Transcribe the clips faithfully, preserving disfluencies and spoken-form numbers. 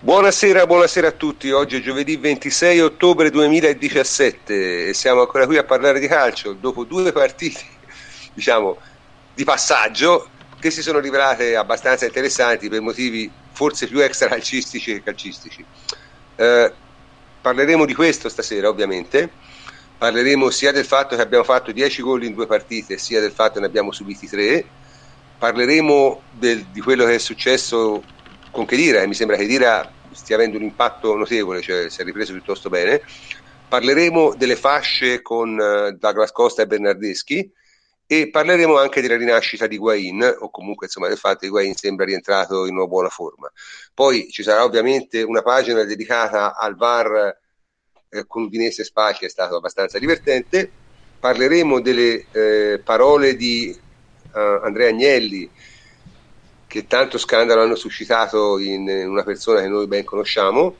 Buonasera, buonasera a tutti. Oggi è giovedì ventisei ottobre duemiladiciassette e siamo ancora qui a parlare di calcio dopo due partite, diciamo, di passaggio che si sono rivelate abbastanza interessanti per motivi forse più extra calcistici che calcistici. Eh, parleremo di questo stasera, ovviamente. Parleremo sia del fatto che abbiamo fatto dieci gol in due partite, sia del fatto che ne abbiamo subiti tre. Parleremo del, di quello che è successo con Khedira, e mi sembra che Khedira stia avendo un impatto notevole, cioè si è ripreso piuttosto bene. Parleremo delle fasce con uh, Douglas Costa e Bernardeschi, e parleremo anche della rinascita di Higuaín, o comunque insomma del fatto che Higuaín sembra rientrato in una buona forma. Poi ci sarà ovviamente una pagina dedicata al V A R eh, con Udinese e Spal, che è stato abbastanza divertente. Parleremo delle eh, parole di uh, Andrea Agnelli, che tanto scandalo hanno suscitato in una persona che noi ben conosciamo,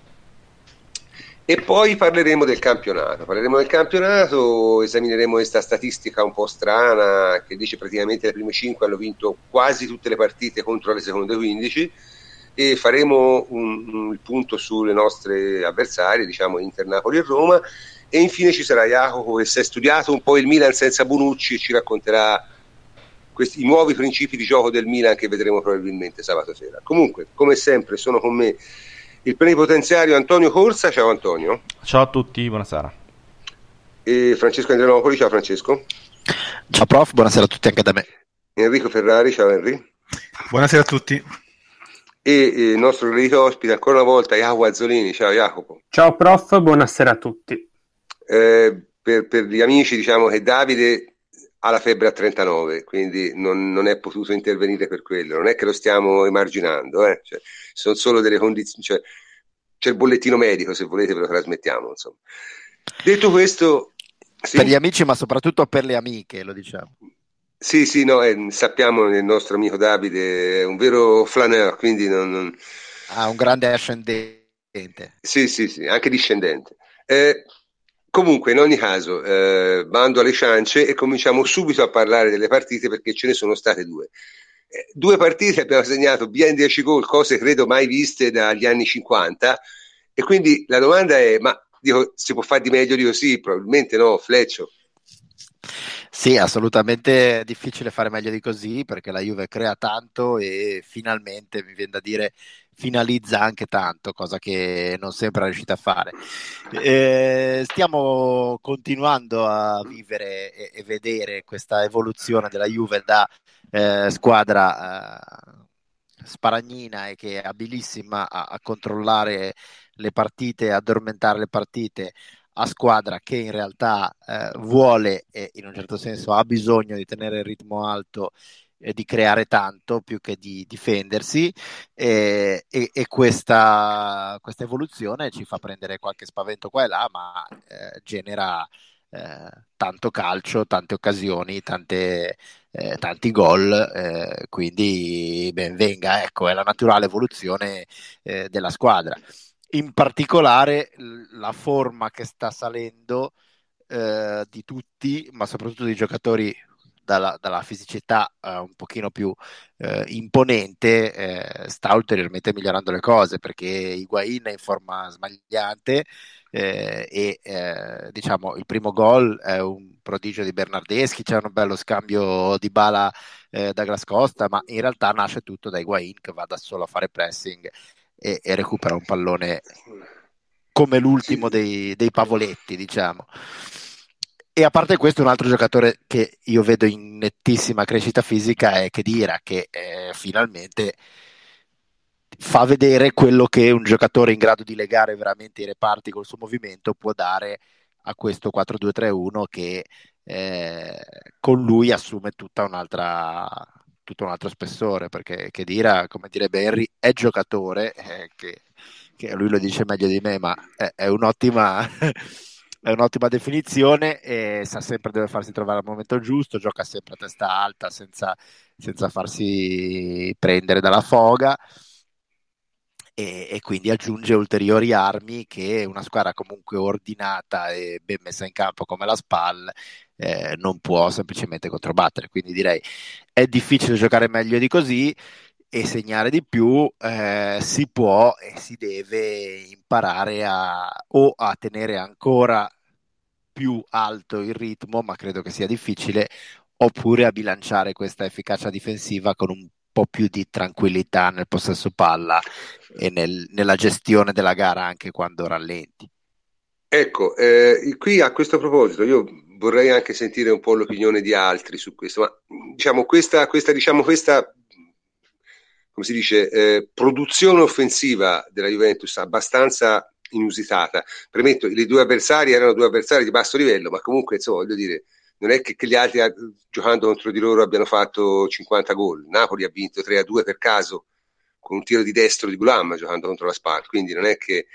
e poi parleremo del campionato. Parleremo del campionato, esamineremo questa statistica un po' strana che dice praticamente le prime cinque hanno vinto quasi tutte le partite contro le seconde quindici, e faremo un, un punto sulle nostre avversarie, diciamo Inter, Napoli e Roma, e infine ci sarà Jacopo che si è studiato un po' il Milan senza Bonucci e ci racconterà questi, i nuovi principi di gioco del Milan che vedremo probabilmente sabato sera. Comunque, come sempre, sono con me il plenipotenziario Antonio Corsa. Ciao Antonio. Ciao a tutti, buonasera. E Francesco Andrianopoli. Ciao Francesco. Ciao prof, buonasera a tutti anche da me. Enrico Ferrari. Ciao Henry. Buonasera a tutti. E il nostro gradito ospite ancora una volta Jacopo Azzolini. Ciao Jacopo. Ciao prof, buonasera a tutti. Eh, per, per gli amici diciamo che Davide ha la febbre a trentanove, quindi non, non è potuto intervenire per quello. Non è che lo stiamo emarginando, eh? Cioè, sono solo delle condizioni, cioè, c'è il bollettino medico, se volete ve lo trasmettiamo, insomma. Detto questo, sì, per gli amici ma soprattutto per le amiche, lo diciamo. Sì, sì, no, eh, sappiamo che il nostro amico Davide è un vero flaneur, quindi non, non... ha un grande ascendente. Sì, sì, sì, anche discendente. Eh, Comunque, in ogni caso, eh, bando alle ciance e cominciamo subito a parlare delle partite, perché ce ne sono state due. Eh, due partite abbiamo segnato ben dieci gol, cose credo mai viste dagli anni cinquanta, e quindi la domanda è, ma dico, si può fare di meglio di così? Probabilmente no, Fleccio. Sì, assolutamente difficile fare meglio di così, perché la Juve crea tanto e finalmente, mi viene da dire, finalizza anche tanto, cosa che non sempre è riuscita a fare. Eh, stiamo continuando a vivere e, e vedere questa evoluzione della Juve da eh, squadra eh, sparagnina e che è abilissima a, a controllare le partite, a addormentare le partite, a squadra che in realtà eh, vuole e in un certo senso ha bisogno di tenere il ritmo alto e di creare tanto più che di difendersi, e, e, e questa, questa evoluzione ci fa prendere qualche spavento qua e là, ma eh, genera eh, tanto calcio, tante occasioni, tante, eh, tanti gol, eh, quindi ben venga, ecco, è la naturale evoluzione eh, della squadra. In particolare la forma che sta salendo eh, di tutti, ma soprattutto di giocatori dalla, dalla fisicità eh, un pochino più eh, imponente, eh, sta ulteriormente migliorando le cose, perché Higuaín è in forma smagliante eh, e eh, diciamo il primo gol è un prodigio di Bernardeschi, c'è un bello scambio di Dybala eh, da Douglas Costa, ma in realtà nasce tutto da Higuaín, che va da solo a fare pressing E, e recupera un pallone come l'ultimo dei, dei Pavoletti, diciamo. E a parte questo, un altro giocatore che io vedo in nettissima crescita fisica è Khedira, che eh, finalmente fa vedere quello che un giocatore in grado di legare veramente i reparti col suo movimento può dare a questo quattro due tre uno che eh, con lui assume tutta un'altra tutto un altro spessore, perché Khedira, come direbbe Henry, è giocatore, eh, che, che lui lo dice meglio di me, ma è, è un'ottima è un'ottima definizione, e sa sempre dove farsi trovare al momento giusto, gioca sempre a testa alta senza, senza farsi prendere dalla foga, e, e quindi aggiunge ulteriori armi che una squadra comunque ordinata e ben messa in campo come la Spal Eh, non può semplicemente controbattere. Quindi direi è difficile giocare meglio di così, e segnare di più, eh, si può e si deve imparare a o a tenere ancora più alto il ritmo, ma credo che sia difficile, oppure a bilanciare questa efficacia difensiva con un po' più di tranquillità nel possesso palla e nel, nella gestione della gara anche quando rallenti. Ecco, eh, qui a questo proposito io vorrei anche sentire un po' l'opinione di altri su questo, ma diciamo questa, questa, diciamo questa come si dice, eh, produzione offensiva della Juventus abbastanza inusitata. Premetto, le due avversari erano due avversari di basso livello, ma comunque insomma voglio dire, non è che gli altri giocando contro di loro abbiano fatto cinquanta gol. Napoli ha vinto tre a due per caso con un tiro di destro di Bulam giocando contro la Spal, quindi non è che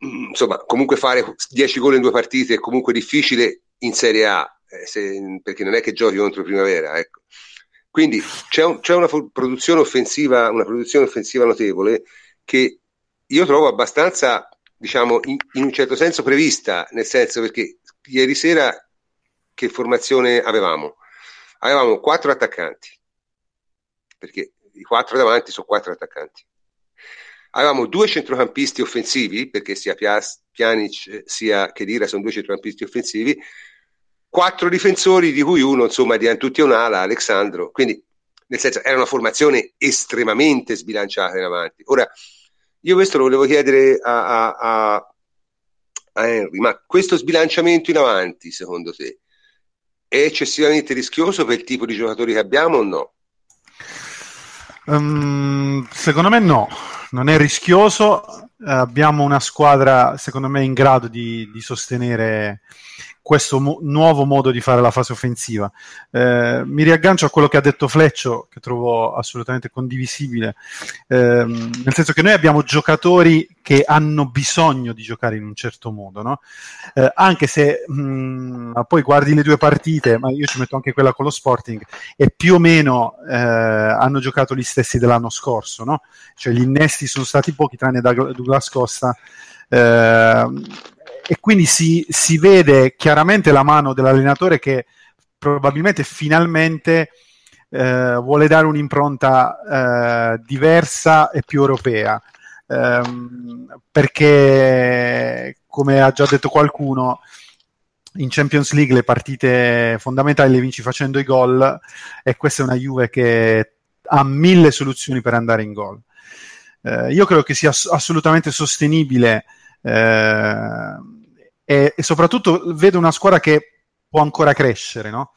insomma, comunque fare dieci gol in due partite è comunque difficile in Serie A, eh, se, perché non è che giochi contro Primavera, ecco. Quindi c'è, un, c'è una produzione offensiva una produzione offensiva notevole che io trovo abbastanza, diciamo, in, in un certo senso prevista, nel senso, perché ieri sera che formazione avevamo? Avevamo quattro attaccanti, perché i quattro davanti sono quattro attaccanti. Avevamo due centrocampisti offensivi, perché sia Pjanic sia Khedira sono due centrocampisti offensivi, quattro difensori di cui uno, insomma, di tutti un'ala, Alex Sandro. Quindi, nel senso, era una formazione estremamente sbilanciata in avanti. Ora, io questo lo volevo chiedere a... a, a a Henry, ma questo sbilanciamento in avanti secondo te è eccessivamente rischioso per il tipo di giocatori che abbiamo o no? Um, secondo me no, non è rischioso. Abbiamo una squadra secondo me in grado di, di sostenere questo mo- nuovo modo di fare la fase offensiva. Eh, mi riaggancio a quello che ha detto Fleccio, che trovo assolutamente condivisibile, eh, nel senso che noi abbiamo giocatori che hanno bisogno di giocare in un certo modo, no? Eh, anche se mh, poi guardi le due partite, ma io ci metto anche quella con lo Sporting, e più o meno eh, hanno giocato gli stessi dell'anno scorso, no? Cioè gli innesti sono stati pochi, tranne Douglas Costa, eh, e quindi si, si vede chiaramente la mano dell'allenatore che probabilmente finalmente eh, vuole dare un'impronta eh, diversa e più europea, eh, perché come ha già detto qualcuno, in Champions League le partite fondamentali le vinci facendo i gol, e questa è una Juve che ha mille soluzioni per andare in gol. Eh, io credo che sia ass- assolutamente sostenibile, eh, E, e soprattutto vedo una squadra che può ancora crescere, no?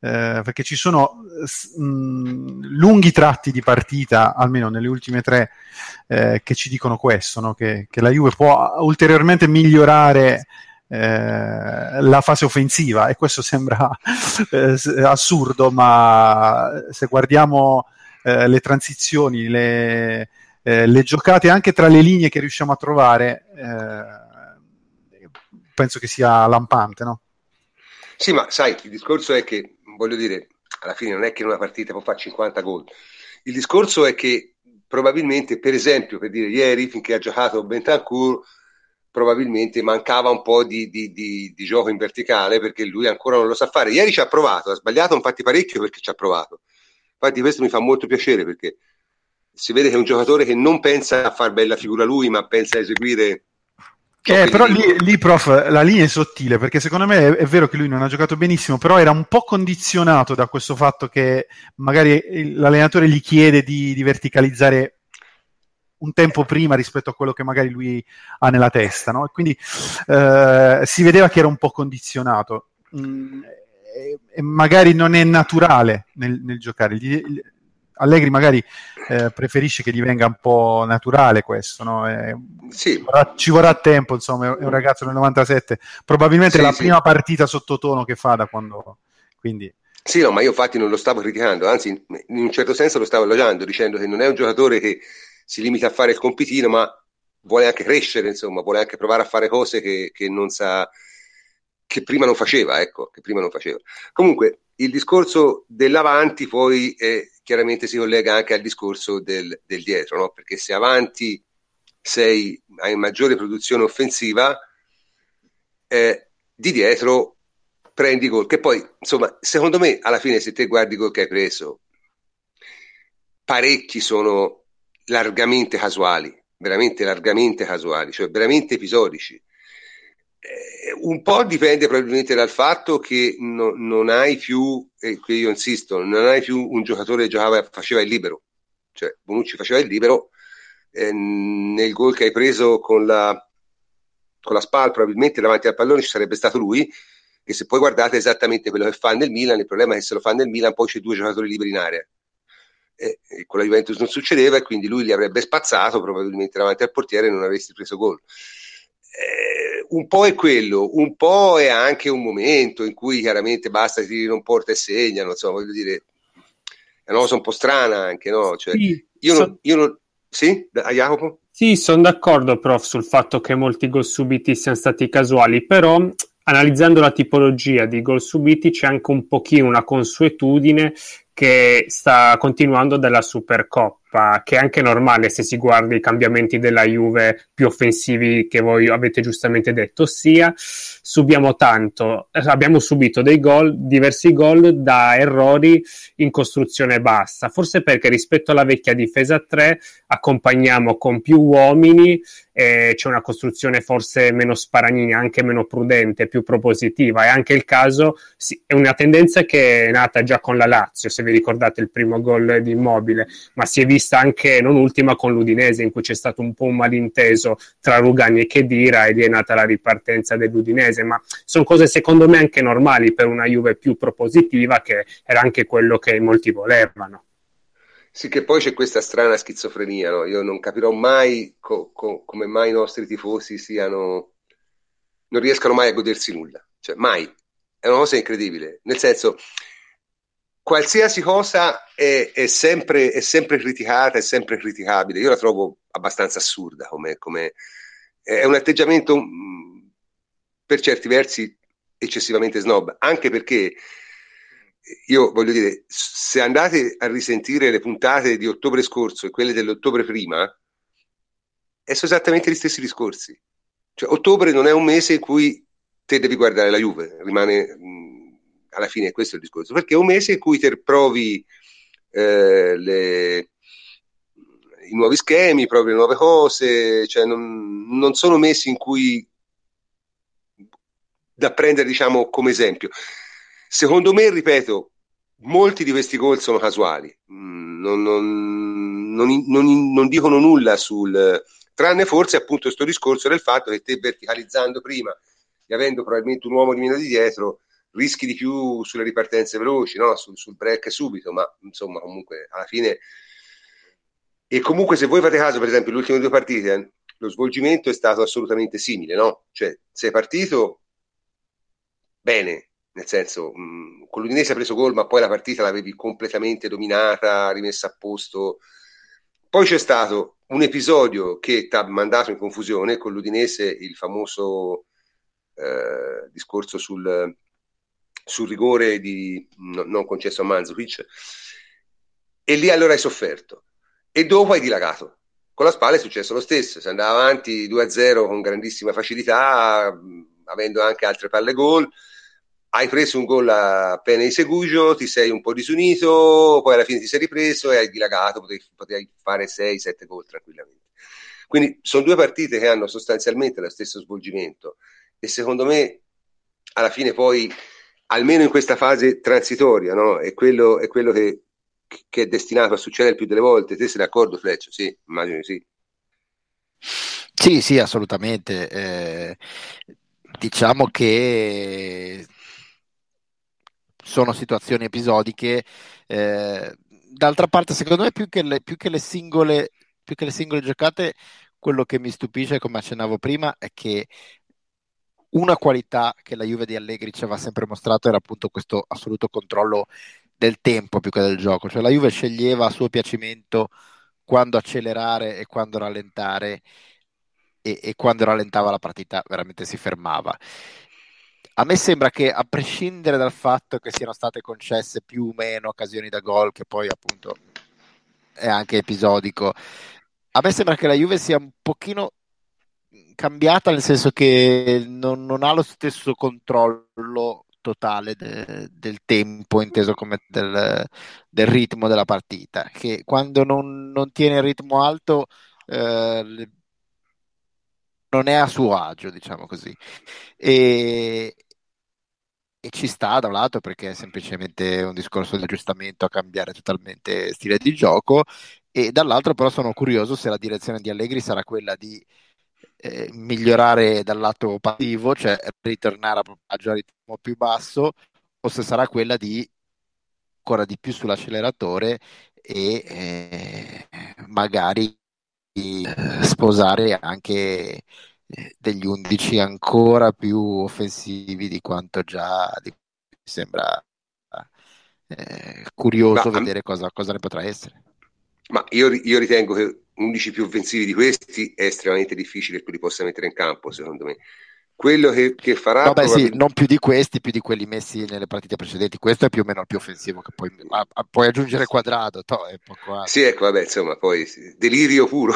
Eh, perché ci sono mh, lunghi tratti di partita, almeno nelle ultime tre, eh, che ci dicono questo, no? Che, che la Juve può ulteriormente migliorare eh, la fase offensiva, e questo sembra eh, assurdo, ma se guardiamo eh, le transizioni, le, eh, le giocate anche tra le linee che riusciamo a trovare, eh, penso che sia lampante, no? Sì, ma sai, il discorso è che, voglio dire, alla fine non è che in una partita può fare cinquanta gol. Il discorso è che probabilmente, per esempio, per dire, ieri, finché ha giocato Bentancur, probabilmente mancava un po' di, di, di, di gioco in verticale, perché lui ancora non lo sa fare. Ieri ci ha provato, ha sbagliato infatti parecchio, perché ci ha provato. Infatti questo mi fa molto piacere, perché si vede che è un giocatore che non pensa a far bella figura lui, ma pensa a eseguire... Eh, però lì, lì, prof, la linea è sottile, perché secondo me è, è vero che lui non ha giocato benissimo, però era un po' condizionato da questo fatto che magari l'allenatore gli chiede di, di verticalizzare un tempo prima rispetto a quello che magari lui ha nella testa, no? Quindi eh, si vedeva che era un po' condizionato, mm, e, e magari non è naturale nel, nel giocare. Gli, Allegri magari eh, preferisce che gli venga un po' naturale questo, no? Eh, sì. ci, vorrà, ci vorrà tempo, insomma, è un ragazzo del novantasette, probabilmente sì, è la sì. prima partita sottotono che fa da quando... Quindi... Sì, no, ma io infatti non lo stavo criticando, anzi in un certo senso lo stavo elogiando, dicendo che non è un giocatore che si limita a fare il compitino, ma vuole anche crescere, insomma, vuole anche provare a fare cose che, che non sa... che prima non faceva, ecco, che prima non faceva. Comunque, il discorso dell'avanti poi... è chiaramente si collega anche al discorso del, del dietro, no? Perché se avanti sei, hai maggiore produzione offensiva, eh, di dietro prendi gol, che poi, insomma, secondo me alla fine se te guardi gol che hai preso, parecchi sono largamente casuali, veramente largamente casuali, cioè veramente episodici. Eh, un po' dipende probabilmente dal fatto che no, non hai più, eh, che io insisto, non hai più un giocatore che giocava, faceva il libero, cioè Bonucci faceva il libero, eh, nel gol che hai preso con la, con la Spal probabilmente davanti al pallone ci sarebbe stato lui, che se poi guardate esattamente quello che fa nel Milan, il problema è che se lo fa nel Milan poi c'è due giocatori liberi in area. Eh, con la Juventus non succedeva e quindi lui li avrebbe spazzato probabilmente davanti al portiere e non avresti preso gol. Eh, un po' è quello, un po' è anche un momento in cui chiaramente basta che non porta e segnano, insomma voglio dire è una cosa un po' strana anche, no? Cioè, sì, io, so... non, io non sì? A Jacopo? Sì, sono d'accordo prof sul fatto che molti gol subiti siano stati casuali, però analizzando la tipologia di gol subiti c'è anche un pochino una consuetudine che sta continuando dalla Supercoppa, che è anche normale se si guarda i cambiamenti della Juve più offensivi che voi avete giustamente detto, ossia subiamo tanto, abbiamo subito dei gol, diversi gol da errori in costruzione bassa, forse perché rispetto alla vecchia difesa tre accompagniamo con più uomini e c'è una costruzione forse meno sparagnina, anche meno prudente, più propositiva. È anche il caso, sì, è una tendenza che è nata già con la Lazio, se vi ricordate il primo gol di Immobile, ma si è vista anche, non ultima, con l'Udinese, in cui c'è stato un po' un malinteso tra Rugani e Khedira e lì è nata la ripartenza dell'Udinese, ma sono cose secondo me anche normali per una Juve più propositiva, che era anche quello che molti volevano. Sì, che poi c'è questa strana schizofrenia, no? Io non capirò mai co- co- come mai i nostri tifosi siano, non riescano mai a godersi nulla, cioè mai, è una cosa incredibile, nel senso qualsiasi cosa è, è, sempre, è sempre criticata, è sempre criticabile, io la trovo abbastanza assurda, come, come... è un atteggiamento mh, per certi versi eccessivamente snob, anche perché io voglio dire, se andate a risentire le puntate di ottobre scorso e quelle dell'ottobre prima, sono esattamente gli stessi discorsi. Cioè, ottobre non è un mese in cui te devi guardare la Juve, rimane mh, alla fine questo è il discorso, perché è un mese in cui te provi eh, le, i nuovi schemi, provi le nuove cose, cioè non, non sono mesi in cui da prendere, diciamo, come esempio. Secondo me, ripeto, molti di questi gol sono casuali, non, non, non, non, non dicono nulla sul, tranne forse appunto sto discorso del fatto che te verticalizzando prima e avendo probabilmente un uomo di meno di dietro rischi di più sulle ripartenze veloci, no? sul, sul break subito, ma insomma comunque alla fine, e comunque se voi fate caso per esempio le ultime due partite lo svolgimento è stato assolutamente simile, no? Cioè sei partito bene, nel senso, mh, con l'Udinese ha preso gol, ma poi la partita l'avevi completamente dominata, rimessa a posto. Poi c'è stato un episodio che ti ha mandato in confusione con l'Udinese, il famoso eh, discorso sul, sul rigore di, no, non concesso a Mandžukić, e lì allora hai sofferto. E dopo hai dilagato. Con la Spalla è successo lo stesso, si andava avanti due a zero con grandissima facilità, mh, avendo anche altre palle gol. Hai preso un gol appena in segugio, ti sei un po' disunito, poi alla fine ti sei ripreso e hai dilagato, potevi, potevi fare sei sette gol tranquillamente. Quindi sono due partite che hanno sostanzialmente lo stesso svolgimento e secondo me alla fine poi, almeno in questa fase transitoria, no? è quello, è quello che, che è destinato a succedere più delle volte. Te sei d'accordo, Fleccio? Sì, immagino di sì. Sì, sì, assolutamente. Eh, diciamo che sono situazioni episodiche, eh, d'altra parte secondo me più che, le, più, che le singole, più che le singole giocate quello che mi stupisce, come accennavo prima, è che una qualità che la Juve di Allegri ci aveva sempre mostrato era appunto questo assoluto controllo del tempo più che del gioco, cioè la Juve sceglieva a suo piacimento quando accelerare e quando rallentare e, e quando rallentava la partita veramente si fermava. A me sembra che, a prescindere dal fatto che siano state concesse più o meno occasioni da gol, che poi appunto è anche episodico, a me sembra che la Juve sia un pochino cambiata, nel senso che non, non ha lo stesso controllo totale de, del tempo, inteso come del, del ritmo della partita, che quando non, non tiene il ritmo alto eh, non è a suo agio, diciamo così, e, e ci sta da un lato perché è semplicemente un discorso di aggiustamento a cambiare totalmente stile di gioco, e dall'altro però sono curioso se la direzione di Allegri sarà quella di Eh, migliorare dal lato passivo, cioè ritornare a giocare a ritmo più basso, o se sarà quella di ancora di più sull'acceleratore e eh, magari eh, sposare anche eh, degli undici ancora più offensivi di quanto già di, mi sembra eh, curioso ma, vedere cosa, cosa ne potrà essere. Ma io, io ritengo che undici più offensivi di questi è estremamente difficile che li possa mettere in campo, secondo me. Quello che, che farà... Vabbè, probabilmente... sì, non più di questi, più di quelli messi nelle partite precedenti. Questo è più o meno il più offensivo, che poi ma, puoi aggiungere Cuadrado. Toh, è poco altro. Sì, ecco, vabbè, insomma, poi sì, delirio puro.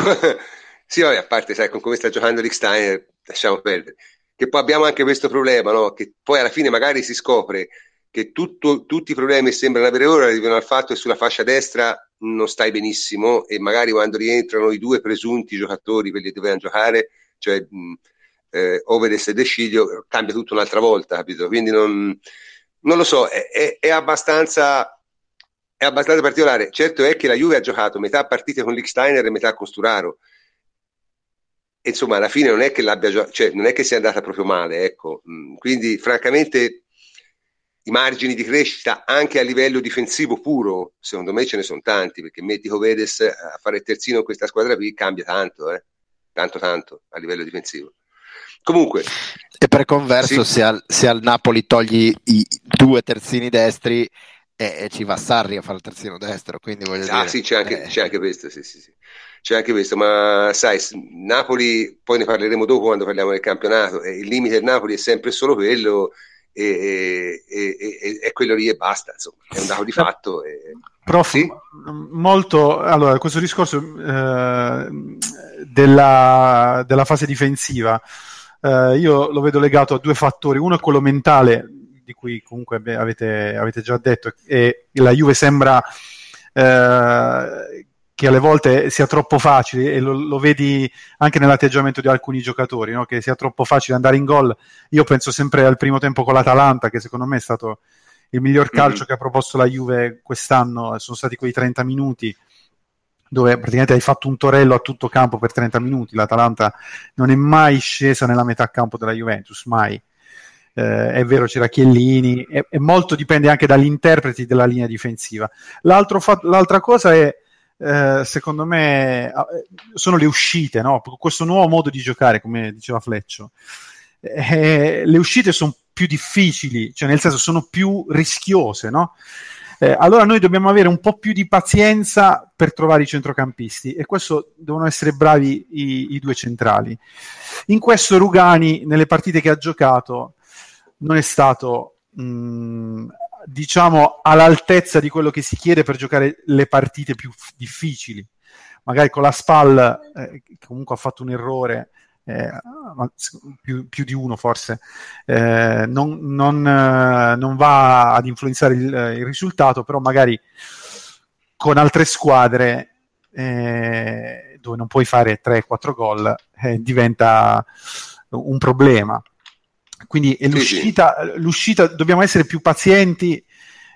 Sì, vabbè, a parte, sai, con come sta giocando Lichtsteiner, lasciamo perdere. Che poi abbiamo anche questo problema, no? Che poi alla fine magari si scopre che tutto, tutti i problemi sembrano avere ora arrivano al fatto che sulla fascia destra non stai benissimo, e magari quando rientrano i due presunti giocatori, quelli che dovevano giocare, cioè mh, eh, Overest e De Sciglio, cambia tutto un'altra volta, capito? Quindi non, non lo so, è, è, è abbastanza è abbastanza particolare. Certo è che la Juve ha giocato metà partite con Lichtsteiner e metà con Sturaro, e insomma alla fine non è che l'abbia gio- cioè non è che sia andata proprio male, ecco. Mh, quindi francamente i margini di crescita anche a livello difensivo puro, secondo me ce ne sono tanti, perché metti Vedes a fare il terzino in questa squadra qui cambia tanto, eh? tanto tanto a livello difensivo. Comunque, e per converso sì, se, al, se al Napoli togli i due terzini destri eh, ci va Sarri a fare il terzino destro, quindi voglio ah, dire... sì, c'è anche, eh. c'è anche questo, sì, sì, sì. C'è anche questo, ma sai, Napoli, poi ne parleremo dopo quando parliamo del campionato, il limite del Napoli è sempre solo quello, E, e, e, e quello lì e basta, insomma, è un dato di fatto. E... Prof, sì? molto allora questo discorso eh, della, della fase difensiva eh, io lo vedo legato a due fattori. Uno è quello mentale, di cui comunque avete, avete già detto, e la Juve sembra eh, che alle volte sia troppo facile, e lo, lo vedi anche nell'atteggiamento di alcuni giocatori, no? Che sia troppo facile andare in gol. Io penso sempre al primo tempo con l'Atalanta, che secondo me è stato il miglior calcio mm. che ha proposto la Juve quest'anno. Sono stati quei trenta minuti dove praticamente hai fatto un torello a tutto campo per trenta minuti. L'Atalanta non è mai scesa nella metà campo della Juventus, mai. Eh, è vero, c'era Chiellini, e, e molto dipende anche dagli interpreti della linea difensiva. L'altro fa- l'altra cosa è Eh, secondo me sono le uscite, no? Questo nuovo modo di giocare, come diceva Fleccio, eh, le uscite sono più difficili, cioè nel senso sono più rischiose, no? Eh, allora noi dobbiamo avere un po' più di pazienza per trovare i centrocampisti, e questo devono essere bravi i, i due centrali. In questo Rugani, nelle partite che ha giocato, non è stato mh, diciamo all'altezza di quello che si chiede per giocare le partite più f- difficili. Magari con la Spal eh, comunque ha fatto un errore eh, più, più di uno forse eh, non, non, eh, non va ad influenzare il, il risultato, però magari con altre squadre eh, dove non puoi fare tre quattro gol eh, diventa un problema. Quindi è l'uscita, l'uscita, dobbiamo essere più pazienti,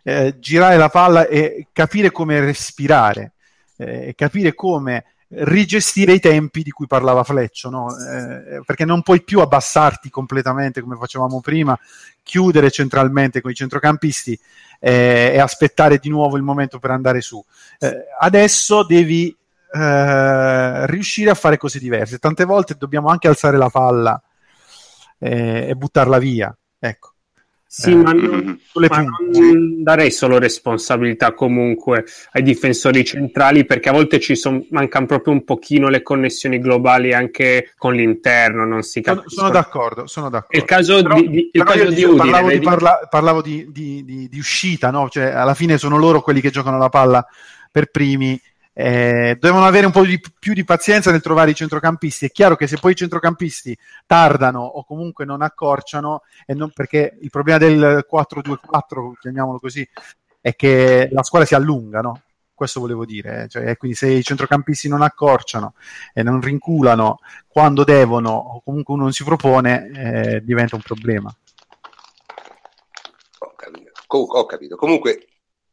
eh, girare la palla e capire come respirare, eh, capire come rigestire i tempi di cui parlava Fleccio, no? Eh, perché non puoi più abbassarti completamente come facevamo prima, chiudere centralmente con i centrocampisti eh, e aspettare di nuovo il momento per andare su. Eh, adesso devi eh, riuscire a fare cose diverse. Tante volte dobbiamo anche alzare la palla e buttarla via, ecco. Sì, eh, ma, non, ma non darei solo responsabilità comunque ai difensori centrali, perché a volte ci son, mancano proprio un pochino le connessioni globali anche con l'interno, non si capiscono. Sono d'accordo, sono d'accordo. Il caso però, di, di, il caso di Udine, parlavo, di, parla, parlavo di, di, di, di uscita, no? Cioè alla fine sono loro quelli che giocano la palla per primi Eh, devono avere un po' di, più di pazienza nel trovare i centrocampisti. È chiaro che se poi i centrocampisti tardano o comunque non accorciano, e non, perché il problema del quattro due quattro, chiamiamolo così, è che la squadra si allunga, no? Questo volevo dire, cioè, quindi se i centrocampisti non accorciano e non rinculano quando devono o comunque uno non si propone, eh, diventa un problema. Ho capito. Com- ho capito. Comunque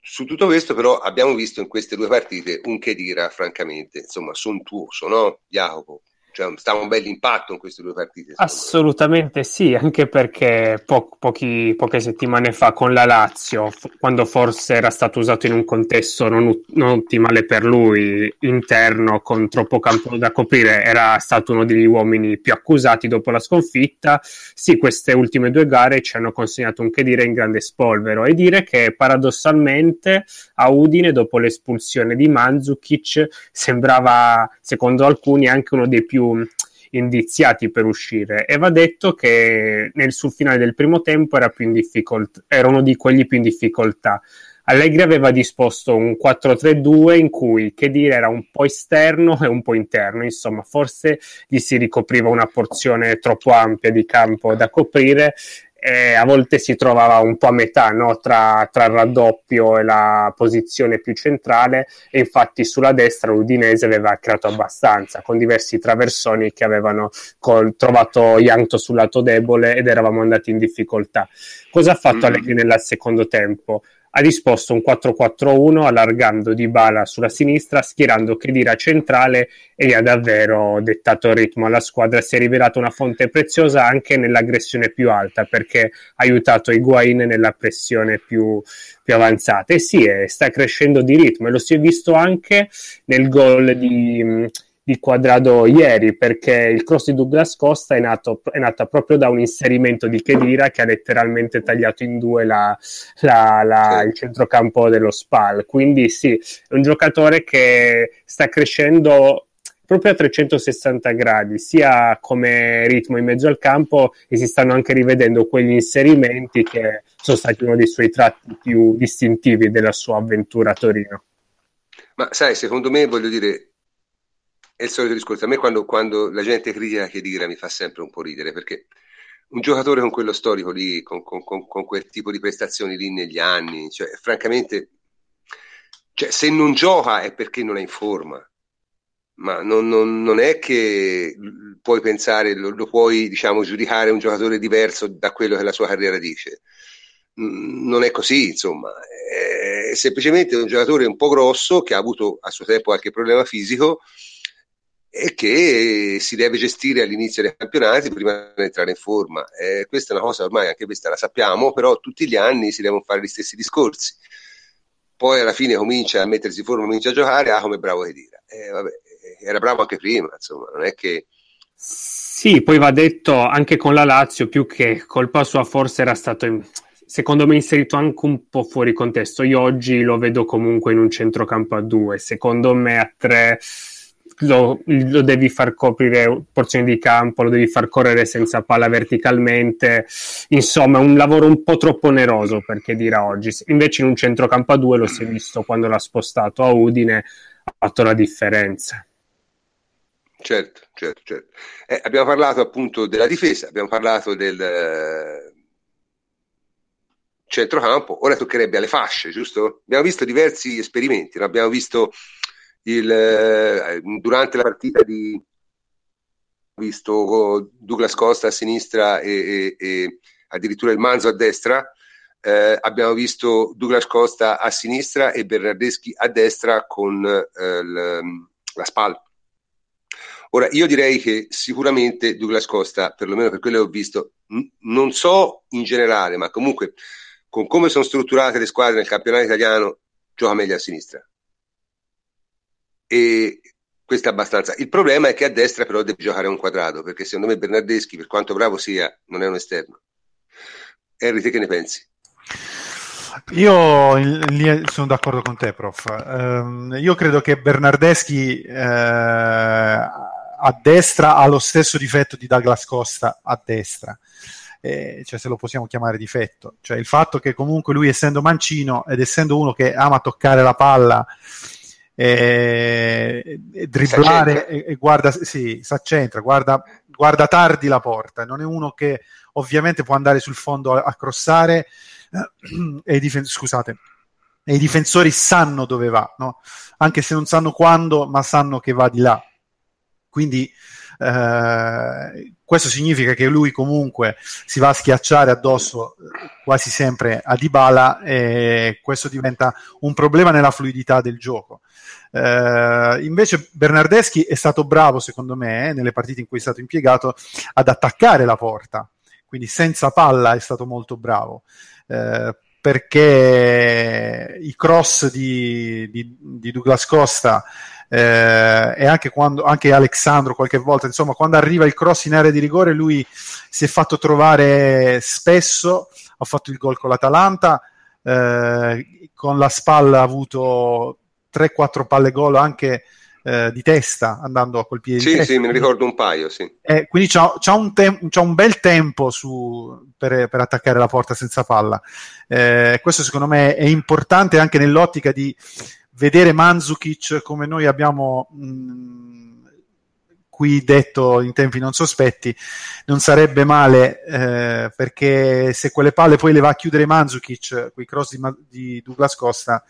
su tutto questo però abbiamo visto in queste due partite un Khedira francamente insomma sontuoso, no Jacopo? Cioè, sta un bel impatto in queste due partite. Assolutamente sì, anche perché po- pochi, poche settimane fa con la Lazio, f- quando forse era stato usato in un contesto non, ut- non ottimale per lui, interno con troppo campo da coprire, era stato uno degli uomini più accusati dopo la sconfitta. Sì, queste ultime due gare ci hanno consegnato un che dire in grande spolvero, e dire che paradossalmente a Udine dopo l'espulsione di Mandžukić sembrava, secondo alcuni, anche uno dei più indiziati per uscire, e va detto che nel sul finale del primo tempo era più in difficolt- era uno di quelli più in difficoltà. Allegri aveva disposto un quattro tre due in cui che dire era un po' esterno e un po' interno, insomma forse gli si ricopriva una porzione troppo ampia di campo da coprire e a volte si trovava un po' a metà, no? tra, tra il raddoppio e la posizione più centrale, e infatti sulla destra l'Udinese aveva creato abbastanza con diversi traversoni che avevano col, trovato Janto sul lato debole ed eravamo andati in difficoltà. Cosa ha fatto Allegri nel secondo tempo? Ha disposto un quattro quattro uno allargando Dybala sulla sinistra, schierando Khedira centrale, e gli ha davvero dettato il ritmo alla squadra. Si è rivelata una fonte preziosa anche nell'aggressione più alta, perché ha aiutato Higuaín nella pressione più, più avanzata, e sì, è, sta crescendo di ritmo, e lo si è visto anche nel gol di, di Cuadrado ieri, perché il cross di Douglas Costa è nato è nata proprio da un inserimento di Khedira che ha letteralmente tagliato in due la, la, la, il centrocampo dello Spal. Quindi sì, è un giocatore che sta crescendo proprio a trecentosessanta gradi, sia come ritmo in mezzo al campo, e si stanno anche rivedendo quegli inserimenti che sono stati uno dei suoi tratti più distintivi della sua avventura a Torino. Ma sai, secondo me, voglio dire, è il solito discorso. A me quando, quando la gente critica Khedira mi fa sempre un po' ridere, perché un giocatore con quello storico lì, con, con, con, con quel tipo di prestazioni lì negli anni, cioè francamente, cioè, se non gioca è perché non è in forma, ma non, non, non è che puoi pensare, lo, lo puoi diciamo giudicare un giocatore diverso da quello che la sua carriera dice. Non è così, insomma, è semplicemente un giocatore un po' grosso che ha avuto a suo tempo qualche problema fisico e che si deve gestire all'inizio dei campionati prima di entrare in forma. Eh, questa è una cosa ormai, anche questa la sappiamo, però tutti gli anni si devono fare gli stessi discorsi. Poi alla fine comincia a mettersi in forma, comincia a giocare, ah come bravo Khedira. Eh, vabbè, era bravo anche prima, insomma, non è che... Sì, poi va detto anche con la Lazio, più che colpa sua forse era stato... In... secondo me inserito anche un po' fuori contesto. Io oggi lo vedo comunque in un centrocampo a due, secondo me a tre... Lo, lo devi far coprire porzioni di campo, lo devi far correre senza palla verticalmente, insomma è un lavoro un po' troppo oneroso per Khedira oggi. Invece in un centrocampo a due lo si è visto quando l'ha spostato a Udine, ha fatto la differenza. Certo, certo, certo. Eh, abbiamo parlato appunto della difesa, abbiamo parlato del eh, centrocampo, ora toccherebbe alle fasce, giusto? Abbiamo visto diversi esperimenti, no? Abbiamo visto Il, eh, durante la partita di visto Douglas Costa a sinistra e, e, e addirittura il Manzo a destra, eh, abbiamo visto Douglas Costa a sinistra e Bernardeschi a destra con eh, l, la Spal. Ora io direi che sicuramente Douglas Costa, perlomeno per quello che ho visto, n- non so in generale, ma comunque con come sono strutturate le squadre nel campionato italiano, gioca meglio a sinistra. E questo è abbastanza. Il problema è che a destra però devi giocare a un quadrato, perché secondo me Bernardeschi, per quanto bravo sia, non è un esterno. Henry, te che ne pensi? Io sono d'accordo con te, prof. Io credo che Bernardeschi eh, a destra ha lo stesso difetto di Douglas Costa a destra. Eh, cioè se lo possiamo chiamare difetto, cioè il fatto che comunque lui, essendo mancino ed essendo uno che ama toccare la palla, eh, dribblare e, e guarda, sì, s'accentra, guarda, guarda tardi la porta, non è uno che ovviamente può andare sul fondo a, a crossare, eh, e i difen- scusate e i difensori sanno dove va, no? Anche se non sanno quando, ma sanno che va di là, quindi eh, questo significa che lui comunque si va a schiacciare addosso quasi sempre a Dybala, e questo diventa un problema nella fluidità del gioco. Eh, invece Bernardeschi è stato bravo, secondo me, eh, nelle partite in cui è stato impiegato, ad attaccare la porta, quindi senza palla è stato molto bravo, eh, perché i cross di, di, di Douglas Costa, eh, e anche quando anche Alex Sandro qualche volta, insomma, quando arriva il cross in area di rigore lui si è fatto trovare spesso, ha fatto il gol con l'Atalanta, eh, con la spalla ha avuto tre quattro palle gol anche eh, di testa, andando a colpire sì, di testa. Sì, me ne ricordo un paio, sì. Eh, quindi c'ha, c'ha, un te- c'ha un bel tempo su, per, per attaccare la porta senza palla. Eh, questo secondo me è importante anche nell'ottica di vedere Mandžukić come noi abbiamo mh, qui detto in tempi non sospetti, non sarebbe male, eh, perché se quelle palle poi le va a chiudere Mandžukić, quei cross di, di Douglas Costa,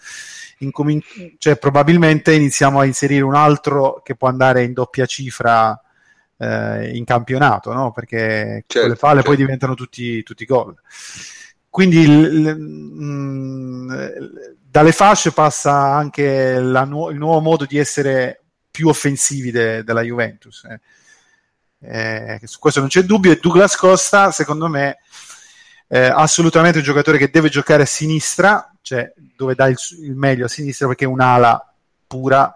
incomin- cioè probabilmente iniziamo a inserire un altro che può andare in doppia cifra eh, in campionato, no? Perché certo, quelle palle certo. poi diventano tutti, tutti gol. Quindi l- l- mh, dalle fasce passa anche la nu- il nuovo modo di essere più offensivi de- della Juventus, eh. Eh, su questo non c'è dubbio, e Douglas Costa secondo me è assolutamente un giocatore che deve giocare a sinistra, cioè dove dà il, il meglio a sinistra, perché è un'ala pura,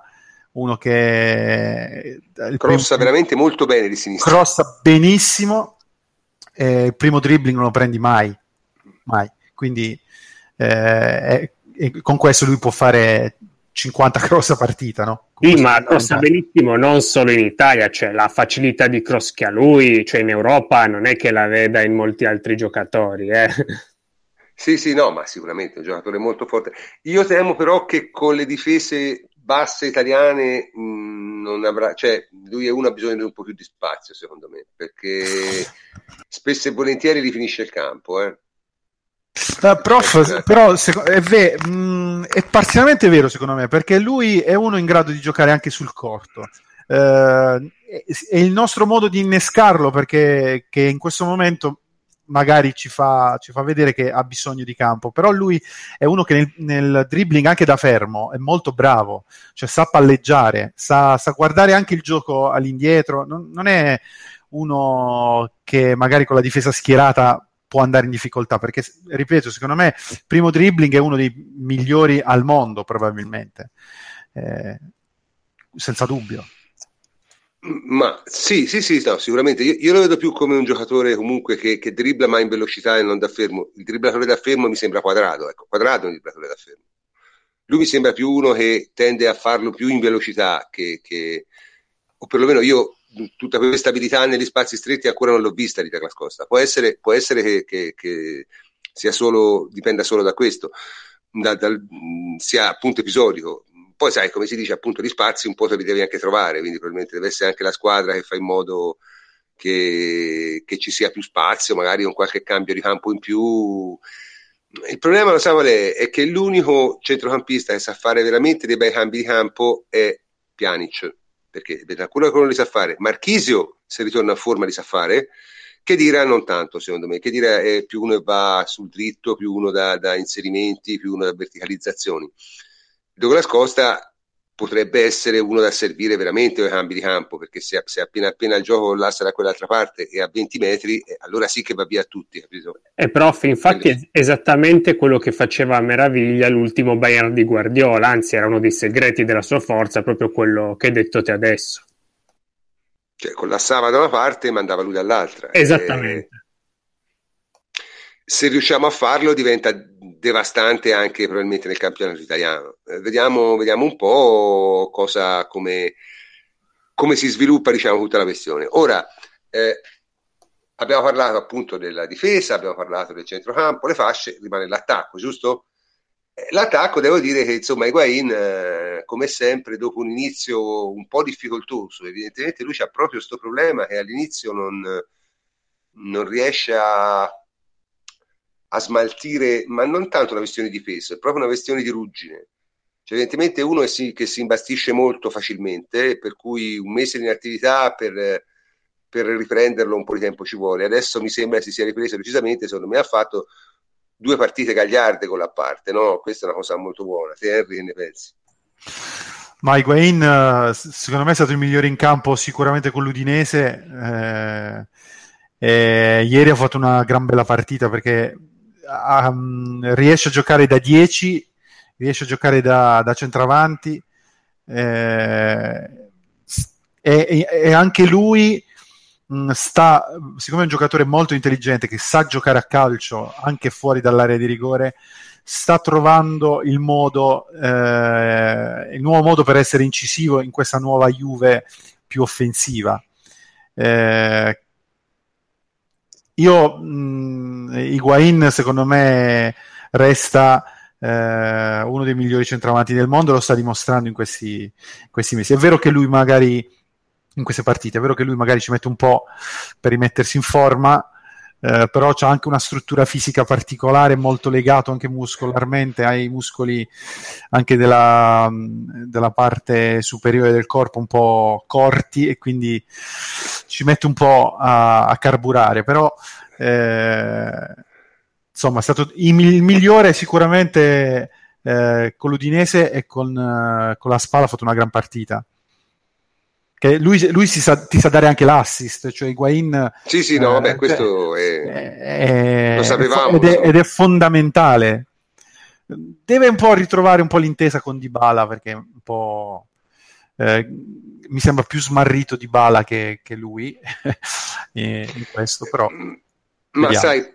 uno che crossa primo, veramente molto bene di sinistra, crossa benissimo, eh, il primo dribbling non lo prendi mai, mai. Quindi eh, è, e con questo lui può fare cinquanta cross a partita, no? Con sì, ma crossa benissimo non solo in Italia, cioè la facilità di cross che ha lui, cioè in Europa non è che la veda in molti altri giocatori, eh. Sì, sì, no, ma sicuramente è un giocatore molto forte. Io temo però che con le difese basse italiane mh, non avrà, cioè lui è uno, ha bisogno di un po' più di spazio, secondo me, perché spesso e volentieri li finisce il campo, eh. Uh, prof, però se, è, ve, mh, è parzialmente vero secondo me, perché lui è uno in grado di giocare anche sul corto, uh, è, è il nostro modo di innescarlo, perché che in questo momento magari ci fa, ci fa vedere che ha bisogno di campo, però lui è uno che nel, nel dribbling anche da fermo è molto bravo, cioè sa palleggiare, sa, sa guardare anche il gioco all'indietro, non, non è uno che magari con la difesa schierata può andare in difficoltà, perché ripeto, secondo me primo dribbling è uno dei migliori al mondo probabilmente, eh, senza dubbio. Ma sì, sì, sì, no, sicuramente io, io lo vedo più come un giocatore comunque che, che dribbla ma in velocità e non da fermo. Il dribblatore da fermo mi sembra Cuadrado, ecco, Cuadrado è un dribblatore da fermo, lui mi sembra più uno che tende a farlo più in velocità che, che... o perlomeno io tutta questa abilità negli spazi stretti ancora non l'ho vista di Douglas Costa. Può essere, può essere che, che, che sia solo, dipenda solo da questo, da, da, sia appunto episodico. Poi sai, come si dice, appunto gli spazi un po' te li devi anche trovare, quindi probabilmente deve essere anche la squadra che fa in modo che, che ci sia più spazio, magari con qualche cambio di campo in più. Il problema, lo sa qual è, è che l'unico centrocampista che sa fare veramente dei bei cambi di campo è Pjanic, perché Bentancur non li sa fare, Marchisio se ritorna a forma li sa fare, Khedira non tanto secondo me, Khedira è più uno che va sul dritto, più uno da, da inserimenti, più uno da verticalizzazioni. Douglas Costa potrebbe essere uno da servire veramente ai cambi di campo, perché se, se appena appena il gioco lascia da quell'altra parte e a venti metri, allora sì che va via a tutti, capito? E prof, infatti è esattamente quello che faceva a meraviglia l'ultimo Bayern di Guardiola, anzi era uno dei segreti della sua forza, proprio quello che hai detto te adesso, cioè collassava da una parte e mandava lui dall'altra, esattamente. E se riusciamo a farlo diventa devastante anche probabilmente nel campionato italiano. Eh, vediamo, vediamo un po' cosa, come, come si sviluppa, diciamo, tutta la questione. Ora, eh, abbiamo parlato appunto della difesa, abbiamo parlato del centrocampo, le fasce, rimane l'attacco, giusto? L'attacco, devo dire che insomma Higuaín, eh, come sempre, dopo un inizio un po' difficoltoso, evidentemente lui c'ha proprio questo problema che all'inizio non, non riesce a, a smaltire, ma non tanto una questione di peso, è proprio una questione di ruggine. Cioè, evidentemente uno è sì, che si imbastisce molto facilmente, per cui un mese di inattività per, per riprenderlo un po' di tempo ci vuole. Adesso mi sembra si sia ripreso decisamente, secondo me ha fatto due partite gagliarde con la parte, no? Questa è una cosa molto buona. Te, Henry, che ne pensi? Ma Higuaín secondo me è stato il migliore in campo sicuramente con l'Udinese, eh, eh, ieri ha fatto una gran bella partita perché um, riesce a giocare da dieci, riesce a giocare da, da centravanti, eh, e, e anche lui sta, siccome è un giocatore molto intelligente che sa giocare a calcio anche fuori dall'area di rigore, sta trovando il modo, eh, il nuovo modo per essere incisivo in questa nuova Juve più offensiva. Eh, io mh, Higuaín secondo me resta eh, uno dei migliori centravanti del mondo, lo sta dimostrando in questi, questi mesi. È vero che lui magari in queste partite, è vero che lui magari ci mette un po' per rimettersi in forma, eh, però c'ha anche una struttura fisica particolare, molto legato anche muscolarmente, ha i muscoli anche della, della parte superiore del corpo un po' corti e quindi ci mette un po' a, a carburare, però eh, insomma è stato il migliore sicuramente, eh, con l'Udinese e con, eh, con la Spal ha fatto una gran partita. Che lui lui si sa, ti sa dare anche l'assist, cioè Higuaín sì sì no eh, vabbè, questo è, è, è, lo sapevamo ed è, ed è fondamentale. Deve un po' ritrovare un po' l'intesa con Dybala, perché un po' eh, mi sembra più smarrito Dybala che, che lui in questo, però ma vediamo. Sai,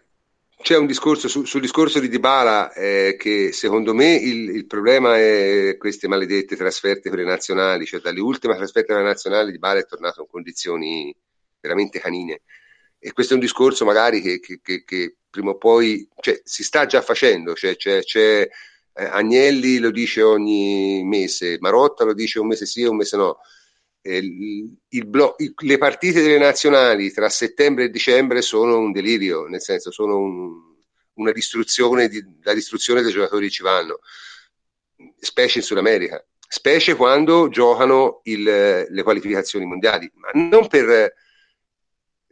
c'è un discorso su, sul discorso di Dybala, eh, che secondo me il, il problema è queste maledette trasferte per le nazionali, cioè dall'ultima trasferta per la nazionale Dybala è tornato in condizioni veramente canine, e questo è un discorso magari che, che, che, che prima o poi, cioè, si sta già facendo, cioè, c'è, c'è eh, Agnelli lo dice ogni mese, Marotta lo dice un mese sì e un mese no. Eh, il blo- il, le partite delle nazionali tra settembre e dicembre sono un delirio, nel senso sono un, una distruzione di, la distruzione dei giocatori ci vanno, specie in Sud America, specie quando giocano il, le qualificazioni mondiali, ma non per,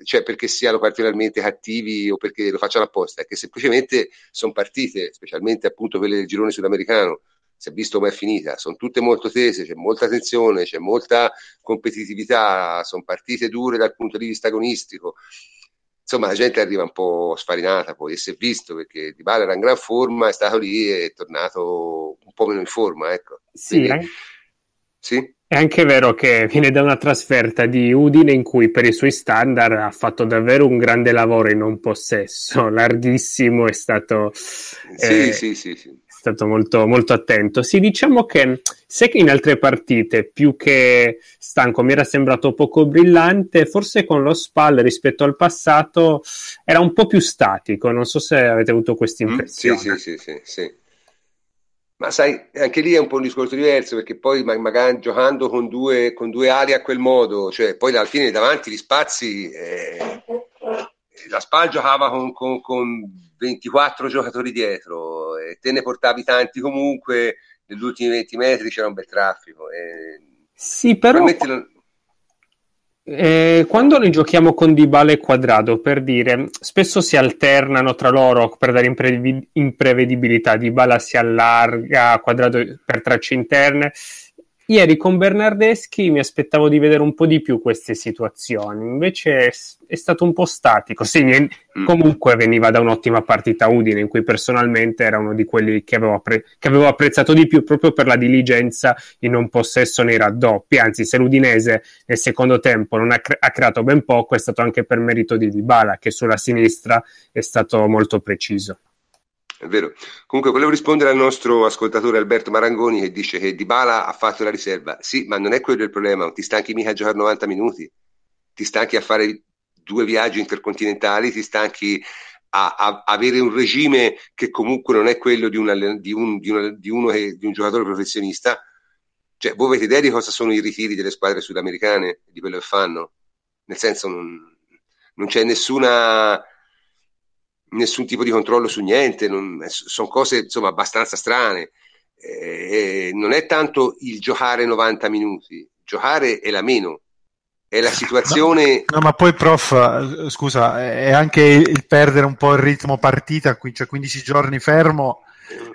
cioè, perché siano particolarmente cattivi o perché lo facciano apposta, è che semplicemente sono partite, specialmente appunto quelle del girone sudamericano, si è visto come è finita, sono tutte molto tese, c'è molta tensione, c'è molta competitività, sono partite dure dal punto di vista agonistico, insomma la gente arriva un po' sfarinata, poi e si è visto perché Dybala era in gran forma, è stato lì e è tornato un po' meno in forma, ecco. Sì. Quindi, eh? Sì? È anche vero che viene da una trasferta di Udine in cui per i suoi standard ha fatto davvero un grande lavoro in non possesso, larghissimo, è stato eh, sì, sì, sì, sì. È stato molto, molto attento. Sì, diciamo che se in altre partite più che stanco mi era sembrato poco brillante, forse con lo Spal rispetto al passato era un po' più statico, non so se avete avuto questa impressione. Mm, sì, sì, sì, sì, sì. Ma sai, anche lì è un po' un discorso diverso, perché poi magari giocando con due, con due ali a quel modo, cioè poi alla fine davanti gli spazi, eh, la Spal giocava con, con, con ventiquattro giocatori dietro e te ne portavi tanti comunque, negli ultimi venti metri c'era un bel traffico. Eh, sì, però non... eh, quando noi giochiamo con Dybala e Cuadrado, per dire, spesso si alternano tra loro per dare imprevi- imprevedibilità, Dybala si allarga, Cuadrado per tracce interne. Ieri con Bernardeschi mi aspettavo di vedere un po' di più queste situazioni, invece è, è stato un po' statico. Sì, niente, comunque veniva da un'ottima partita Udine, in cui personalmente era uno di quelli che avevo, appre- che avevo apprezzato di più proprio per la diligenza in non possesso nei raddoppi. Anzi, se l'Udinese nel secondo tempo non ha, cre- ha creato ben poco, è stato anche per merito di Dybala, che sulla sinistra è stato molto preciso. È vero. Comunque volevo rispondere al nostro ascoltatore Alberto Marangoni che dice che Dybala ha fatto la riserva. Sì, ma non è quello il problema, non ti stanchi mica a giocare novanta minuti, ti stanchi a fare due viaggi intercontinentali, ti stanchi a, a avere un regime che comunque non è quello di, una, di, un, di, una, di, uno che, di un giocatore professionista. Cioè, voi avete idea di cosa sono i ritiri delle squadre sudamericane, di quello che fanno? Nel senso, non, non c'è nessuna nessun tipo di controllo su niente, non, sono cose insomma abbastanza strane. Eh, non è tanto il giocare novanta minuti, giocare è la meno, è la situazione. No, no, ma poi prof, scusa, è anche il perdere un po' il ritmo partita, qui c'è quindici giorni fermo,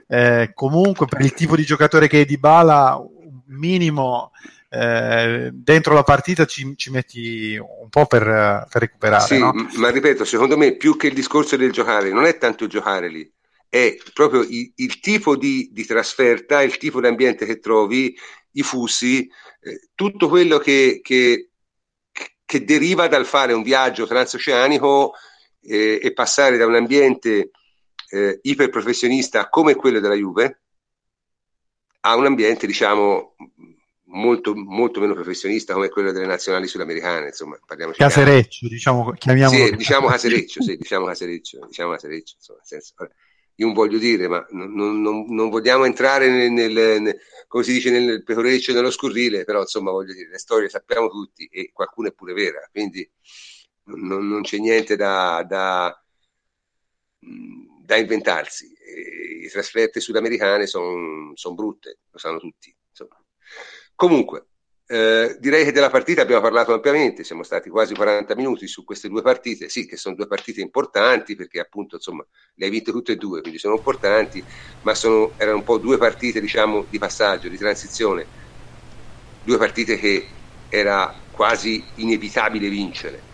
eh, comunque per il tipo di giocatore che è Dybala, minimo eh, dentro la partita ci, ci metti un po' per, per recuperare, sì, no? Ma ripeto, secondo me più che il discorso del giocare, non è tanto il giocare lì, è proprio il, il tipo di, di trasferta, il tipo di ambiente che trovi, i fusi, eh, tutto quello che, che, che deriva dal fare un viaggio transoceanico eh, e passare da un ambiente eh, iperprofessionista come quello della Juve a un ambiente, diciamo, molto, molto meno professionista come quello delle nazionali sudamericane, insomma, parliamoci casereccio, diciamo, chiamiamolo. Sì, diciamo casereccio, sì, diciamo casereccio, diciamo casereccio, insomma, nel senso, vabbè. Io non voglio dire, ma non, non, non vogliamo entrare nel, nel, nel, come si dice, nel pecoreccio e nello scurrile, però insomma voglio dire, le storie sappiamo tutti e qualcuna è pure vera, quindi non, non c'è niente da, da, da inventarsi. E, le trasferte sudamericane sono son brutte, lo sanno tutti. Insomma. Comunque, eh, direi che della partita abbiamo parlato ampiamente, siamo stati quasi quaranta minuti su queste due partite, sì che sono due partite importanti perché appunto insomma le hai vinte tutte e due, quindi sono importanti, ma sono, erano un po' due partite diciamo di passaggio, di transizione, due partite che era quasi inevitabile vincere.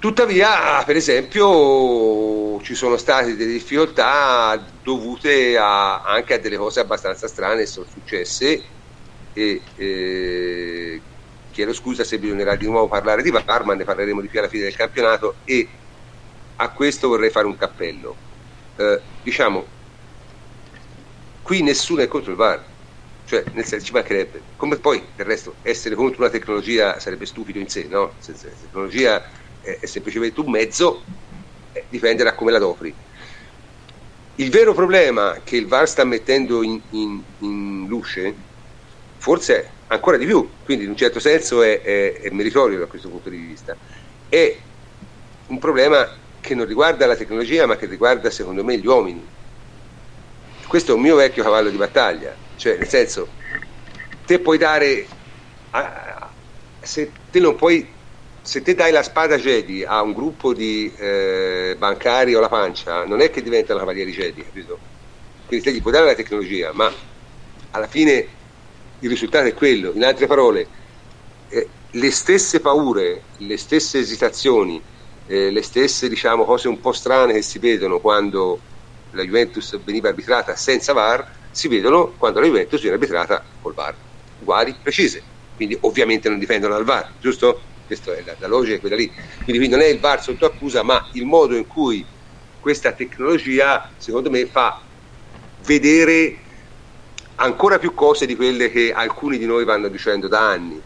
Tuttavia per esempio ci sono state delle difficoltà dovute a, anche a delle cose abbastanza strane sono successe. E eh, chiedo scusa se bisognerà di nuovo parlare di V A R, ma ne parleremo di più alla fine del campionato, e a questo vorrei fare un cappello. Eh, diciamo, qui nessuno è contro il V A R, cioè nel senso ci mancherebbe, come poi del resto essere contro una tecnologia sarebbe stupido in sé, no? La tecnologia è, è semplicemente un mezzo, eh, dipende da come la dopri. Il vero problema che il V A R sta mettendo in, in, in luce forse ancora di più, quindi in un certo senso è, è, è meritorio da questo punto di vista, è un problema che non riguarda la tecnologia ma che riguarda secondo me gli uomini. Questo è un mio vecchio cavallo di battaglia, cioè nel senso te puoi dare a, se te non puoi, se te dai la spada Jedi a un gruppo di eh, bancari o la pancia, non è che diventano cavalieri Jedi, capito? Quindi te gli puoi dare la tecnologia, ma alla fine il risultato è quello. In altre parole, eh, le stesse paure, le stesse esitazioni, eh, le stesse diciamo cose un po' strane che si vedono quando la Juventus veniva arbitrata senza V A R, si vedono quando la Juventus viene arbitrata col V A R, uguali, precise. Quindi ovviamente non dipendono dal V A R, giusto? Questa è la, la logica, è quella lì. Quindi, quindi non è il V A R sotto accusa, ma il modo in cui questa tecnologia, secondo me, fa vedere ancora più cose di quelle che alcuni di noi vanno dicendo da anni.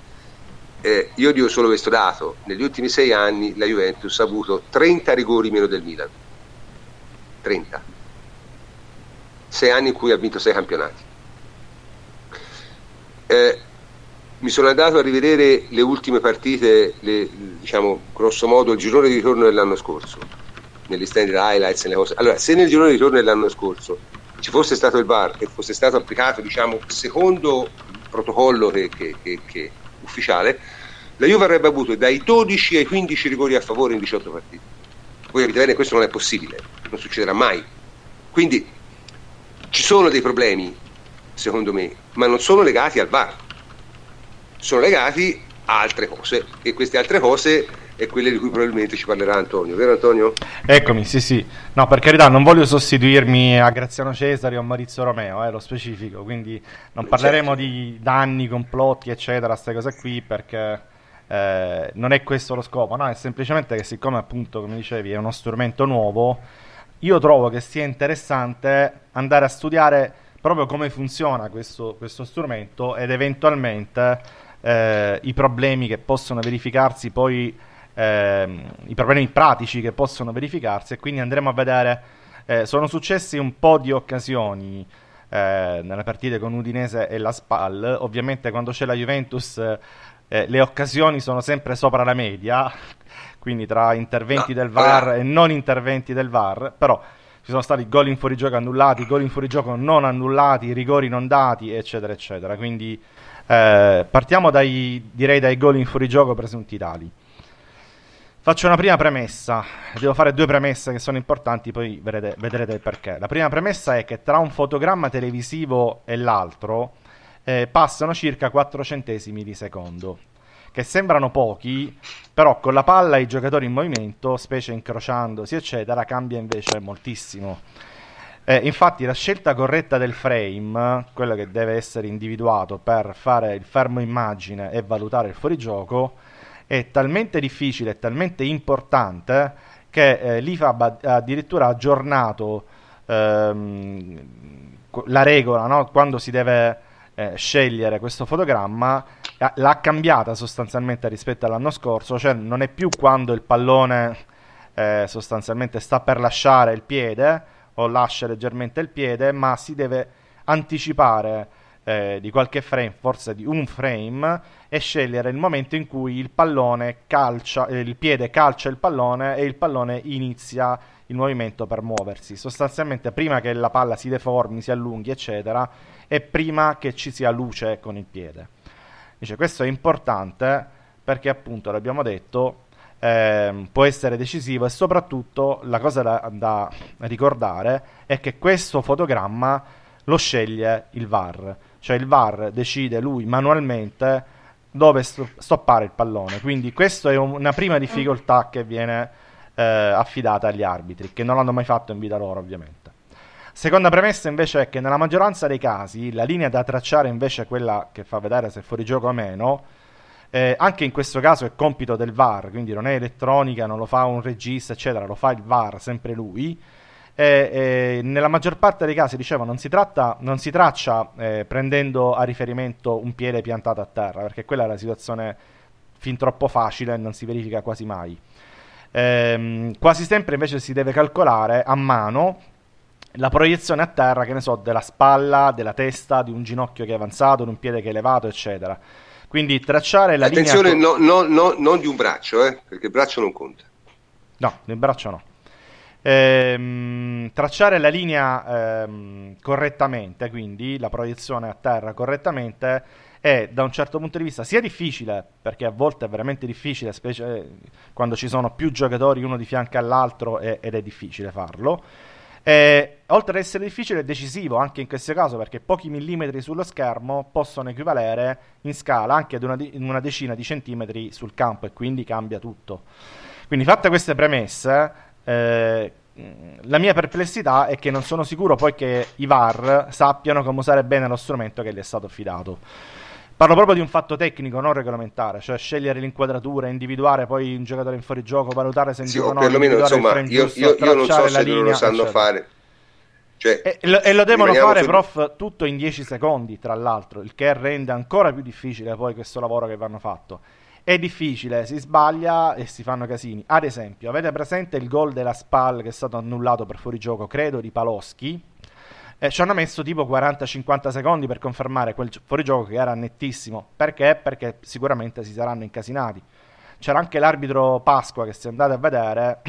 Eh, io dico solo questo dato: negli ultimi sei anni la Juventus ha avuto trenta rigori meno del Milan, trenta, sei anni in cui ha vinto sei campionati. Eh, mi sono andato a rivedere le ultime partite, le, diciamo grosso modo il girone di ritorno dell'anno scorso, negli standard highlights e le cose. Allora, se nel girone di ritorno dell'anno scorso ci fosse stato il V A R e fosse stato applicato diciamo secondo il protocollo che, che, che, che ufficiale, la Juve avrebbe avuto dai dodici ai quindici rigori a favore in diciotto partite. Voi capite bene, questo non è possibile, non succederà mai. Quindi ci sono dei problemi secondo me, ma non sono legati al V A R, sono legati a altre cose, e queste altre cose e quelle di cui probabilmente ci parlerà Antonio, vero Antonio? Eccomi, sì sì, no, per carità, non voglio sostituirmi a Graziano Cesare o a Maurizio Romeo, eh, lo specifico, quindi non parleremo certo di danni, complotti, eccetera, queste cose qui, perché eh, non è questo lo scopo, no, è semplicemente che siccome appunto, come dicevi, è uno strumento nuovo, io trovo che sia interessante andare a studiare proprio come funziona questo, questo strumento ed eventualmente eh, i problemi che possono verificarsi poi eh, i problemi pratici che possono verificarsi, e quindi andremo a vedere. Eh, sono successi un po' di occasioni eh, nelle partite con Udinese e la Spal. Ovviamente quando c'è la Juventus eh, le occasioni sono sempre sopra la media, quindi tra interventi del V A R e non interventi del V A R, però ci sono stati gol in fuorigioco annullati, gol in fuorigioco non annullati, rigori non dati, eccetera, eccetera. Quindi eh, partiamo dai, direi dai gol in fuorigioco presunti tali. Faccio una prima premessa, devo fare due premesse che sono importanti, poi vedrete, vedrete il perché. La prima premessa è che tra un fotogramma televisivo e l'altro eh, passano circa quattro centesimi di secondo, che sembrano pochi, però con la palla i giocatori in movimento, specie incrociandosi eccetera, cambia invece moltissimo. Eh, infatti la scelta corretta del frame, quello che deve essere individuato per fare il fermo immagine e valutare il fuorigioco, è talmente difficile e talmente importante che eh, l'I F A B ha addirittura aggiornato ehm, la regola, no? Quando si deve eh, scegliere questo fotogramma, l'ha cambiata sostanzialmente rispetto all'anno scorso, cioè non è più quando il pallone eh, sostanzialmente sta per lasciare il piede o lascia leggermente il piede, ma si deve anticipare eh, di qualche frame, forse di un frame, e scegliere il momento in cui il pallone calcia, eh, il piede calcia il pallone e il pallone inizia il movimento per muoversi, sostanzialmente prima che la palla si deformi, si allunghi eccetera, e prima che ci sia luce con il piede. Dice, questo è importante perché appunto, l'abbiamo detto, eh, può essere decisivo, e soprattutto la cosa da, da ricordare è che questo fotogramma lo sceglie il V A R, cioè il V A R decide lui manualmente dove stoppare il pallone, quindi questa è una prima difficoltà che viene eh, affidata agli arbitri, che non l'hanno mai fatto in vita loro ovviamente. Seconda premessa invece è che nella maggioranza dei casi la linea da tracciare invece è quella che fa vedere se è fuorigioco o meno, eh, anche in questo caso è compito del V A R, quindi non è elettronica, non lo fa un regista eccetera, lo fa il V A R, sempre lui, eh, eh, nella maggior parte dei casi, dicevo, non si, tratta, non si traccia eh, prendendo a riferimento un piede piantato a terra, perché quella è una situazione fin troppo facile e non si verifica quasi mai. Eh, quasi sempre invece si deve calcolare a mano la proiezione a terra, che ne so, della spalla, della testa, di un ginocchio che è avanzato, di un piede che è elevato, eccetera. Quindi tracciare la Attenzione, linea... Attenzione, no, no, no, non di un braccio, eh, perché il braccio non conta. No, del braccio no. Ehm, tracciare la linea ehm, correttamente, quindi la proiezione a terra correttamente, è da un certo punto di vista sia difficile, perché a volte è veramente difficile, specie quando ci sono più giocatori uno di fianco all'altro, e, ed è difficile farlo. Eh, oltre ad essere difficile, è decisivo anche in questo caso, perché pochi millimetri sullo schermo possono equivalere in scala anche ad una, di- una decina di centimetri sul campo, e quindi cambia tutto. Quindi, fatte queste premesse, eh, la mia perplessità è che non sono sicuro poi che i V A R sappiano come usare bene lo strumento che gli è stato affidato. Parlo proprio di un fatto tecnico, non regolamentare, cioè scegliere l'inquadratura, individuare poi un giocatore in fuorigioco, valutare se sì, individuare o meno, insomma, il giusto, io, io, io non so se linea, loro lo sanno eccetera. fare. Cioè, e, lo, e lo devono fare, su... prof, tutto in dieci secondi, tra l'altro, il che rende ancora più difficile poi questo lavoro che vanno fatto. È difficile, si sbaglia e si fanno casini. Ad esempio, avete presente il gol della Spal che è stato annullato per fuorigioco, credo, di Paloschi? Eh, ci hanno messo tipo quaranta cinquanta secondi per confermare quel fuorigioco che era nettissimo. Perché? Perché sicuramente si saranno incasinati. C'era anche l'arbitro Pasqua che, se andate a vedere,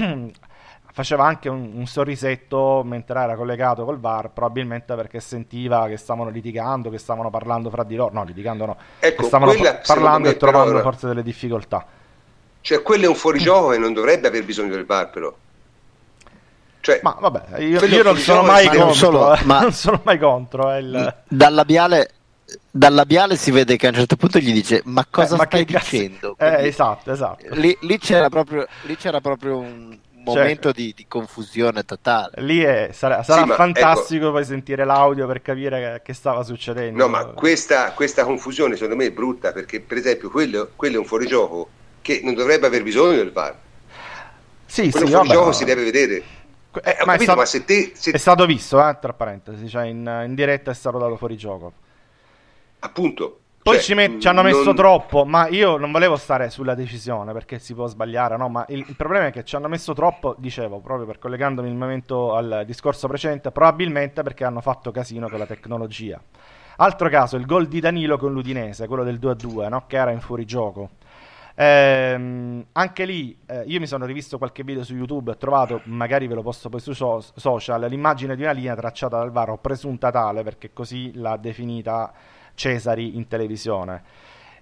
faceva anche un, un sorrisetto mentre era collegato col V A R, probabilmente perché sentiva che stavano litigando, che stavano parlando fra di loro. No, litigando no. Ecco, che stavano quella, parlando e trovando però, forse delle difficoltà. Cioè, quello è un fuorigioco e non dovrebbe aver bisogno del V A R, però. Cioè, ma vabbè, io, io non sono mai contro, non, solo, eh, ma non sono mai contro. Eh, il... dal, labiale, dal labiale si vede che a un certo punto gli dice: ma cosa eh, ma stai dicendo? Quindi, eh, esatto, esatto. Lì, lì, c'era proprio, lì c'era proprio un momento, cioè, di, di confusione totale. Lì è, sarà, sarà sì, fantastico, ecco, poi sentire l'audio per capire che, che stava succedendo. No, ma questa, questa confusione secondo me è brutta, perché per esempio quello, quello è un fuorigioco che non dovrebbe aver bisogno del V A R. Sì, quello sì, fuorigioco vabbè, si deve vedere. Eh, ma, capito, è stato, ma se te, se... è stato visto, eh, tra parentesi, cioè in, in diretta è stato dato fuorigioco. Appunto, Poi cioè, ci, met- ci hanno messo non... troppo, ma io non volevo stare sulla decisione perché si può sbagliare, no? Ma il, il problema è che ci hanno messo troppo, dicevo, proprio per collegandomi il momento al discorso precedente, probabilmente perché hanno fatto casino con la tecnologia. Altro caso, il gol di Danilo con l'Udinese, quello del due a due, no? Che era in fuorigioco. Ehm, anche lì eh, io mi sono rivisto qualche video su YouTube, ho trovato, magari ve lo posto poi sui so- social, l'immagine di una linea tracciata dal V A R, o presunta tale, perché così l'ha definita Cesari in televisione.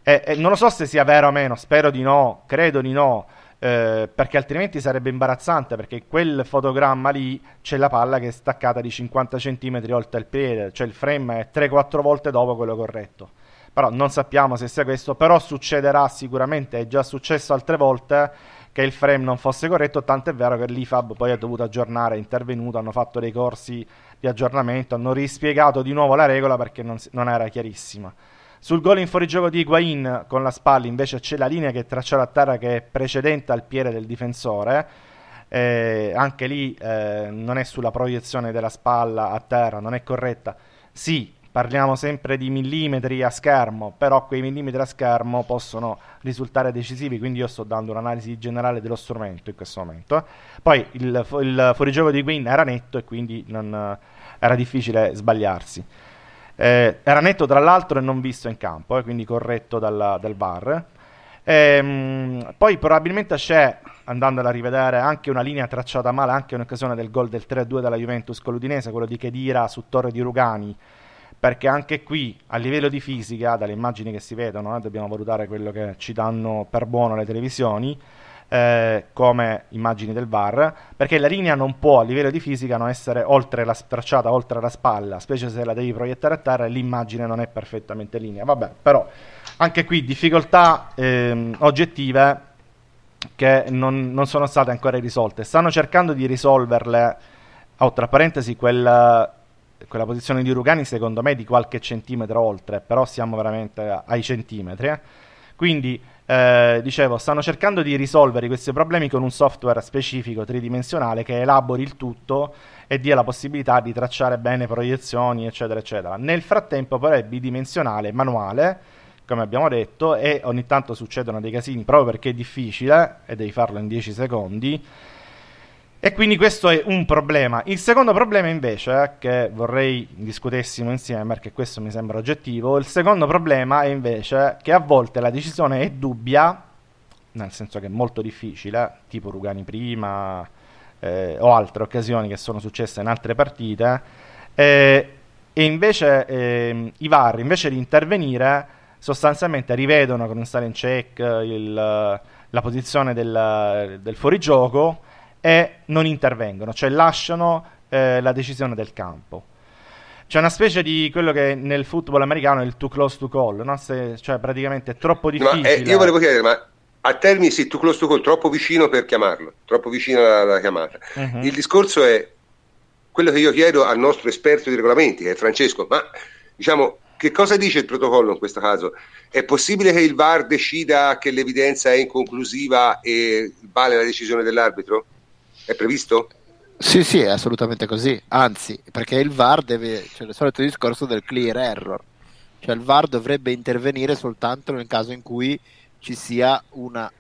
E, e non lo so se sia vero o meno, spero di no, credo di no, eh, perché altrimenti sarebbe imbarazzante, perché quel fotogramma lì c'è la palla che è staccata di cinquanta centimetri oltre il piede, cioè il frame è tre quattro volte dopo quello corretto. Però non sappiamo se sia questo, però succederà sicuramente, è già successo altre volte che il frame non fosse corretto, tant'è vero che l'I F A B poi ha dovuto aggiornare, è intervenuto, hanno fatto dei corsi di aggiornamento, hanno rispiegato di nuovo la regola perché non, non era chiarissima. Sul gol in fuorigioco di Higuaín con la spalla invece c'è la linea che è tracciata a terra che è precedente al piede del difensore, eh, anche lì eh, non è sulla proiezione della spalla a terra, non è corretta. Sì, parliamo sempre di millimetri a schermo, però quei millimetri a schermo possono risultare decisivi, quindi io sto dando un'analisi generale dello strumento in questo momento. Poi il, il fuorigioco di Higuaín era netto e quindi non, era difficile sbagliarsi. Eh, era netto tra l'altro e non visto in campo, eh, quindi corretto dal, dal V A R. Ehm, poi probabilmente c'è, andandola a rivedere, anche una linea tracciata male, anche in occasione del gol del tre a due della Juventus con l'Udinese, quello di Khedira su torre di Rugani, perché anche qui a livello di fisica, dalle immagini che si vedono, eh, dobbiamo valutare quello che ci danno per buono le televisioni, eh, come immagini del V A R, perché la linea non può a livello di fisica non essere oltre la tracciata, oltre la spalla, specie se la devi proiettare a terra e l'immagine non è perfettamente in linea. Vabbè, però anche qui difficoltà eh, oggettive che non, non sono state ancora risolte. Stanno cercando di risolverle, oh, tra parentesi, quel... quella posizione di Rugani secondo me è di qualche centimetro oltre, però siamo veramente ai centimetri, eh? Quindi eh, dicevo, stanno cercando di risolvere questi problemi con un software specifico tridimensionale che elabori il tutto e dia la possibilità di tracciare bene proiezioni eccetera eccetera. Nel frattempo però è bidimensionale, manuale come abbiamo detto, e ogni tanto succedono dei casini proprio perché è difficile e devi farlo in dieci secondi. E quindi questo è un problema. Il secondo problema invece, eh, che vorrei discutessimo insieme, perché questo mi sembra oggettivo, il secondo problema è invece che a volte la decisione è dubbia, nel senso che è molto difficile, tipo Rugani prima, eh, o altre occasioni che sono successe in altre partite, eh, e invece eh, i V A R, invece di intervenire, sostanzialmente rivedono con un silent check il, la posizione del, del fuorigioco, e non intervengono, cioè lasciano eh, la decisione del campo. C'è una specie di quello che nel football americano è il too close to call, no? Se, cioè praticamente è troppo difficile. Ma, eh, io volevo chiedere, ma a termini sì, too close to call, troppo vicino per chiamarlo, troppo vicino alla, alla chiamata. Uh-huh. Il discorso è quello che io chiedo al nostro esperto di regolamenti, che è Francesco, ma diciamo che cosa dice il protocollo in questo caso? È possibile che il V A R decida che l'evidenza è inconclusiva e vale la decisione dell'arbitro? È previsto? Sì, sì, è assolutamente così. Anzi, perché il V A R deve, c'è cioè il solito discorso del clear error, cioè il V A R dovrebbe intervenire soltanto nel caso in cui ci sia una,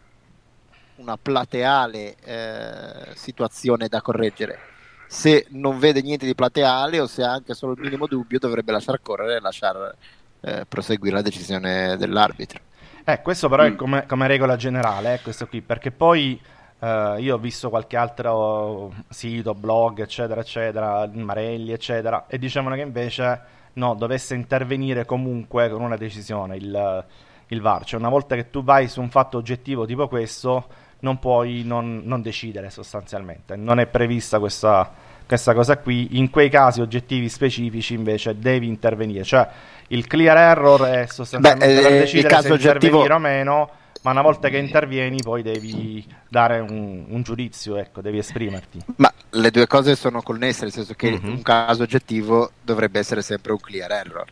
una plateale eh, situazione da correggere. Se non vede niente di plateale o se ha anche solo il minimo dubbio, dovrebbe lasciar correre e lasciar eh, proseguire la decisione dell'arbitro. Eh, questo però mm. è come, come regola generale, eh, questo qui, perché poi Uh, io ho visto qualche altro sito, blog, eccetera, eccetera, Marelli, eccetera, e dicevano che invece no, dovesse intervenire comunque con una decisione il, il V A R. Cioè, una volta che tu vai su un fatto oggettivo tipo questo, non puoi non, non decidere sostanzialmente. Non è prevista questa, questa cosa qui. In quei casi oggettivi specifici, invece, devi intervenire. Cioè, il clear error è sostanzialmente Beh, per eh, decidere il caso se oggettivo... intervenire o meno. Ma una volta che intervieni poi devi dare un, un giudizio, ecco, devi esprimerti. Ma le due cose sono connesse, nel senso che mm-hmm. un caso oggettivo dovrebbe essere sempre un clear error.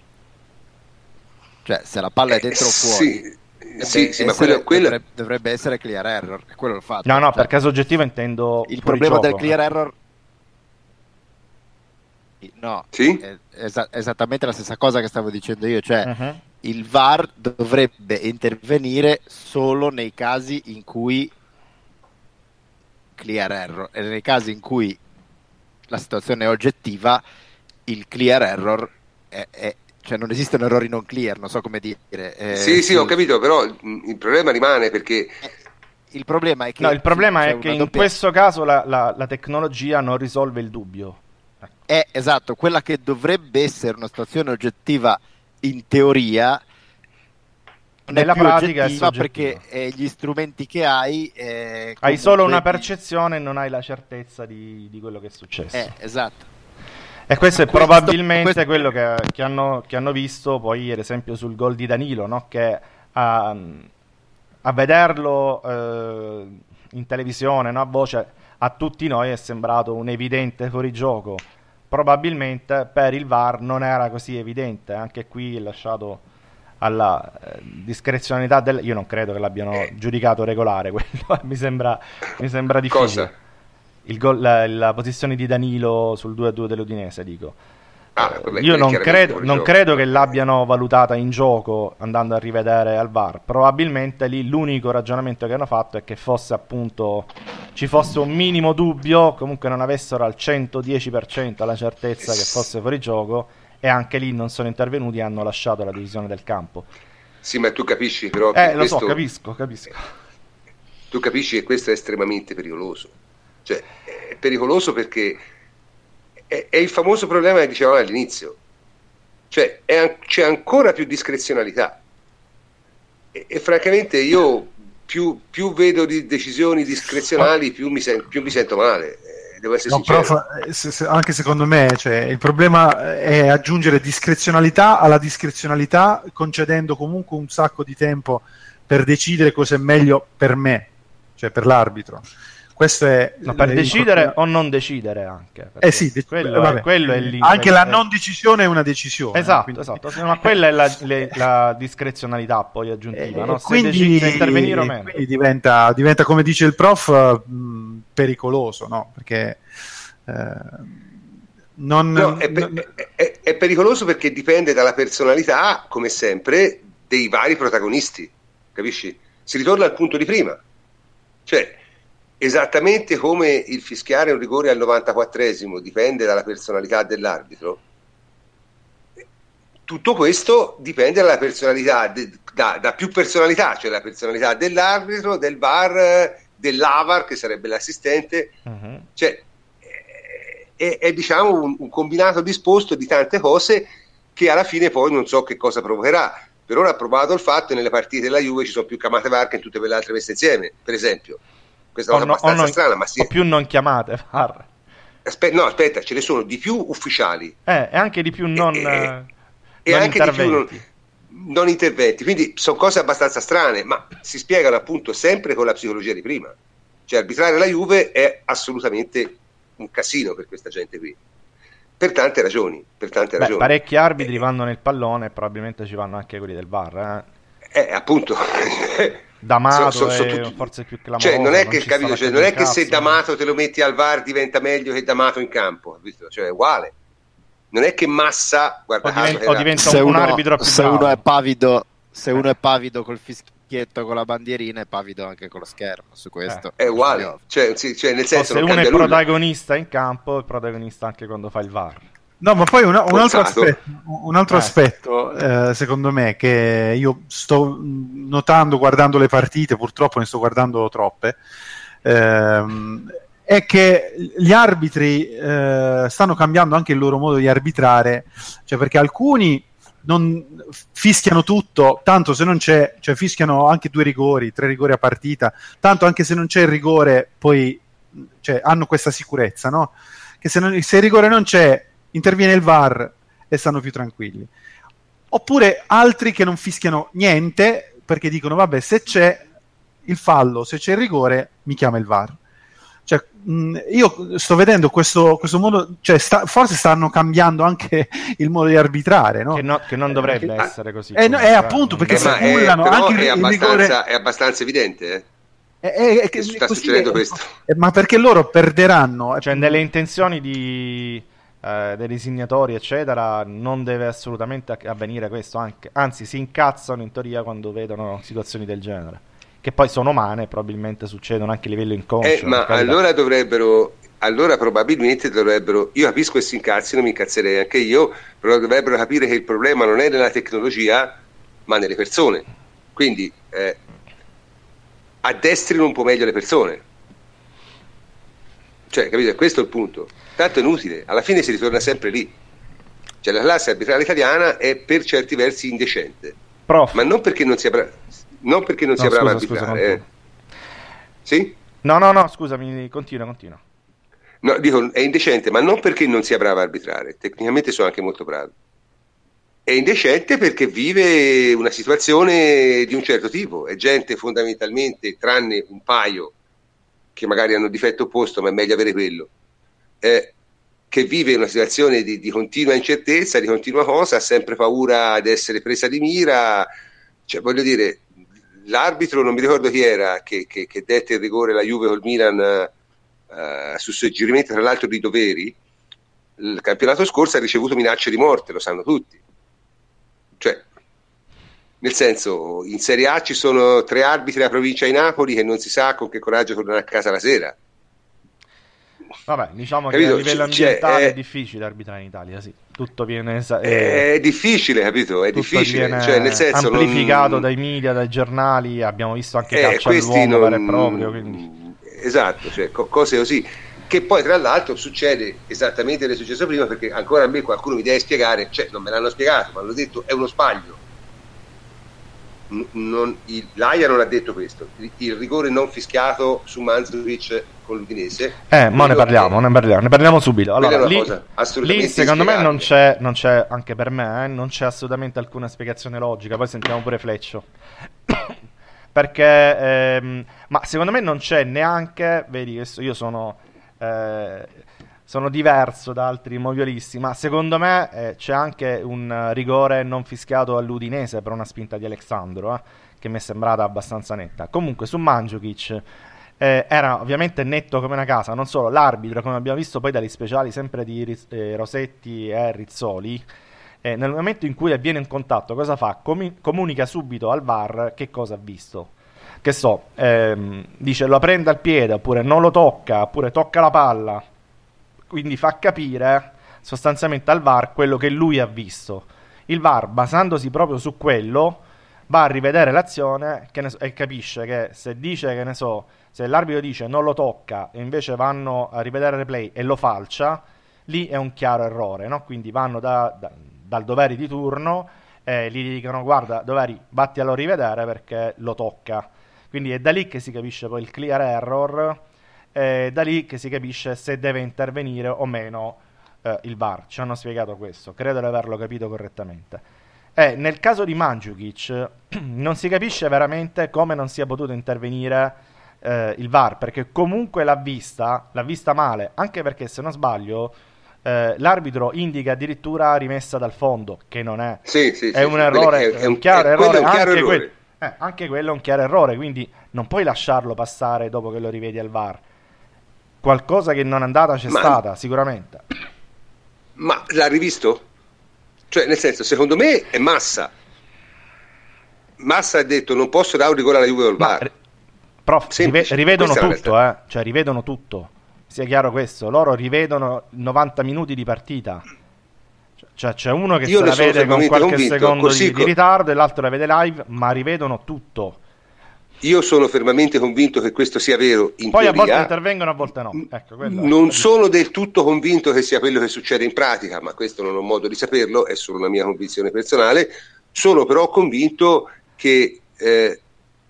Cioè, se la palla è dentro eh, o fuori, sì, sì, essere, ma quello, quello... Dovrebbe, dovrebbe essere clear error, e quello l'ho fatto. No, no, cioè, per caso oggettivo intendo il problema gioco, del clear eh. error. No, sì? è, è, è esattamente la stessa cosa che stavo dicendo io, cioè... Mm-hmm. il V A R dovrebbe intervenire solo nei casi in cui clear error, e nei casi in cui la situazione è oggettiva, il clear error è, è, cioè non esistono errori non clear, non so come dire. Eh, sì, sì, ho capito, però il problema rimane, perché il problema è che, no, il problema è che in doppia... questo caso la, la, la tecnologia non risolve il dubbio. Eh, esatto, quella che dovrebbe essere una situazione oggettiva in teoria non nella è più pratica oggettiva, è perché eh, gli strumenti che hai eh, hai solo una percezione e non hai la certezza di, di quello che è successo. Eh, esatto. E questo è questo, probabilmente questo... quello che, che, hanno, che hanno visto poi ad esempio sul gol di Danilo, no? Che a, a vederlo eh, in televisione, no? A voce a tutti noi è sembrato un evidente fuorigioco. Probabilmente per il V A R non era così evidente, anche qui è lasciato alla eh, discrezionalità del... Io non credo che l'abbiano eh. giudicato regolare, quello mi sembra, mi sembra difficile. Cosa? Il gol, la, la posizione di Danilo sul due a due dell'Udinese, dico. Ah, vabbè, io non credo, non credo che l'abbiano valutata in gioco andando a rivedere al V A R. Probabilmente lì l'unico ragionamento che hanno fatto è che fosse appunto ci fosse un minimo dubbio, comunque non avessero al cento dieci per cento la certezza che fosse fuori gioco, e anche lì non sono intervenuti e hanno lasciato la divisione del campo. Sì, ma tu capisci però eh, questo... lo so, capisco, capisco. Tu capisci che questo è estremamente pericoloso, cioè è pericoloso perché è il famoso problema che dicevamo all'inizio, cioè è an- c'è ancora più discrezionalità e, e francamente io più, più vedo di decisioni discrezionali più mi, sen- più mi sento male, eh, devo essere no, sincero. Però, se, se, anche secondo me, cioè, il problema è aggiungere discrezionalità alla discrezionalità, concedendo comunque un sacco di tempo per decidere cosa è meglio per me, cioè per l'arbitro. Questo è no, per decidere incorpor- o non decidere anche eh sì, dec- quello, vabbè. È, quello è lì, anche la non decisione è una decisione, esatto, quindi... esatto. Ma quella è la, le, la discrezionalità poi aggiuntiva, eh, no? Se quindi, decide intervenire o meno, quindi diventa, diventa come dice il prof mh, pericoloso, no? Perché eh, non, no, è, per, non... È, è pericoloso perché dipende dalla personalità, come sempre, dei vari protagonisti, capisci? Si ritorna al punto di prima, cioè esattamente come il fischiare un rigore al novantaquattresimo dipende dalla personalità dell'arbitro, tutto questo dipende dalla personalità de, da, da più personalità, cioè la personalità dell'arbitro, del V A R, dell'AVAR che sarebbe l'assistente, uh-huh. Cioè è, è, è diciamo un, un combinato disposto di tante cose che alla fine poi non so che cosa provocherà. Per ora ha provato il fatto che nelle partite della Juve ci sono più chiamate V A R che in tutte quelle altre messe insieme, per esempio. Questa cosa no, abbastanza non, strana, ma sì. O più non chiamate V A R. Aspe- no, aspetta, ce ne sono di più ufficiali. Eh, e anche di più non, e, eh, e non anche interventi. Di più non, non interventi. Quindi sono cose abbastanza strane, ma si spiegano appunto sempre con la psicologia di prima. Cioè arbitrare la Juve è assolutamente un casino per questa gente qui. Per tante ragioni, per tante Beh, ragioni. Parecchi arbitri eh. vanno nel pallone e probabilmente ci vanno anche quelli del V A R. Eh, eh appunto... D'Amato so, so, so, è tutti... forse più clamoroso, cioè non è che, non capito, cioè, non è che se D'Amato te lo metti al V A R diventa meglio che D'Amato in campo, capito? Cioè è uguale, non è che Massa guarda, o, diven- era... o diventa se un uno, arbitro più se bravo. Uno è pavido, se eh. uno è pavido col fischietto, con la bandierina, è pavido anche con lo schermo, su questo eh. è uguale, cioè, sì, cioè nel senso, o se non uno è nulla. Protagonista in campo è protagonista anche quando fa il V A R. No, ma poi un, un altro aspetto, un altro eh. aspetto eh, secondo me, che io sto notando guardando le partite, purtroppo ne sto guardando troppe, ehm, è che gli arbitri eh, stanno cambiando anche il loro modo di arbitrare, cioè perché alcuni non fischiano tutto, tanto se non c'è, cioè fischiano anche due rigori, tre rigori a partita, tanto anche se non c'è il rigore, poi cioè, hanno questa sicurezza, no? Che se, non, se il rigore non c'è, interviene il V A R e stanno più tranquilli. Oppure altri che non fischiano niente perché dicono vabbè, se c'è il fallo, se c'è il rigore, mi chiama il V A R. Cioè, mh, io sto vedendo questo, questo modo, cioè sta, forse stanno cambiando anche il modo di arbitrare, no? Che, no, che non dovrebbe eh, essere così. Eh, no, è appunto perché eh, si annullano anche è il abbastanza, rigore. È abbastanza evidente, eh? È, è, che sta succedendo questo. È, ma perché loro perderanno. Cioè nelle intenzioni di... eh, dei designatori eccetera, non deve assolutamente avvenire questo, anche, anzi si incazzano in teoria quando vedono situazioni del genere, che poi sono umane, probabilmente succedono anche a livello inconscio. Eh, ma allora dovrebbero, allora probabilmente dovrebbero, io capisco che si incazzino, mi incazzerei anche io, però dovrebbero capire che il problema non è nella tecnologia ma nelle persone, quindi eh, addestrino un po' meglio le persone, cioè capite, questo è il punto, tanto è inutile, alla fine si ritorna sempre lì, cioè la classe arbitrale italiana è per certi versi indecente, prof. ma non perché non sia brava, non perché non no, sia brava a arbitrare, eh. sì? no no no scusami, continua continua no, dico, è indecente ma non perché non sia brava a arbitrare, tecnicamente sono anche molto bravi, è indecente perché vive una situazione di un certo tipo, è gente fondamentalmente, tranne un paio che magari hanno difetto opposto ma è meglio avere quello, eh, che vive una situazione di, di continua incertezza, di continua cosa, ha sempre paura di essere presa di mira, cioè voglio dire, l'arbitro non mi ricordo chi era che, che, che dette il rigore la Juve col Milan eh, su suggerimento tra l'altro di Doveri, il campionato scorso ha ricevuto minacce di morte, lo sanno tutti. Cioè, nel senso, in Serie A ci sono tre arbitri della provincia di Napoli che non si sa con che coraggio tornano a casa la sera. Vabbè, diciamo capito? Che a livello ambientale cioè, è... è difficile arbitrare in Italia, sì. Tutto viene sa- è... è difficile, capito? È tutto difficile, viene cioè, nel senso, amplificato non... dai media, dai giornali, abbiamo visto anche eh, caccia all'uomo non... vero e proprio, quindi... Esatto, cioè, co- cose così che poi tra l'altro succede esattamente come è successo prima, perché ancora a me qualcuno mi deve spiegare, cioè non me l'hanno spiegato, ma l'ho detto, è uno sbaglio. N- non, il, L'A I A non ha detto questo, il, il rigore non fischiato su Mandžukić con l'Udinese. Eh, ma ne parliamo, ne parliamo, ne parliamo subito. Allora, lì, cosa lì secondo me non c'è, non c'è, anche per me, eh, non c'è assolutamente alcuna spiegazione logica, poi sentiamo pure Fleccio. Perché, ehm, ma secondo me non c'è neanche, vedi, io sono... Eh, sono diverso da altri moviolisti, ma secondo me eh, c'è anche un rigore non fischiato all'Udinese per una spinta di Alex Sandro eh, che mi è sembrata abbastanza netta. Comunque su Mandžukić eh, era ovviamente netto come una casa, non solo l'arbitro, come abbiamo visto poi dagli speciali sempre di eh, Rosetti e Rizzoli, eh, nel momento in cui avviene un contatto cosa fa? Com- comunica subito al V A R che cosa ha visto, che so, ehm, dice lo prende al piede, oppure non lo tocca, oppure tocca la palla, quindi fa capire sostanzialmente al V A R quello che lui ha visto. Il V A R, basandosi proprio su quello, va a rivedere l'azione che ne so, e capisce che se dice che ne so, se l'arbitro dice non lo tocca e invece vanno a rivedere il replay e lo falcia, lì è un chiaro errore, no? Quindi vanno da, da, dal Doveri di turno e gli dicono guarda Doveri, vattelo a rivedere perché lo tocca. Quindi è da lì che si capisce poi il clear error, è da lì che si capisce se deve intervenire o meno eh, il V A R. Ci hanno spiegato questo, credo di averlo capito correttamente. Eh, nel caso di Mandžukić non si capisce veramente come non sia potuto intervenire eh, il V A R, perché comunque l'ha vista, l'ha vista male, anche perché se non sbaglio eh, l'arbitro indica addirittura rimessa dal fondo, che non è, sì, sì, è sì, un sì, errore, è, è un chiaro è, errore, è un chiaro anche errore. Quel, Eh, anche quello è un chiaro errore, quindi non puoi lasciarlo passare dopo che lo rivedi al V A R. Qualcosa che non è andata c'è ma, stata, sicuramente. Ma l'ha rivisto? Cioè, nel senso, secondo me è Massa. Massa ha detto non posso dare un rigore alla Juve al V A R. Prof, rive- rivedono tutto, eh. Cioè rivedono tutto. Sia chiaro questo, loro rivedono novanta minuti di partita. Cioè c'è uno che io se la vede con qualche convinto, secondo di, di ritardo e l'altro la vede live, ma rivedono tutto. Io sono fermamente convinto che questo sia vero in poi teoria, a volte intervengono, a volte no, ecco, non è... sono del tutto convinto che sia quello che succede in pratica, ma questo non ho modo di saperlo, è solo una mia convinzione personale. Sono però convinto che eh,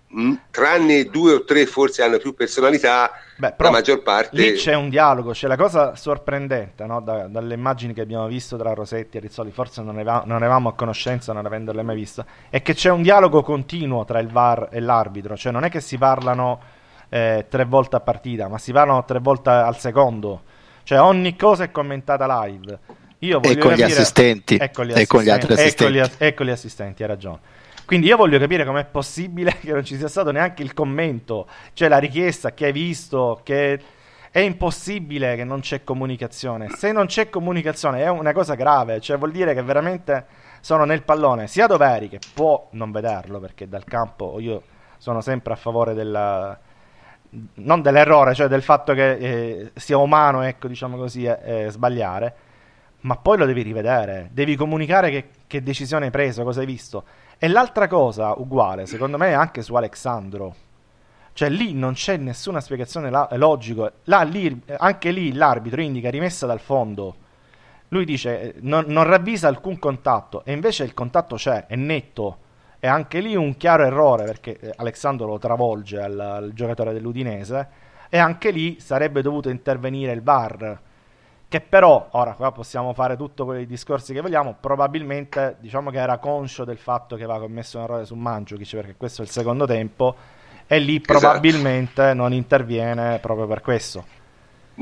mh, tranne due o tre forse hanno più personalità. Beh, però la maggior parte... Lì c'è un dialogo, c'è la cosa sorprendente, no? da, dalle immagini che abbiamo visto tra Rosetti e Rizzoli, forse non ne va, non eravamo a conoscenza, non avendole mai viste, è che c'è un dialogo continuo tra il V A R e l'arbitro, cioè non è che si parlano eh, tre volte a partita, ma si parlano tre volte al secondo, cioè ogni cosa è commentata live. Io voglio e con capire... gli assistenti e con gli assistenti, e con gli altri assistenti. E con gli, e con gli assistenti, hai ragione. Quindi io voglio capire com'è possibile che non ci sia stato neanche il commento, cioè la richiesta, che hai visto, che è impossibile che non c'è comunicazione. Se non c'è comunicazione è una cosa grave, cioè vuol dire che veramente sono nel pallone, sia Doveri, che può non vederlo, perché dal campo io sono sempre a favore della... non dell'errore, cioè del fatto che eh, sia umano, ecco, diciamo così, eh, sbagliare, ma poi lo devi rivedere, devi comunicare che, che decisione hai preso, cosa hai visto. E l'altra cosa uguale, secondo me, è anche su Alex Sandro, cioè lì non c'è nessuna spiegazione la- logica, là, lì, anche lì l'arbitro indica rimessa dal fondo, lui dice non, non ravvisa alcun contatto, e invece il contatto c'è, è netto. E anche lì un chiaro errore, perché Alex Sandro lo travolge al, al giocatore dell'Udinese, e anche lì sarebbe dovuto intervenire il V A R, che però, ora qua possiamo fare tutto quei discorsi che vogliamo, probabilmente diciamo che era conscio del fatto che aveva commesso un errore su Mandžukić, perché questo è il secondo tempo, e lì probabilmente esatto. non interviene proprio per questo.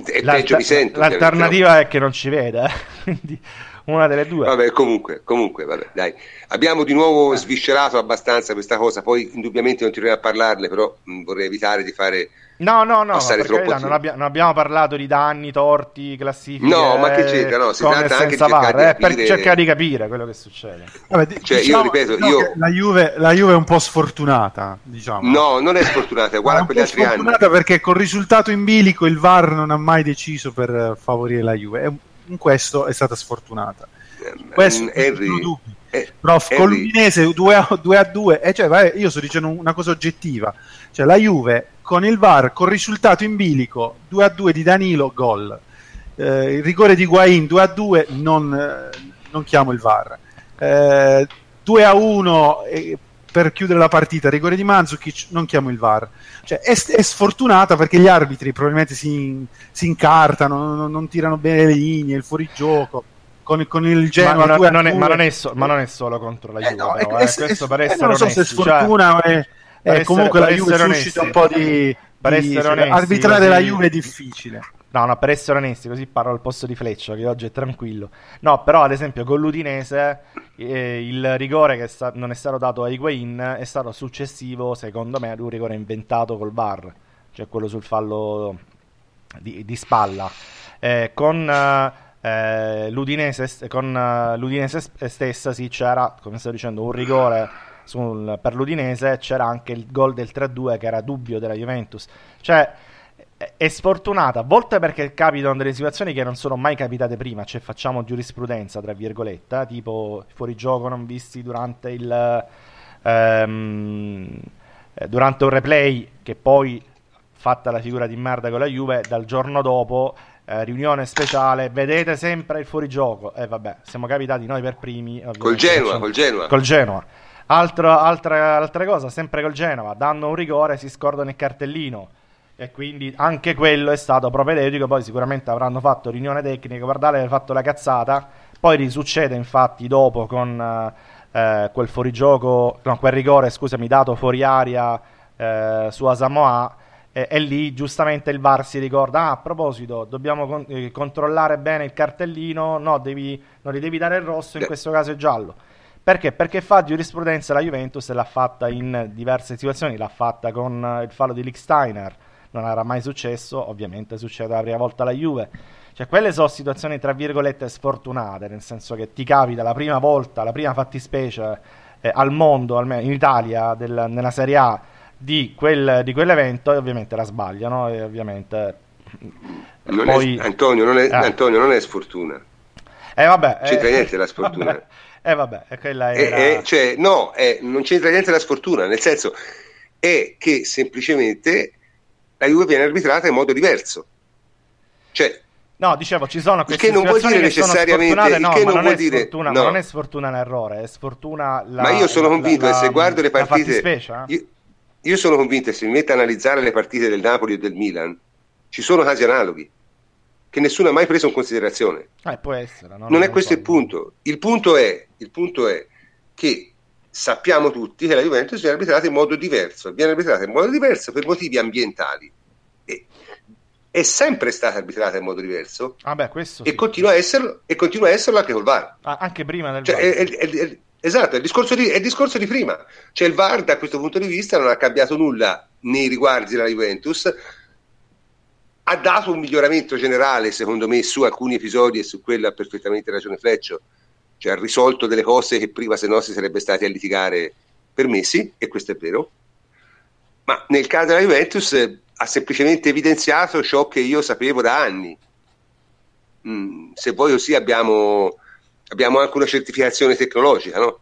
E L'alter- mi sento, l'alternativa è che non ci veda, quindi... una delle due. Vabbè, comunque, comunque, vabbè, dai. Abbiamo di nuovo sviscerato abbastanza questa cosa, poi indubbiamente continueremo a parlarne, però mh, vorrei evitare di fare No, no, no, passare troppo carità, non, abbi- non abbiamo parlato di danni, torti, classifiche. No, ma che c'entra, no, si tratta anche di cercare, var, di capire... per cercare di capire quello che succede. Vabbè, d- cioè, diciamo, io ripeto, no, io... La, Juve, la Juve è un po' sfortunata, diciamo. No, non è sfortunata, è uguale a quegli altri anni. È sfortunata perché col risultato in bilico il V A R non ha mai deciso per favorire la Juve. È un... in questo è stata sfortunata. Questo Henry, eh, prof Henry. Con l'Udinese due a due e cioè vai, io sto dicendo una cosa oggettiva, cioè la Juve con il V A R col risultato in bilico due a due di Danilo gol, eh, il rigore di Higuaín due a due non, eh, non chiamo il V A R, eh, due a uno eh, per chiudere la partita rigore di Mandžukić non chiamo il V A R, cioè è, è sfortunata perché gli arbitri probabilmente si, si incartano, non, non tirano bene le linee, il fuorigioco con, con il Genoa ma, non è, ma, non è so, ma non è solo contro la Juve, eh no, però, è, eh, è, questo per essere eh, non so onesti, se sfortuna cioè, è, è essere, comunque la Juve suscita un po' di, per di cioè, onesti, arbitrare così... la Juve è difficile. No, no, per essere onesti, così parlo al posto di Fleccio, che oggi è tranquillo. No, però ad esempio con l'Udinese eh, il rigore che sta- non è stato dato a Higuaín è stato successivo, secondo me, ad un rigore inventato col V A R, cioè quello sul fallo di, di spalla. Eh, con eh, l'Udinese, st- con, eh, l'Udinese st- stessa sì, c'era, come stavo dicendo, un rigore sul, per l'Udinese, c'era anche il gol del tre a due che era dubbio della Juventus. Cioè... è sfortunata, a volte perché capitano delle situazioni che non sono mai capitate prima, cioè facciamo giurisprudenza, tra virgolette, tipo fuorigioco non visti durante il ehm, durante un replay, che poi, fatta la figura di merda con la Juve, dal giorno dopo, eh, riunione speciale, vedete sempre il fuorigioco, e eh, vabbè, siamo capitati noi per primi. Col Genoa, col Genoa. Col Genoa. Altra, altra, altra cosa, sempre col Genoa, danno un rigore, si scordano il cartellino, e quindi anche quello è stato propedeutico. Poi sicuramente avranno fatto riunione tecnica, guardate, hanno fatto la cazzata, poi risuccede infatti dopo con eh, quel fuorigioco, no, quel rigore, scusami, dato fuori aria eh, su Asamoah, e, e lì giustamente il V A R si ricorda, ah, a proposito, dobbiamo con- eh, controllare bene il cartellino, no, devi, non gli devi dare il rosso, in questo caso è giallo. Perché? Perché fa giurisprudenza la Juventus, e l'ha fatta in diverse situazioni, l'ha fatta con il fallo di Lichtsteiner, non era mai successo, ovviamente succede la prima volta alla Juve, cioè quelle sono situazioni tra virgolette sfortunate, nel senso che ti capita la prima volta, la prima fattispecie eh, al mondo, almeno in Italia, del, nella Serie A, di, quel, di quell'evento, e ovviamente la sbagliano, e ovviamente non poi... è, Antonio, non è, eh. Antonio non è sfortuna, eh, vabbè, c'entra eh, niente la sfortuna, vabbè, eh, vabbè, quella era... eh, eh, cioè, no, eh, non c'entra niente la sfortuna, nel senso è che semplicemente la Juve viene arbitrata in modo diverso, cioè no, dicevo, ci sono queste che non vuol dire che necessariamente no, che non, non vuol dire sfortuna, no. Non è sfortuna l'errore, è sfortuna la, ma io sono convinto la, che se la, guardo le partite io, io sono convinto che se mi metto a analizzare le partite del Napoli e del Milan ci sono casi analoghi che nessuno ha mai preso in considerazione, eh, può essere, no? non, non è questo so. il punto il punto è il punto è che sappiamo tutti che la Juventus viene arbitrata in modo diverso, viene arbitrata in modo diverso per motivi ambientali, e è sempre stata arbitrata in modo diverso, ah beh, questo e sì. continua a esserlo e continua a esserlo anche col V A R, ah, anche prima del cioè, V A R. È, è, è, è, esatto, è il, discorso di, è il discorso di prima, cioè il V A R da questo punto di vista non ha cambiato nulla nei riguardi della Juventus, ha dato un miglioramento generale, secondo me, su alcuni episodi, e su quello ha perfettamente ragione Fleccio, cioè ha risolto delle cose che prima se no si sarebbe stati a litigare permessi, e questo è vero, ma nel caso della Juventus eh, ha semplicemente evidenziato ciò che io sapevo da anni. Mm, se poi così abbiamo, abbiamo anche una certificazione tecnologica, no?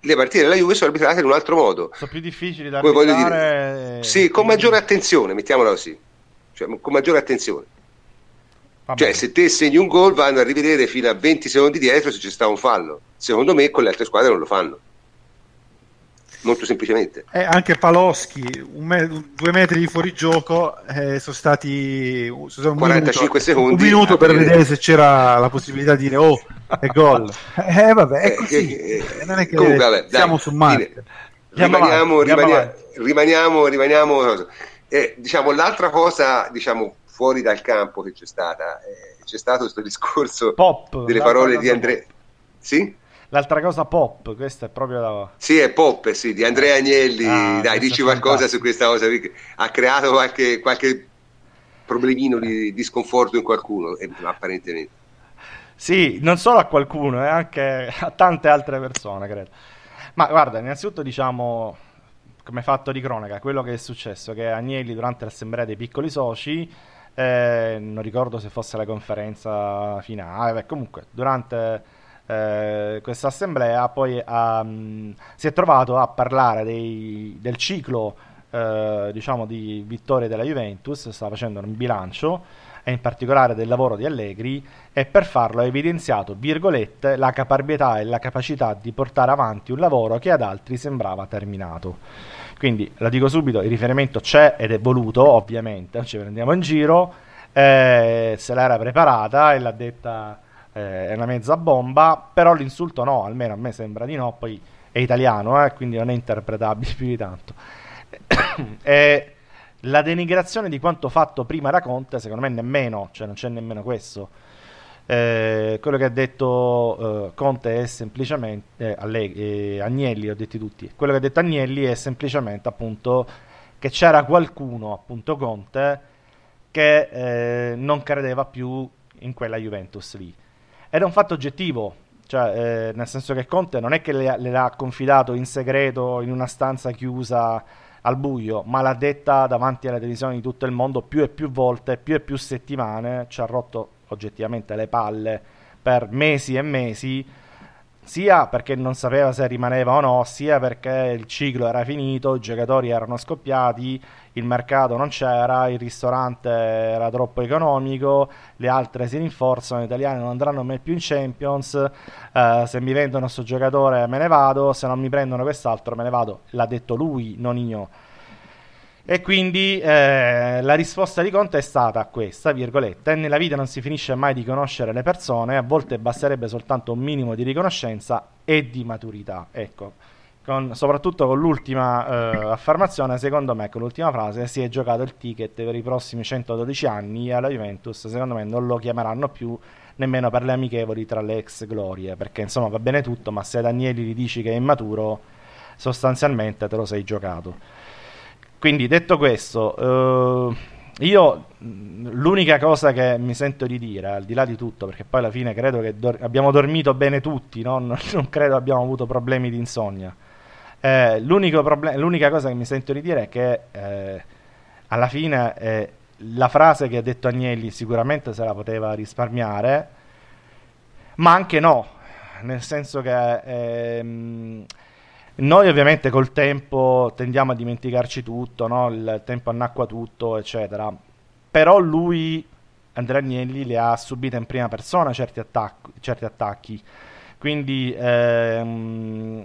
Le partite della Juve sono arbitrate in un altro modo, sono più difficili da arbitrare, sì, con maggiore attenzione, mettiamola così, cioè, con maggiore attenzione. Vabbè. Cioè se te segni un gol vanno a rivedere fino a venti secondi dietro se c'è stato un fallo, secondo me con le altre squadre non lo fanno, molto semplicemente. Eh, anche Paloschi un me- due metri di fuorigioco eh, sono stati sono stato un quarantacinque minuto, secondi un minuto per vedere, vedere se c'era la possibilità di dire oh è gol. eh vabbè è così, eh, eh, non è che comunque, vabbè, siamo dai, su Marte, rimaniamo, rimaniamo, rimaniamo rimaniamo eh, diciamo l'altra cosa, diciamo fuori dal campo che c'è stata eh, c'è stato questo discorso pop, delle parole di Andrea sì? L'altra cosa pop, questa è proprio la... Sì, è pop, sì, di Andrea Agnelli. Ah, dai, dici qualcosa su questa cosa, ha creato qualche, qualche problemino di, di sconforto in qualcuno, eh, apparentemente. Sì, non solo a qualcuno, eh, anche a tante altre persone, credo. Ma guarda, innanzitutto diciamo, come fatto di cronaca, quello che è successo, che Agnelli durante l'assemblea dei piccoli soci, eh, non ricordo se fosse la conferenza finale, beh, comunque, durante... Eh, questa assemblea poi um, si è trovato a parlare dei, del ciclo eh, diciamo di vittorie della Juventus, sta facendo un bilancio e in particolare del lavoro di Allegri, e per farlo ha evidenziato, virgolette, la caparbietà e la capacità di portare avanti un lavoro che ad altri sembrava terminato. Quindi la dico subito, il riferimento c'è ed è voluto, ovviamente non ci prendiamo in giro, eh, se l'era preparata e l'ha detta, è una mezza bomba, però l'insulto no, almeno a me sembra di no, poi è italiano, eh, quindi non è interpretabile più di tanto. E la denigrazione di quanto fatto prima da Conte, secondo me nemmeno, cioè non c'è nemmeno questo. Eh, quello che ha detto eh, Conte è semplicemente, eh, Allegri, eh, Agnelli, ho detto tutti, quello che ha detto Agnelli è semplicemente appunto che c'era qualcuno, appunto Conte, che eh, non credeva più in quella Juventus lì. Era un fatto oggettivo, cioè eh, nel senso che Conte non è che le, le l'ha confidato in segreto in una stanza chiusa al buio, ma l'ha detta davanti alla televisione di tutto il mondo più e più volte, più e più settimane, ci ha rotto oggettivamente le palle per mesi e mesi, sia perché non sapeva se rimaneva o no, sia perché il ciclo era finito, i giocatori erano scoppiati, il mercato non c'era, il ristorante era troppo economico, le altre si rinforzano, gli italiani non andranno mai più in Champions, eh, se mi vendono questo giocatore me ne vado, se non mi prendono quest'altro me ne vado, l'ha detto lui, non io. E quindi eh, la risposta di Conte è stata questa, virgolette, nella vita non si finisce mai di conoscere le persone, a volte basterebbe soltanto un minimo di riconoscenza e di maturità. Ecco, con, soprattutto con l'ultima eh, affermazione, secondo me, con l'ultima frase, si è giocato il ticket per i prossimi centododici anni alla Juventus, secondo me non lo chiameranno più nemmeno per le amichevoli tra le ex glorie, perché insomma va bene tutto, ma se ad Agnelli gli dici che è immaturo, sostanzialmente te lo sei giocato. Quindi detto questo, eh, io l'unica cosa che mi sento di dire, al di là di tutto, perché poi alla fine credo che do- abbiamo dormito bene tutti, no? non, non credo abbiamo avuto problemi di insonnia, eh, l'unico proble- l'unica cosa che mi sento di dire è che eh, alla fine eh, la frase che ha detto Agnelli sicuramente se la poteva risparmiare, ma anche no, nel senso che... Ehm, noi ovviamente col tempo tendiamo a dimenticarci tutto, no? Il tempo annacqua tutto, eccetera. Però lui, Andrea Agnelli, le ha subite in prima persona certi, attac- certi attacchi. Quindi ehm,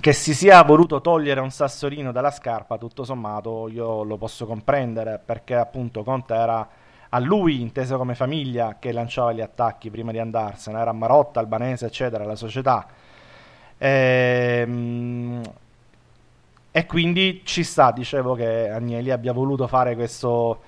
che si sia voluto togliere un sassolino dalla scarpa, tutto sommato io lo posso comprendere, perché appunto Conte era a lui, inteso come famiglia, che lanciava gli attacchi prima di andarsene. Era Marotta, Albanese, eccetera, la società. E quindi ci sta, dicevo, che Agnelli abbia voluto fare questo,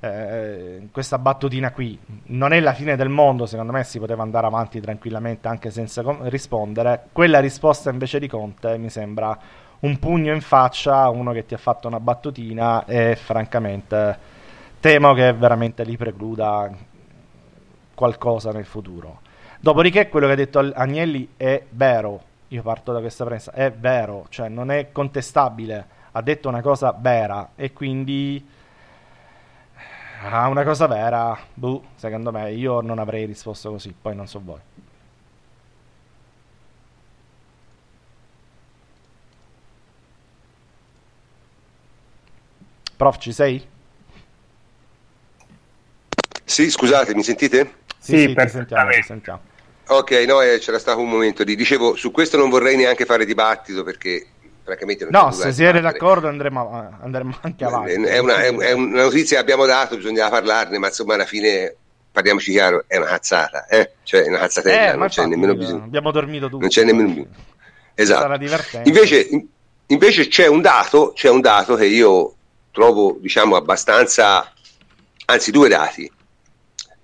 eh, questa battutina qui. Non è la fine del mondo, secondo me si poteva andare avanti tranquillamente anche senza com- rispondere. Quella risposta invece di Conte mi sembra un pugno in faccia a uno che ti ha fatto una battutina, e francamente temo che veramente gli precluda qualcosa nel futuro. Dopodiché quello che ha detto Agnelli è vero, io parto da questa premessa, è vero, cioè non è contestabile, ha detto una cosa vera, e quindi ah, una cosa vera, buh, secondo me io non avrei risposto così, poi non so voi. Prof, ci sei? Sì, scusate, mi sentite? Sì, sì, sì, per... ti sentiamo, ti sentiamo. Ok, no, eh, c'era stato un momento di... Dicevo, su questo non vorrei neanche fare dibattito perché... Francamente non no, se siete d'accordo andremo, andremo anche avanti. È una, è, è una notizia che abbiamo dato, bisognava parlarne, ma insomma alla fine, parliamoci chiaro, è una cazzata, eh? Cioè è una cazzatella, eh, non infatti, c'è nemmeno bisogno. Abbiamo dormito tutti. Non c'è nemmeno bisogno. Esatto. Sarà divertente. Invece, invece c'è un dato, c'è un dato che io trovo, diciamo, abbastanza, anzi due dati,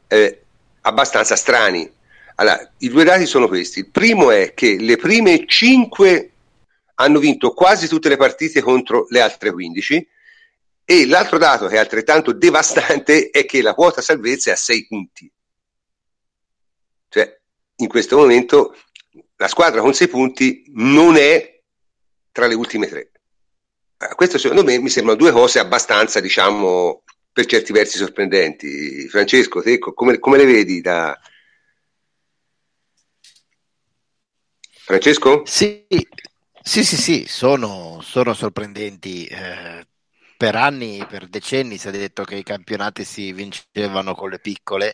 eh, abbastanza strani. Allora, i due dati sono questi. Il primo è che le prime cinque hanno vinto quasi tutte le partite contro le altre quindici, e l'altro dato che è altrettanto devastante è che la quota salvezza è a sei punti. Cioè, in questo momento la squadra con sei punti non è tra le ultime tre. Questo secondo me mi sembrano due cose abbastanza, diciamo, per certi versi sorprendenti. Francesco, te come, come le vedi da... Francesco? Sì. Sì, sì, sì, sono, sono sorprendenti. Eh, per anni, per decenni si è detto che i campionati si vincevano con le piccole,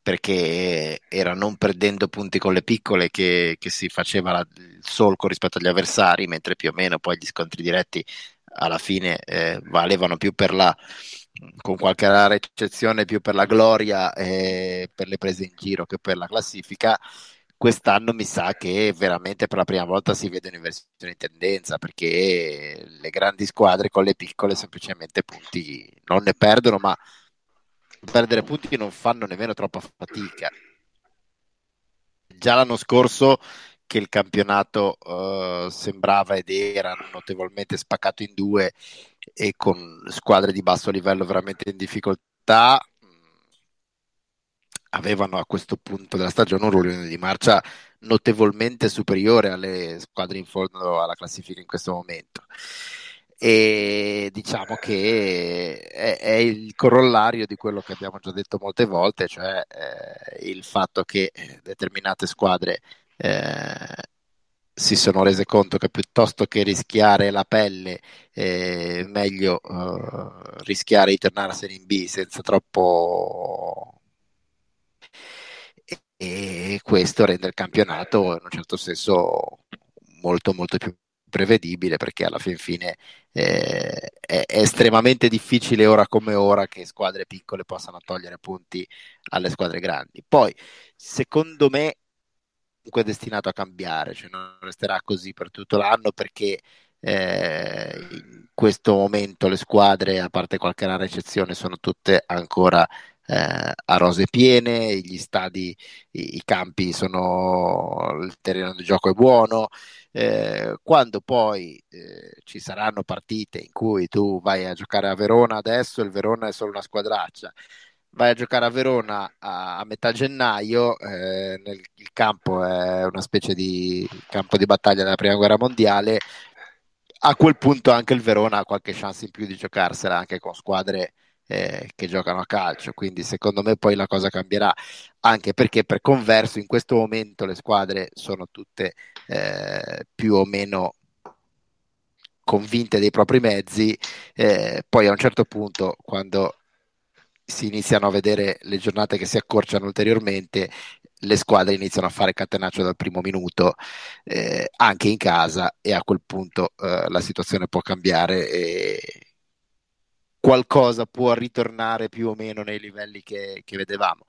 perché era non perdendo punti con le piccole che, che si faceva la, il solco rispetto agli avversari, mentre più o meno poi gli scontri diretti alla fine eh, valevano più per la, con qualche rara eccezione, più per la gloria e per le prese in giro che per la classifica. Quest'anno mi sa che veramente per la prima volta si vede un'inversione in tendenza, perché le grandi squadre con le piccole semplicemente punti non ne perdono, ma perdere punti non fanno nemmeno troppa fatica. Già l'anno scorso che il campionato uh, sembrava ed era notevolmente spaccato in due e con squadre di basso livello veramente in difficoltà, avevano a questo punto della stagione un ruolo di marcia notevolmente superiore alle squadre in fondo alla classifica in questo momento, e diciamo che è, è il corollario di quello che abbiamo già detto molte volte, cioè eh, il fatto che determinate squadre eh, si sono rese conto che piuttosto che rischiare la pelle eh, meglio eh, rischiare di tornarsene in B senza troppo... E questo rende il campionato in un certo senso molto molto più prevedibile, perché alla fin fine eh, è, è estremamente difficile ora come ora che squadre piccole possano togliere punti alle squadre grandi. Poi secondo me comunque è destinato a cambiare, cioè non resterà così per tutto l'anno, perché eh, in questo momento le squadre, a parte qualche rara eccezione, sono tutte ancora Eh, a rose piene, gli stadi, i, i campi sono, il terreno di gioco è buono, eh, quando poi eh, ci saranno partite in cui tu vai a giocare a Verona adesso, il Verona è solo una squadraccia, vai a giocare a Verona a, a metà gennaio, eh, nel, il campo è una specie di campo di battaglia della prima guerra mondiale, a quel punto anche il Verona ha qualche chance in più di giocarsela anche con squadre Eh, che giocano a calcio, quindi secondo me poi la cosa cambierà, anche perché per converso in questo momento le squadre sono tutte eh, più o meno convinte dei propri mezzi, eh, poi a un certo punto quando si iniziano a vedere le giornate che si accorciano ulteriormente, le squadre iniziano a fare catenaccio dal primo minuto eh, anche in casa, e a quel punto eh, la situazione può cambiare e qualcosa può ritornare più o meno nei livelli che, che vedevamo.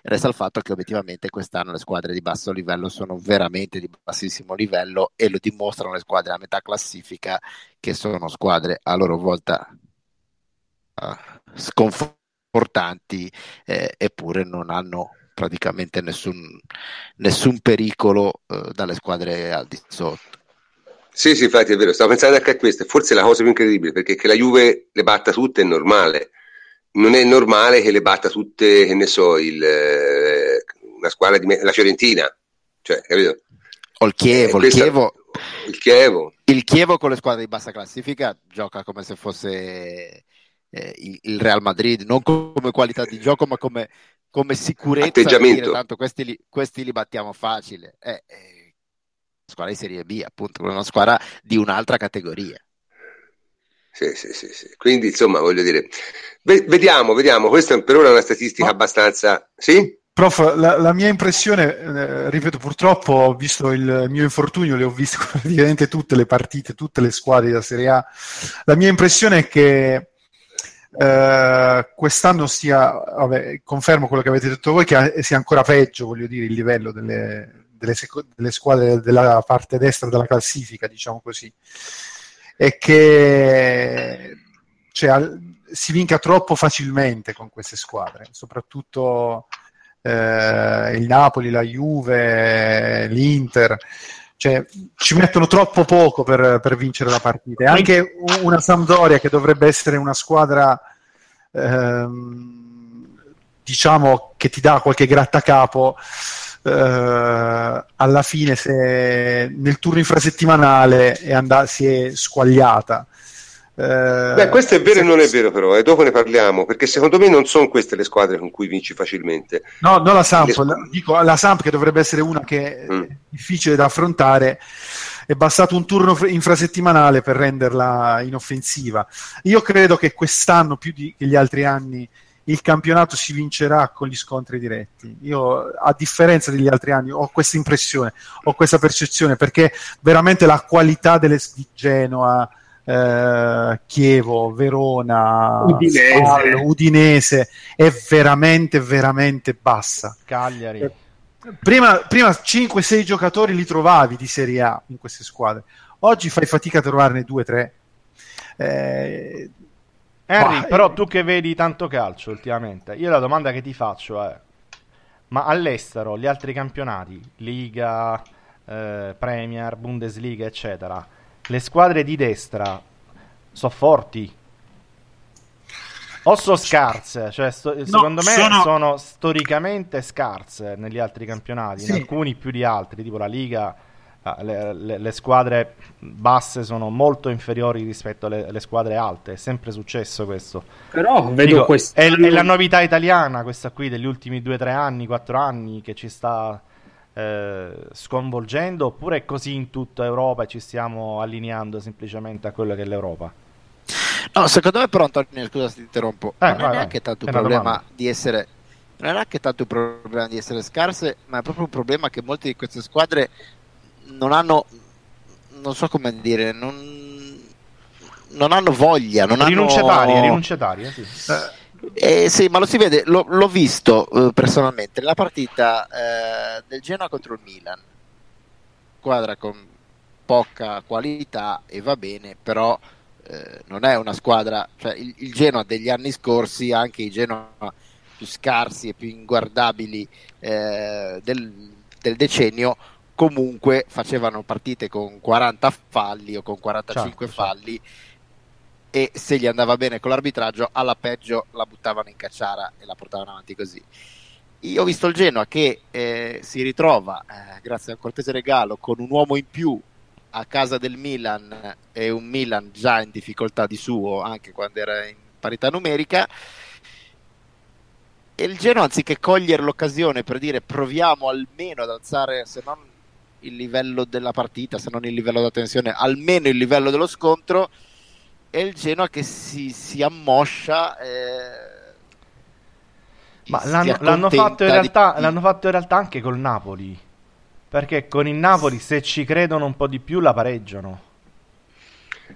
Resta il fatto che obiettivamente quest'anno le squadre di basso livello sono veramente di bassissimo livello, e lo dimostrano le squadre a metà classifica, che sono squadre a loro volta uh, sconfortanti, eh, eppure non hanno praticamente nessun, nessun pericolo uh, dalle squadre al di sotto. Sì, sì, infatti è vero, stavo pensando anche a questo, forse è la cosa più incredibile, perché che la Juve le batta tutte è normale, non è normale che le batta tutte, che ne so, il, una squadra di me- la Fiorentina, cioè, capito? O il Chievo, eh, il Chievo. Il Chievo. Il Chievo con le squadre di bassa classifica gioca come se fosse eh, il Real Madrid, non come qualità di gioco, ma come, come sicurezza. Atteggiamento. Dire, tanto questi li, questi li battiamo facile. Eh, eh, squadra di Serie B, appunto, una squadra di un'altra categoria. Sì, sì, sì, sì. Quindi, insomma, voglio dire, v- vediamo, vediamo. Questa è per ora una statistica oh. abbastanza... Sì? Prof, la, la mia impressione, eh, ripeto, purtroppo ho visto il mio infortunio, le ho viste praticamente tutte le partite, tutte le squadre della Serie A. La mia impressione è che eh, quest'anno sia, vabbè, confermo quello che avete detto voi, che sia ancora peggio, voglio dire, il livello delle, delle, seco- delle squadre della parte destra della classifica, diciamo così, e che cioè, al, si vinca troppo facilmente con queste squadre, soprattutto... Eh, il Napoli, la Juve, l'Inter, cioè ci mettono troppo poco per, per vincere la partita. E anche una Sampdoria che dovrebbe essere una squadra ehm, diciamo che ti dà qualche grattacapo, eh, alla fine se nel turno infrasettimanale è and- si è squagliata. Beh, questo è vero e non è vero, però, e eh, dopo ne parliamo, perché secondo me non sono queste le squadre con cui vinci facilmente. No, non la Samp, le... la, dico la Samp che dovrebbe essere una che mm. è difficile da affrontare, è bastato un turno infrasettimanale per renderla inoffensiva. Io credo che quest'anno, più di, che gli altri anni, il campionato si vincerà con gli scontri diretti. Io, a differenza degli altri anni, ho questa impressione, ho questa percezione, perché veramente la qualità delle, di Genoa, Uh, Chievo, Verona, Udinese. Spal, Udinese è veramente veramente bassa. Cagliari. Eh, prima, prima cinque sei giocatori li trovavi di Serie A in queste squadre, oggi fai fatica a trovarne due tre. eh, Henry, ma... però tu che vedi tanto calcio ultimamente, io la domanda che ti faccio è: ma all'estero gli altri campionati, Liga, eh, Premier, Bundesliga eccetera, le squadre di destra sono forti o sono scarse? Cioè, sto, no, secondo me sono... sono storicamente scarse negli altri campionati, sì. In alcuni più di altri, tipo la Liga, le, le, le squadre basse sono molto inferiori rispetto alle, alle squadre alte, è sempre successo questo. Però vedo Dico, quest... è, è la novità italiana questa qui degli ultimi due tre anni, quattro anni, che ci sta... sconvolgendo, oppure così in tutta Europa ci stiamo allineando semplicemente a quello che è l'Europa? No, secondo me però, Antonio, scusa se ti interrompo, eh, non è neanche tanto un problema di essere non è neanche tanto un problema di essere scarse, ma è proprio un problema che molte di queste squadre non hanno, non so come dire, non, non hanno voglia, non rinunciatarie, hanno... rinunciatarie, sì. Eh. Eh, sì, ma lo si vede, lo, l'ho visto eh, personalmente nella partita eh, del Genoa contro il Milan, squadra con poca qualità e va bene, però eh, non è una squadra, cioè il, il Genoa degli anni scorsi, anche i Genoa più scarsi e più inguardabili eh, del, del decennio, comunque facevano partite con quaranta falli o con quarantacinque certo, falli certo. E se gli andava bene con l'arbitraggio, alla peggio la buttavano in cacciara e la portavano avanti così. Io ho visto il Genoa che eh, si ritrova, eh, grazie a un cortese regalo, con un uomo in più a casa del Milan, e un Milan già in difficoltà di suo anche quando era in parità numerica, e il Genoa, anziché cogliere l'occasione per dire proviamo almeno ad alzare, se non il livello della partita, se non il livello della tensione, almeno il livello dello scontro, è il Genoa che si, si ammoscia, eh, ma l'hanno, l'hanno, fatto in realtà, di... l'hanno fatto in realtà anche col Napoli, perché con il Napoli se ci credono un po' di più la pareggiano.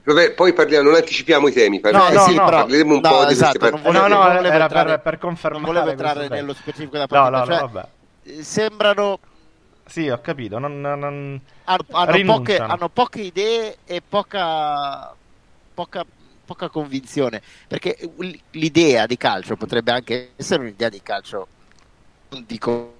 Vabbè, poi parliamo, non anticipiamo i temi, parli... no, no, eh sì, no, parleremo un no, po' di esatto, queste partite. No, no, era entrare, per, per confermare, non volevo entrare nello specifico della partita, no, no, cioè, vabbè. Sembrano... Sì, ho capito, non, non... Hanno, hanno, poche, hanno poche idee e poca... Poca, poca convinzione, perché l'idea di calcio potrebbe anche essere un'idea di calcio, non dico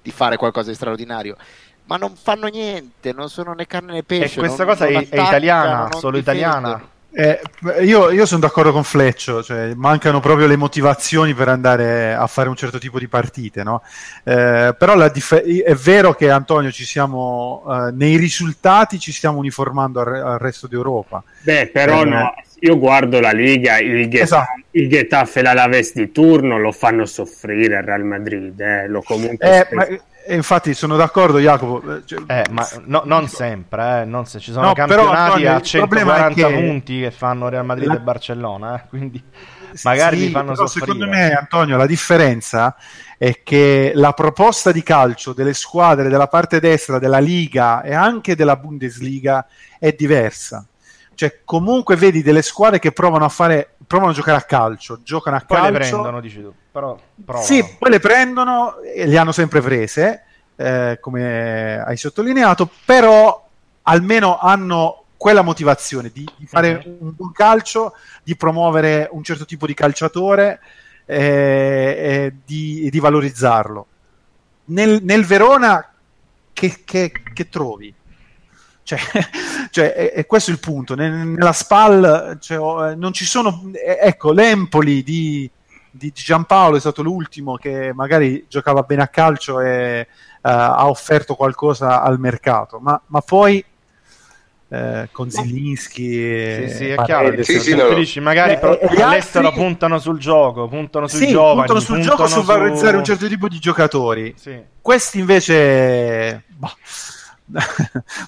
di fare qualcosa di straordinario, ma non fanno niente, non sono né carne né pesce. E questa non, cosa non è, è italiana, solo difendono. Italiana. Eh, io, io sono d'accordo con Fleccio, cioè, mancano proprio le motivazioni per andare a fare un certo tipo di partite, no? Eh, però la dif- è vero che, Antonio, ci siamo eh, nei risultati ci stiamo uniformando al, re- al resto d'Europa. Beh, però eh, no, io guardo la Liga, il, Get- esatto. il Getafe e l'Alaves di turno lo fanno soffrire al Real Madrid, eh, lo comunque... Eh, ma... E infatti sono d'accordo, Jacopo, cioè, eh, ma no, non sempre eh, non se ci sono no, campionati però, no, a centoquaranta che... punti che fanno Real Madrid la... e Barcellona eh, quindi magari sì, li fanno però soffrire. Secondo me, Antonio, la differenza è che la proposta di calcio delle squadre della parte destra della Liga e anche della Bundesliga è diversa, cioè comunque vedi delle squadre che provano a fare provano a giocare a calcio, giocano a poi calcio, poi le prendono, dici tu. Però provano. Sì, poi le prendono, e le hanno sempre prese, eh, come hai sottolineato, però almeno hanno quella motivazione di, di fare un buon calcio, di promuovere un certo tipo di calciatore eh, eh, di, di valorizzarlo. Nel, nel Verona che, che, che trovi? Cioè, cioè è, è questo il punto. Nella Spal cioè, non ci sono, ecco, l'Empoli di, di Giampaolo è stato l'ultimo che magari giocava bene a calcio e uh, ha offerto qualcosa al mercato, ma, ma poi uh, con Zilinski sì, sì, è chiaro, sì, sì, no. Dici, magari eh, all'estero altri... puntano sul gioco, puntano sui sì, giovani, puntano sul puntano gioco, su valorizzare un certo tipo di giocatori, sì. Questi invece bah.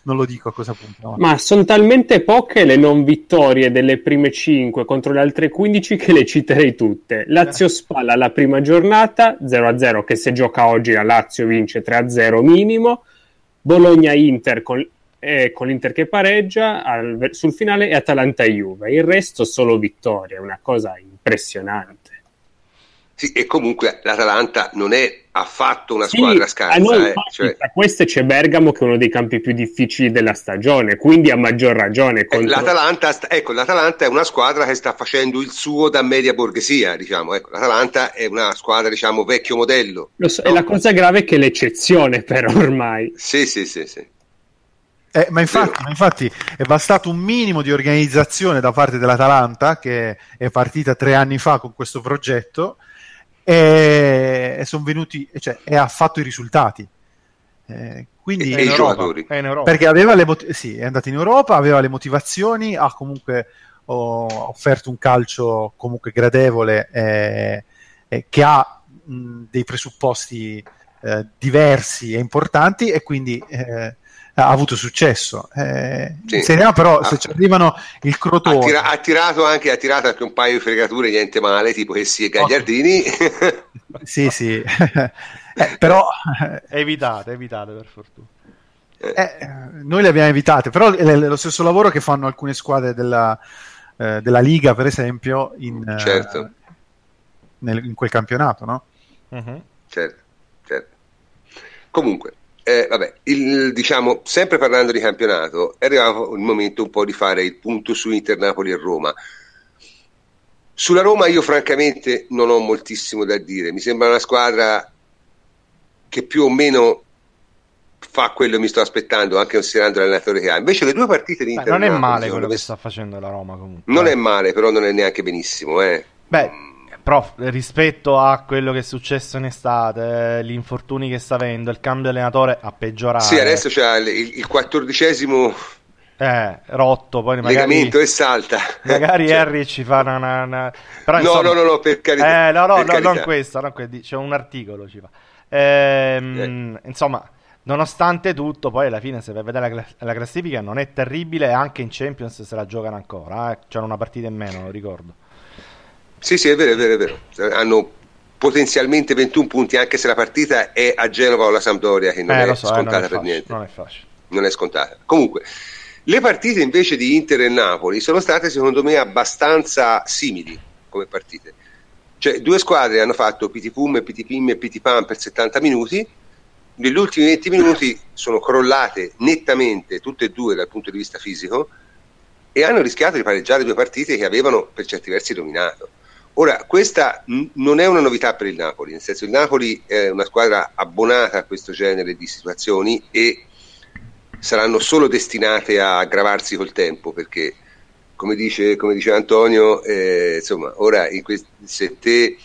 non lo dico a cosa puntano. Ma sono talmente poche le non vittorie delle prime cinque contro le altre quindici che le citerei tutte. Lazio Spalla la prima giornata zero a zero, che se gioca oggi la Lazio vince tre a zero minimo. Bologna Inter con, eh, con l'Inter che pareggia al, sul finale, e Atalanta Juve. Il resto solo vittorie, è una cosa impressionante. Sì, e comunque l'Atalanta non è affatto una sì, squadra scarsa. Noi, eh, infatti, cioè... Tra queste c'è Bergamo, che è uno dei campi più difficili della stagione, quindi a maggior ragione. Contro... L'Atalanta, sta... ecco, l'Atalanta è una squadra che sta facendo il suo da media borghesia, diciamo. Ecco, l'Atalanta è una squadra, diciamo, vecchio modello. Lo so, no? E la cosa grave è che è l'eccezione, però ormai. Sì, sì, sì, sì. Eh, ma infatti, ma infatti è bastato un minimo di organizzazione da parte dell'Atalanta, che è partita tre anni fa con questo progetto, e sono venuti, cioè, e ha fatto i risultati. Eh, quindi e, è in Europa, è in Europa. Perché aveva le mot- sì, è andato in Europa, aveva le motivazioni, ha comunque oh, offerto un calcio comunque gradevole, eh, eh, che ha mh, dei presupposti eh, diversi e importanti, e quindi eh, ha avuto successo. Eh, sì. Segnano, però ah, se ci arrivano il crotone, ha, tira- ha tirato anche ha tirato anche un paio di fregature, niente male, tipo che si e Gagliardini. Oh. sì, sì. eh, però evitate, evitate per fortuna. Eh, noi le abbiamo evitate, però è lo stesso lavoro che fanno alcune squadre della, eh, della Liga, per esempio, in, certo. eh, nel, in quel campionato, no? Uh-huh. Certo, certo. Comunque Eh, vabbè, il, diciamo, sempre parlando di campionato, è arrivato il momento un po' di fare il punto su Inter, Napoli e Roma. Sulla Roma io francamente non ho moltissimo da dire, mi sembra una squadra che più o meno fa quello che mi sto aspettando, anche considerando l'allenatore che ha. Invece le due partite di Inter, non è male quello che sta facendo la Roma, comunque non è male, però non è neanche benissimo, eh. Beh, però rispetto a quello che è successo in estate, gli infortuni che sta avendo, il cambio allenatore ha peggiorato. Sì, adesso c'è il, il quattordicesimo eh, rotto, poi magari, legamento e salta. Magari cioè... Harry ci fa una... una, una... Però, no, insomma... no, no, no, per carità. Eh, no, no, per no carità. non questo, non questo, c'è un articolo, ci fa. Ehm, eh. Insomma, nonostante tutto, poi alla fine, se per vedere la classifica, non è terribile, anche in Champions se la giocano ancora, eh. C'era una partita in meno, lo ricordo. Sì, sì, è vero, è vero, è vero. Hanno potenzialmente ventuno punti, anche se la partita è a Genova o alla Sampdoria, che non eh, è so, scontata eh, non è per facile, niente. Non è facile. Non è scontata. Comunque, le partite invece di Inter e Napoli sono state, secondo me, abbastanza simili come partite. Cioè, due squadre hanno fatto pitipum, pitipim e pitipam per settanta minuti. Negli ultimi venti minuti sono crollate nettamente tutte e due dal punto di vista fisico, e hanno rischiato di pareggiare due partite che avevano per certi versi dominato. Ora, questa n- non è una novità per il Napoli, nel senso il Napoli è una squadra abbonata a questo genere di situazioni e saranno solo destinate a aggravarsi col tempo, perché come dice, come diceva Antonio, eh, insomma, ora in que- se te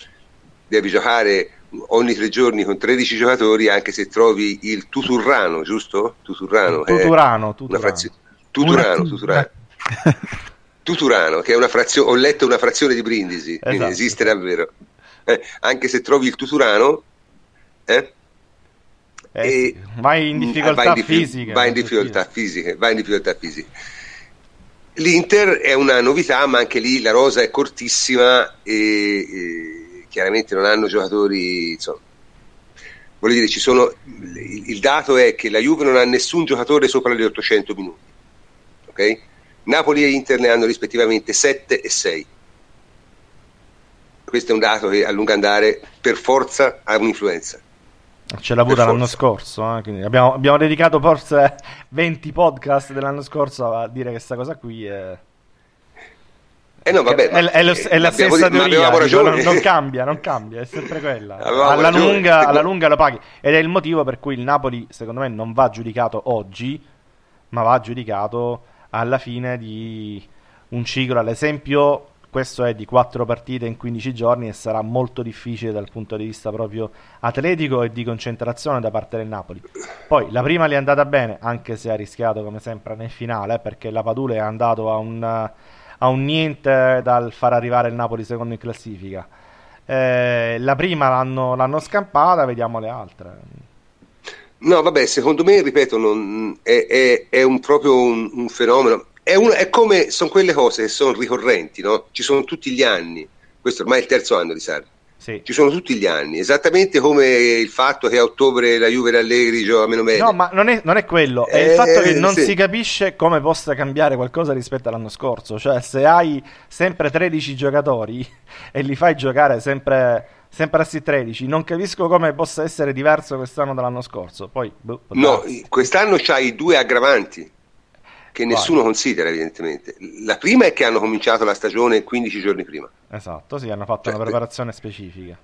devi giocare ogni tre giorni con tredici giocatori, anche se trovi il Tuturano, giusto? Tuturano, Tuturano, eh, Tuturano. Una frazio- Tuturano, Tuturano. Tuturano, che è una frazione, ho letto una frazione di Brindisi, esatto. Quindi esiste davvero, eh, anche se trovi il Tuturano, eh, eh, e vai in difficoltà, vai in dif- fisica, vai in difficoltà fisiche, vai in difficoltà fisiche. L'Inter è una novità, ma anche lì la rosa è cortissima e, e chiaramente non hanno giocatori, insomma, voglio dire, ci sono, il, il dato è che la Juve non ha nessun giocatore sopra gli ottocento minuti, ok? Napoli e Inter ne hanno rispettivamente sette e sei. Questo è un dato che a lungo andare per forza ha un'influenza. Ce l'ha avuta l'anno scorso, eh? Quindi abbiamo, abbiamo dedicato forse venti podcast dell'anno scorso a dire che questa cosa qui è... Eh no, vabbè, è, è, lo, è la stessa detto, teoria, dico, non, non cambia, non cambia, è sempre quella. Alla lunga, alla lunga lo paghi. Ed è il motivo per cui il Napoli, secondo me, non va giudicato oggi, ma va giudicato alla fine di un ciclo. Ad esempio, questo è di quattro partite in quindici giorni e sarà molto difficile dal punto di vista proprio atletico e di concentrazione da parte del Napoli. Poi la prima le è andata bene, anche se ha rischiato come sempre nel finale, perché la Padula è andato a un, a un niente dal far arrivare il Napoli secondo in classifica. Eh, la prima l'hanno, l'hanno scampata, vediamo le altre. No, vabbè, secondo me, ripeto, non, è, è, è un, proprio un, un fenomeno. È, un, è come, sono quelle cose che sono ricorrenti, no? Ci sono tutti gli anni. Questo ormai è il terzo anno di Sarri. Sì. Ci sono tutti gli anni, esattamente come il fatto che a ottobre la Juve e l'Allegri gioca meno bene. No, ma non è, non è quello. È eh, il fatto che non sì. si capisce come possa cambiare qualcosa rispetto all'anno scorso. Cioè, se hai sempre tredici giocatori e li fai giocare sempre... sempre a tredici, non capisco come possa essere diverso quest'anno dall'anno scorso. Poi boh, no, quest'anno c'hai due aggravanti che Vai. nessuno considera, evidentemente. La prima è che hanno cominciato la stagione quindici giorni prima. Esatto, sì, hanno fatto cioè, una preparazione specifica.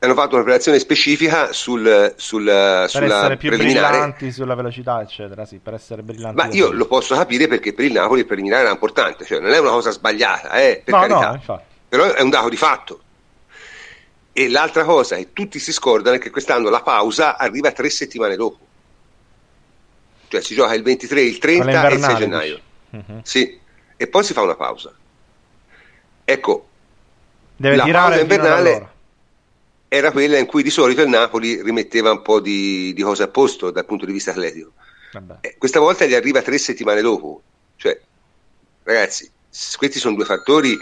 Hanno fatto una preparazione specifica sul, sul per sulla essere più preliminare. Brillanti sulla velocità, eccetera, sì, per essere brillanti. Ma io lo posso capire, perché per il Napoli il preliminare era importante, cioè non è una cosa sbagliata, eh, per no, carità. No, infatti. Però è un dato di fatto. E l'altra cosa che tutti si scordano è che quest'anno la pausa arriva tre settimane dopo, cioè si gioca il ventitré, il trenta e il sei gennaio. Uh-huh. Sì, e poi si fa una pausa. Ecco, deve la pausa invernale era quella in cui di solito il Napoli rimetteva un po' di, di cose a posto dal punto di vista atletico. Eh, questa volta gli arriva tre settimane dopo, cioè ragazzi, questi sono due fattori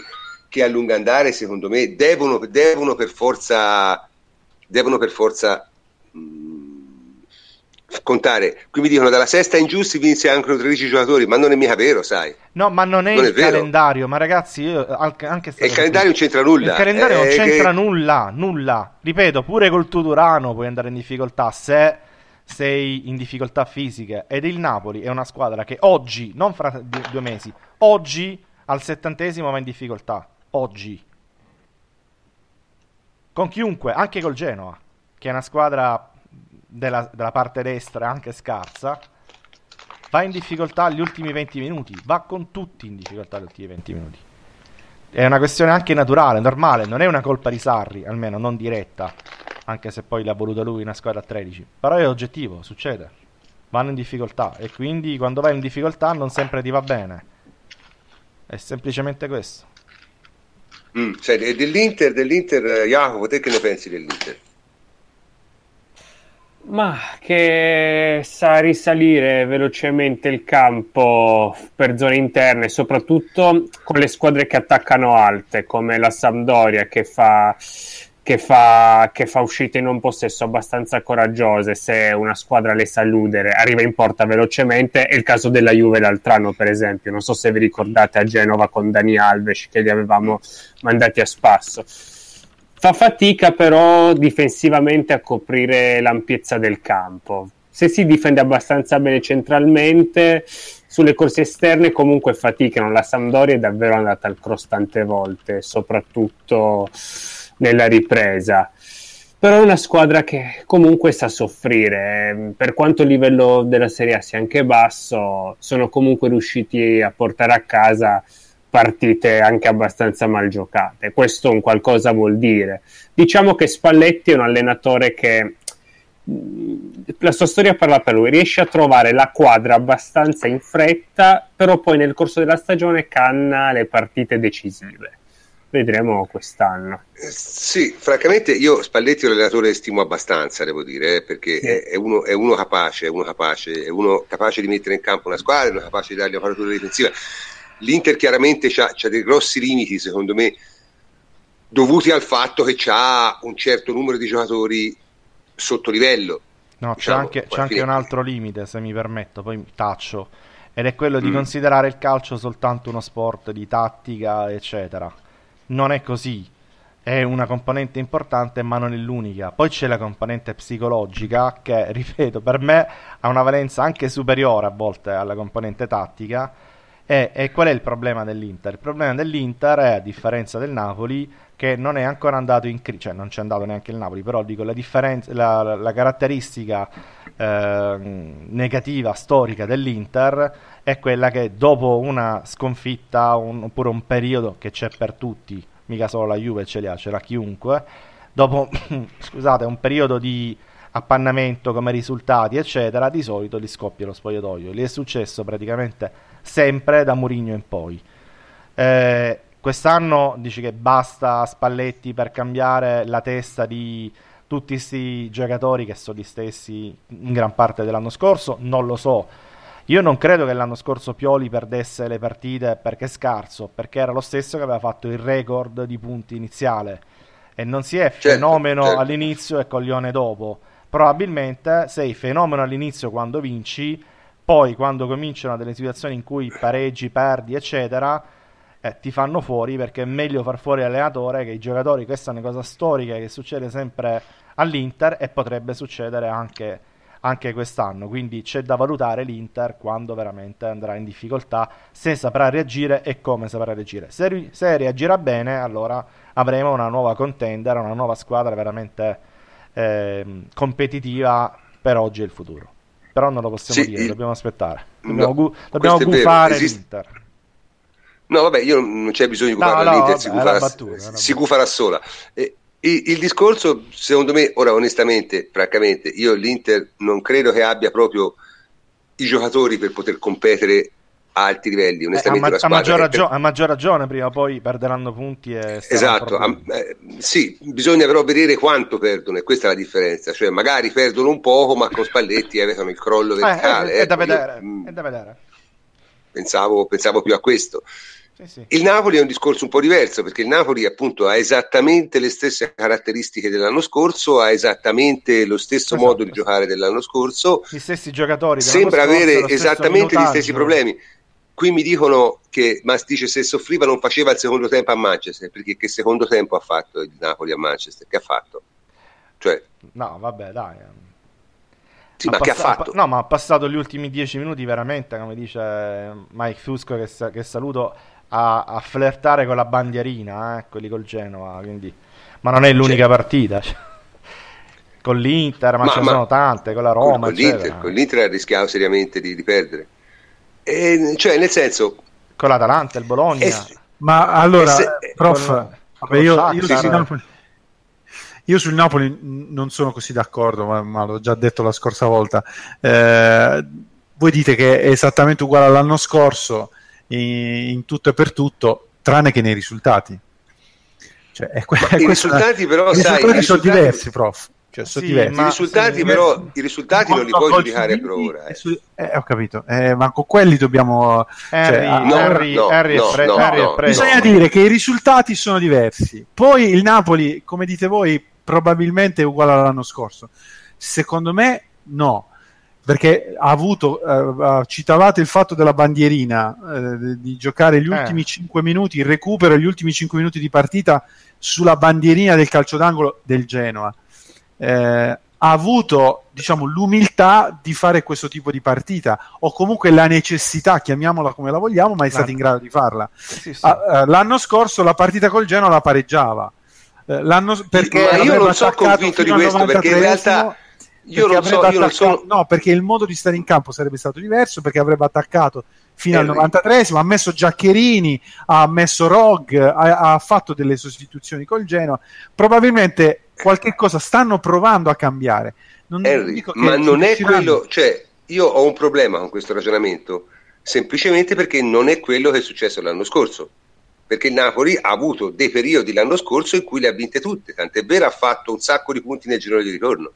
che a lungo andare, secondo me, devono, devono per forza, devono per forza mh, contare. Qui mi dicono dalla sesta in giù si vince anche tredici giocatori, ma non è mica vero, sai. No, ma non è non il è calendario, ma ragazzi, io anche, anche il calendario non c'entra nulla. Il calendario eh, non c'entra che... nulla, nulla. Ripeto, pure col Tuturano puoi andare in difficoltà se sei in difficoltà fisiche. Ed il Napoli è una squadra che oggi, non fra due mesi, oggi al settantesimo va in difficoltà. Oggi con chiunque, anche col Genoa, che è una squadra della, della parte destra anche scarsa, va in difficoltà agli ultimi venti minuti, va con tutti in difficoltà agli ultimi venti minuti. È una questione anche naturale, normale, non è una colpa di Sarri, almeno non diretta, anche se poi l'ha voluta lui una squadra a tredici, però è oggettivo, succede, vanno in difficoltà e quindi quando vai in difficoltà non sempre ti va bene, è semplicemente questo. Mm, cioè, dell'Inter, dell'Inter, Jacopo, te che ne pensi dell'Inter? Ma che sa risalire velocemente il campo per zone interne, soprattutto con le squadre che attaccano alte, come la Sampdoria, che fa, che fa, che fa uscite in un possesso abbastanza coraggiose. Se una squadra le sa eludere, arriva in porta velocemente. È il caso della Juve l'altro anno, per esempio. Non so se vi ricordate a Genova con Dani Alves, che li avevamo mandati a spasso. Fa fatica però difensivamente a coprire l'ampiezza del campo. Se si difende abbastanza bene centralmente, sulle corse esterne comunque faticano. La Sampdoria è davvero andata al cross tante volte, soprattutto nella ripresa, però è una squadra che comunque sa soffrire. Per quanto il livello della Serie A sia anche basso, sono comunque riusciti a portare a casa partite anche abbastanza mal giocate. Questo un qualcosa vuol dire. Diciamo che Spalletti è un allenatore che, la sua storia parla per lui, riesce a trovare la quadra abbastanza in fretta, però poi nel corso della stagione canna le partite decisive. Vedremo quest'anno. Sì, francamente io Spalletti è un allenatore stimo abbastanza, devo dire, perché sì. è, uno, è uno capace, è uno capace, è uno capace di mettere in campo una squadra, è uno capace di dargli una paratura difensiva. L'Inter chiaramente c'ha, c'ha dei grossi limiti, secondo me, dovuti al fatto che c'ha un certo numero di giocatori sotto livello. No, diciamo, c'è anche, c'è anche un altro limite, se mi permetto, poi taccio, ed è quello di mm. considerare il calcio soltanto uno sport di tattica, eccetera. Non è così, è una componente importante ma non è l'unica. Poi c'è la componente psicologica che, ripeto, per me ha una valenza anche superiore a volte alla componente tattica. E, e qual è il problema dell'Inter? Il problema dell'Inter è, a differenza del Napoli, che non è ancora andato in crisi, cioè non c'è andato neanche il Napoli, però dico la, differenza, la, la caratteristica eh, negativa storica dell'Inter è quella che dopo una sconfitta un, oppure un periodo che c'è per tutti, mica solo la Juve ce li ha, ce l'ha chiunque, dopo scusate, un periodo di appannamento come risultati eccetera, di solito li scoppia lo spogliatoio. Lì è successo praticamente sempre da Mourinho in poi. Eh, quest'anno dici che basta Spalletti per cambiare la testa di tutti questi giocatori che sono gli stessi in gran parte dell'anno scorso, non lo so. Io non credo che l'anno scorso Pioli perdesse le partite perché scarso, perché era lo stesso che aveva fatto il record di punti iniziale e non si è fenomeno certo, certo. all'inizio e coglione dopo. Probabilmente sei fenomeno all'inizio quando vinci, poi quando cominciano delle situazioni in cui pareggi, perdi eccetera, eh, ti fanno fuori, perché è meglio far fuori l'allenatore che i giocatori. Questa è una cosa storica che succede sempre all'Inter e potrebbe succedere anche, anche quest'anno, quindi c'è da valutare l'Inter quando veramente andrà in difficoltà, se saprà reagire e come saprà reagire. Se, se reagirà bene, allora avremo una nuova contender, una nuova squadra veramente... Eh, competitiva per oggi e il futuro. Però non lo possiamo sì, dire, il... dobbiamo aspettare, dobbiamo, no, gu... dobbiamo gufare Esiste... l'Inter. No vabbè, io non c'è bisogno di gufare no, no, l'Inter, vabbè, si, gufarà... battuta, si gufarà sola. Eh, il, il discorso, secondo me, ora onestamente, francamente, io l'Inter non credo che abbia proprio i giocatori per poter competere a alti livelli, onestamente. Eh, a, ma- a, maggior ragio- per... a maggior ragione prima o poi perderanno punti e esatto a, eh, sì, bisogna però vedere quanto perdono, e questa è la differenza, cioè magari perdono un poco ma con Spalletti evitano il crollo verticale. Eh, eh, è, da vedere, io, è da vedere pensavo, pensavo più a questo. Sì, sì. Il Napoli è un discorso un po' diverso, perché il Napoli appunto ha esattamente le stesse caratteristiche dell'anno scorso, ha esattamente lo stesso esatto, modo di giocare dell'anno scorso, gli stessi giocatori dell'anno sembra scorso, avere esattamente gli stessi problemi. Qui mi dicono che Mastice, se soffriva, non faceva il secondo tempo a Manchester, perché che secondo tempo ha fatto il Napoli a Manchester? Che ha fatto? Cioè... No, vabbè, dai. Sì, ha ma pass- che ha fatto? No, ma ha passato gli ultimi dieci minuti veramente, come dice Mike Fusco, che, sa- che saluto, a-, a flirtare con la bandierina, eh, quelli col Genoa, quindi... Ma non è l'unica C'è. partita, con l'Inter, ma, ma ce ne ma... sono tante, con la Roma, con, con l'Inter, con l'Inter ha rischiato seriamente di, di perdere. Eh, cioè nel senso con l'Atalanta, il Bologna es- ma allora es- prof con, vabbè, con io, io, sul Napoli, io sul Napoli non sono così d'accordo, ma, ma l'ho già detto la scorsa volta. Eh, voi dite che è esattamente uguale all'anno scorso in, in tutto e per tutto, tranne che nei risultati, cioè, è que- è i risultati però i sai, risultati i risultati sono diversi prof Cioè, sì, i risultati però diversi. I risultati non li puoi giudicare per ora, eh. Su, eh, ho capito, eh, ma con quelli dobbiamo bisogna dire che i risultati sono diversi. Poi il Napoli, come dite voi, probabilmente è uguale all'anno scorso. Secondo me no, perché ha avuto eh, citavate il fatto della bandierina, eh, di giocare gli eh. ultimi cinque minuti, il recupero, gli ultimi cinque minuti di partita sulla bandierina del calcio d'angolo del Genoa. Eh, ha avuto, diciamo, l'umiltà di fare questo tipo di partita, o comunque la necessità, chiamiamola come la vogliamo, ma è stato in grado di farla. Sì, sì. Ah, l'anno scorso la partita col Genoa la pareggiava. L'anno, perché eh, io non sono convinto di questo, perché in realtà io non so, io non so... no, perché il modo di stare in campo sarebbe stato diverso, perché avrebbe attaccato fino eh, al novantatreesimo, ha messo Giaccherini, ha messo Rog, ha, ha fatto delle sostituzioni col Genoa. Probabilmente qualche cosa stanno provando a cambiare. Non Harry, dico che ma non è quello, cioè io ho un problema con questo ragionamento, semplicemente perché non è quello che è successo l'anno scorso, perché il Napoli ha avuto dei periodi l'anno scorso in cui le ha vinte tutte, tant'è vero ha fatto un sacco di punti nel girone di ritorno.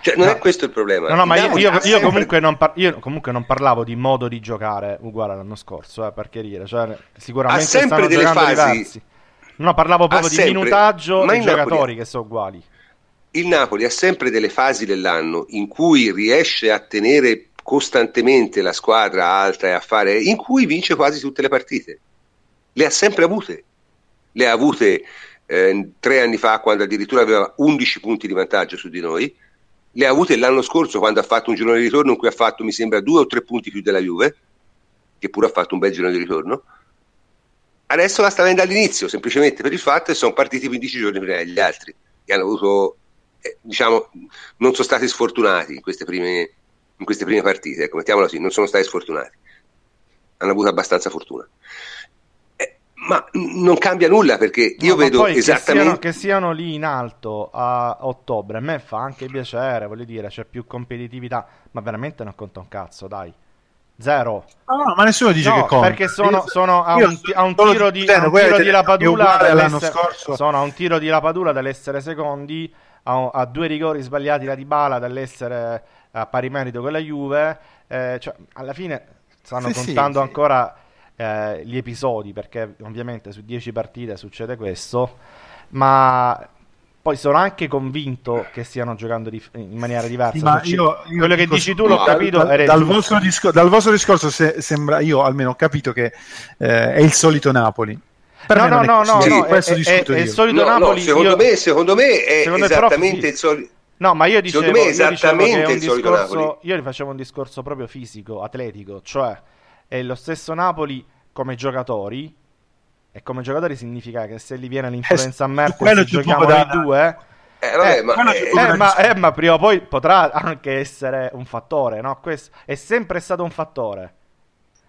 Cioè, non no. è questo il problema. No, no, ma io, io, io, comunque non par- io comunque non parlavo di modo di giocare uguale all'anno scorso, eh, perché dire, cioè, sicuramente ha sempre delle fasi diversi. No, parlavo proprio di sempre, minutaggio e giocatori Napoli, che sono uguali. Il Napoli ha sempre delle fasi dell'anno in cui riesce a tenere costantemente la squadra alta e a fare, in cui vince quasi tutte le partite. Le ha sempre avute. Le ha avute eh, tre anni fa, quando addirittura aveva undici punti di vantaggio su di noi. Le ha avute l'anno scorso, quando ha fatto un girone di ritorno in cui ha fatto, mi sembra, due o tre punti più della Juve, che pure ha fatto un bel girone di ritorno. Adesso la sta avendo all'inizio, semplicemente per il fatto che sono partiti quindici giorni prima degli altri, che hanno avuto, eh, diciamo, non sono stati sfortunati in queste prime, in queste prime partite, ecco, mettiamola così, non sono stati sfortunati, hanno avuto abbastanza fortuna. Ma non cambia nulla, perché io no, vedo esattamente che siano, che siano lì in alto a ottobre. A me fa anche piacere, voglio dire, c'è più competitività, ma veramente non conta un cazzo, dai. Zero. Ah, no, ma nessuno dice no, che conta. Perché sono, io, sono a, un, a un tiro di, a un tiro di la padula sono a un tiro di la padula dall'essere secondi, a, a due rigori sbagliati da Dybala dall'essere a pari merito con la Juve, eh, cioè, alla fine stanno sì, contando sì, ancora sì. Eh, gli episodi, perché ovviamente su dieci partite succede questo, ma poi sono anche convinto che stiano giocando dif- in maniera diversa. Sì, ma io, io quello che dici tu l'ho no, capito dal, dal, dal, vostro discor- dal vostro discorso se, sembra, io almeno ho capito che eh, è il solito Napoli. Per no, no, no, no, sì, no, è, è, è il solito no, Napoli. No, secondo, io, me, secondo me è secondo esattamente prof, il solito. No, ma io dicevo, me esattamente io dicevo che è un solito discorso, Napoli. Io facevo un discorso proprio fisico, atletico, cioè è lo stesso Napoli come giocatori, e come giocatori significa che se gli viene l'influenza a Merkel eh, se giochiamo da due eh, vabbè, eh, ma, eh, eh, ma, eh, ma prima o poi potrà anche essere un fattore, no? Questo è sempre stato un fattore,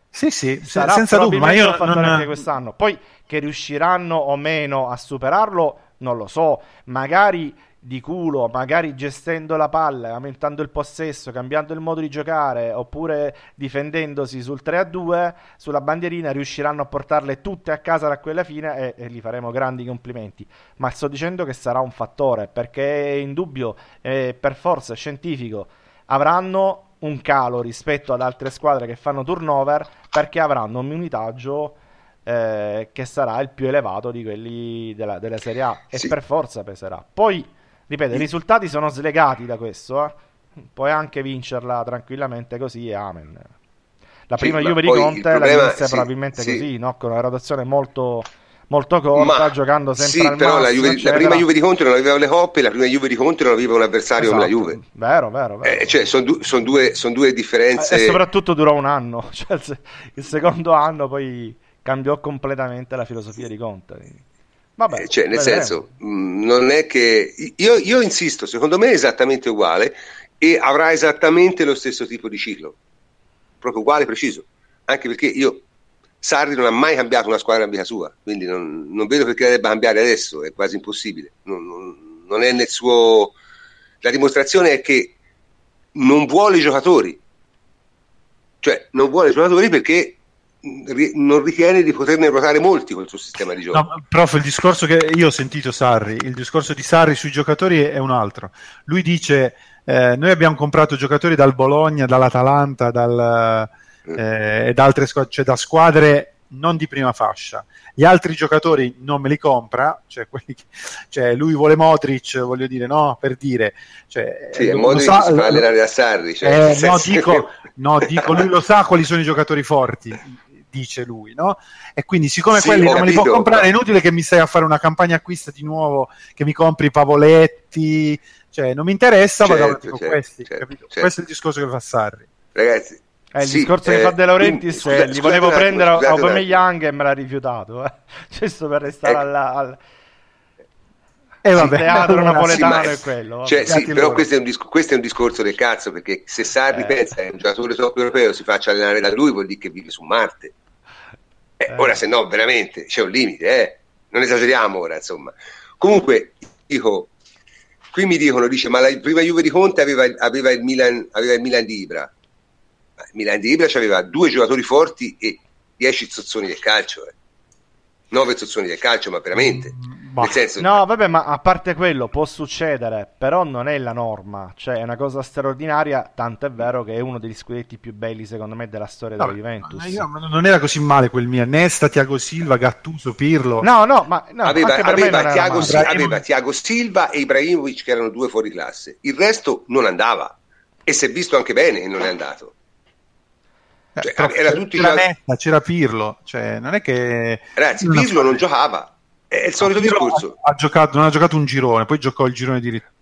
sì sì, sarà senza dubbio, ma io non... anche quest'anno, poi che riusciranno o meno a superarlo non lo so, magari di culo, magari gestendo la palla, aumentando il possesso, cambiando il modo di giocare, oppure difendendosi sul tre a due sulla bandierina, riusciranno a portarle tutte a casa da quella fine, e, e gli faremo grandi complimenti. Ma sto dicendo che sarà un fattore, perché è indubbio, eh, per forza scientifico, avranno un calo rispetto ad altre squadre che fanno turnover, perché avranno un minutaggio eh, che sarà il più elevato di quelli della, della Serie A, e sì, per forza peserà. Poi ripeto, i risultati sono slegati da questo, eh. Puoi anche vincerla tranquillamente così, e amen. La prima sì, Juve di Conte la vinse sì, probabilmente sì. così, no? Con una rotazione molto, molto corta, ma giocando sempre sì, al però massimo. La, Juve, la prima Juve di Conte non aveva le coppe, la prima Juve di Conte non aveva un avversario esatto, come la Juve. Vero, vero, vero. Eh, cioè, sono du- son due, son due differenze. E soprattutto durò un anno, cioè, il secondo anno poi cambiò completamente la filosofia di Conte. Quindi. Vabbè, cioè, nel senso, mh, non è che io, io insisto, secondo me è esattamente uguale, e avrà esattamente lo stesso tipo di ciclo, proprio uguale, preciso, anche perché io Sarri non ha mai cambiato una squadra in vita sua, quindi non, non vedo perché la debba cambiare adesso, è quasi impossibile, non, non, non è nel suo, la dimostrazione è che non vuole i giocatori, cioè non vuole i giocatori perché non ritiene di poterne ruotare molti col suo sistema di gioco. No, prof, il discorso che io ho sentito Sarri, il discorso di Sarri sui giocatori è un altro. Lui dice eh, noi abbiamo comprato giocatori dal Bologna, dall'Atalanta, dal, eh, e da altre squadre, cioè da squadre non di prima fascia. Gli altri giocatori non me li compra, cioè, quelli che, cioè lui vuole Modric, voglio dire, no, per dire, cioè, sì, Modric sa, si fa allenare da Sarri, cioè, eh, no, dico, no, dico lui lo sa quali sono i giocatori forti, dice lui, no? E quindi siccome sì, quelli non capito, me li può comprare, è inutile che mi stai a fare una campagna acquista di nuovo, che mi compri Pavoletti, Cioè, non mi interessa, certo, ma davanti certo, con questi. Certo, certo. Questo è il discorso che fa Sarri. Ragazzi, eh, il sì, discorso eh, che fa De Laurentiis, scusate, eh, gli scusate, volevo prendere Aubameyang Young e me l'ha rifiutato. Eh. Questo per restare ecco. alla, al eh, vabbè, teatro napoletano sì, ma... è quello. Vabbè, cioè, sì, però questo è, un disc- questo è un discorso del cazzo, perché se Sarri eh. pensa che un giocatore top europeo si faccia allenare da lui, vuol dire che vive su Marte. Eh, eh. Ora, se no, veramente, c'è un limite. Eh. Non esageriamo ora, insomma. Comunque, dico... Qui mi dicono, dice, ma la prima Juve di Conte aveva, aveva, il, Milan, aveva il Milan di Ibra. Ma il Milan di Ibra aveva due giocatori forti e dieci zozzoni del calcio. Eh. Nove zozzoni del calcio, ma veramente. Bah. Nel senso, no, vabbè, ma a parte quello, può succedere, però non è la norma. Cioè, è una cosa straordinaria, tanto è vero che è uno degli scudetti più belli, secondo me, della storia della Juventus. No, ma non era così male quel Milan. Nesta, Thiago Silva, Gattuso, Pirlo. No, no, ma... No, aveva aveva Thiago si, aveva Thiago Silva e Ibrahimovic, che erano due fuori classe. Il resto non andava. E si è visto anche bene e non è andato. Cioè, eh, era c'era, tutti c'era, c'era Nesta, c'era Pirlo. Cioè, non è che... Ragazzi, non Pirlo non giocava. È il solito discorso. Ha, ha giocato, non ha giocato un girone, poi giocò il girone di ritorno.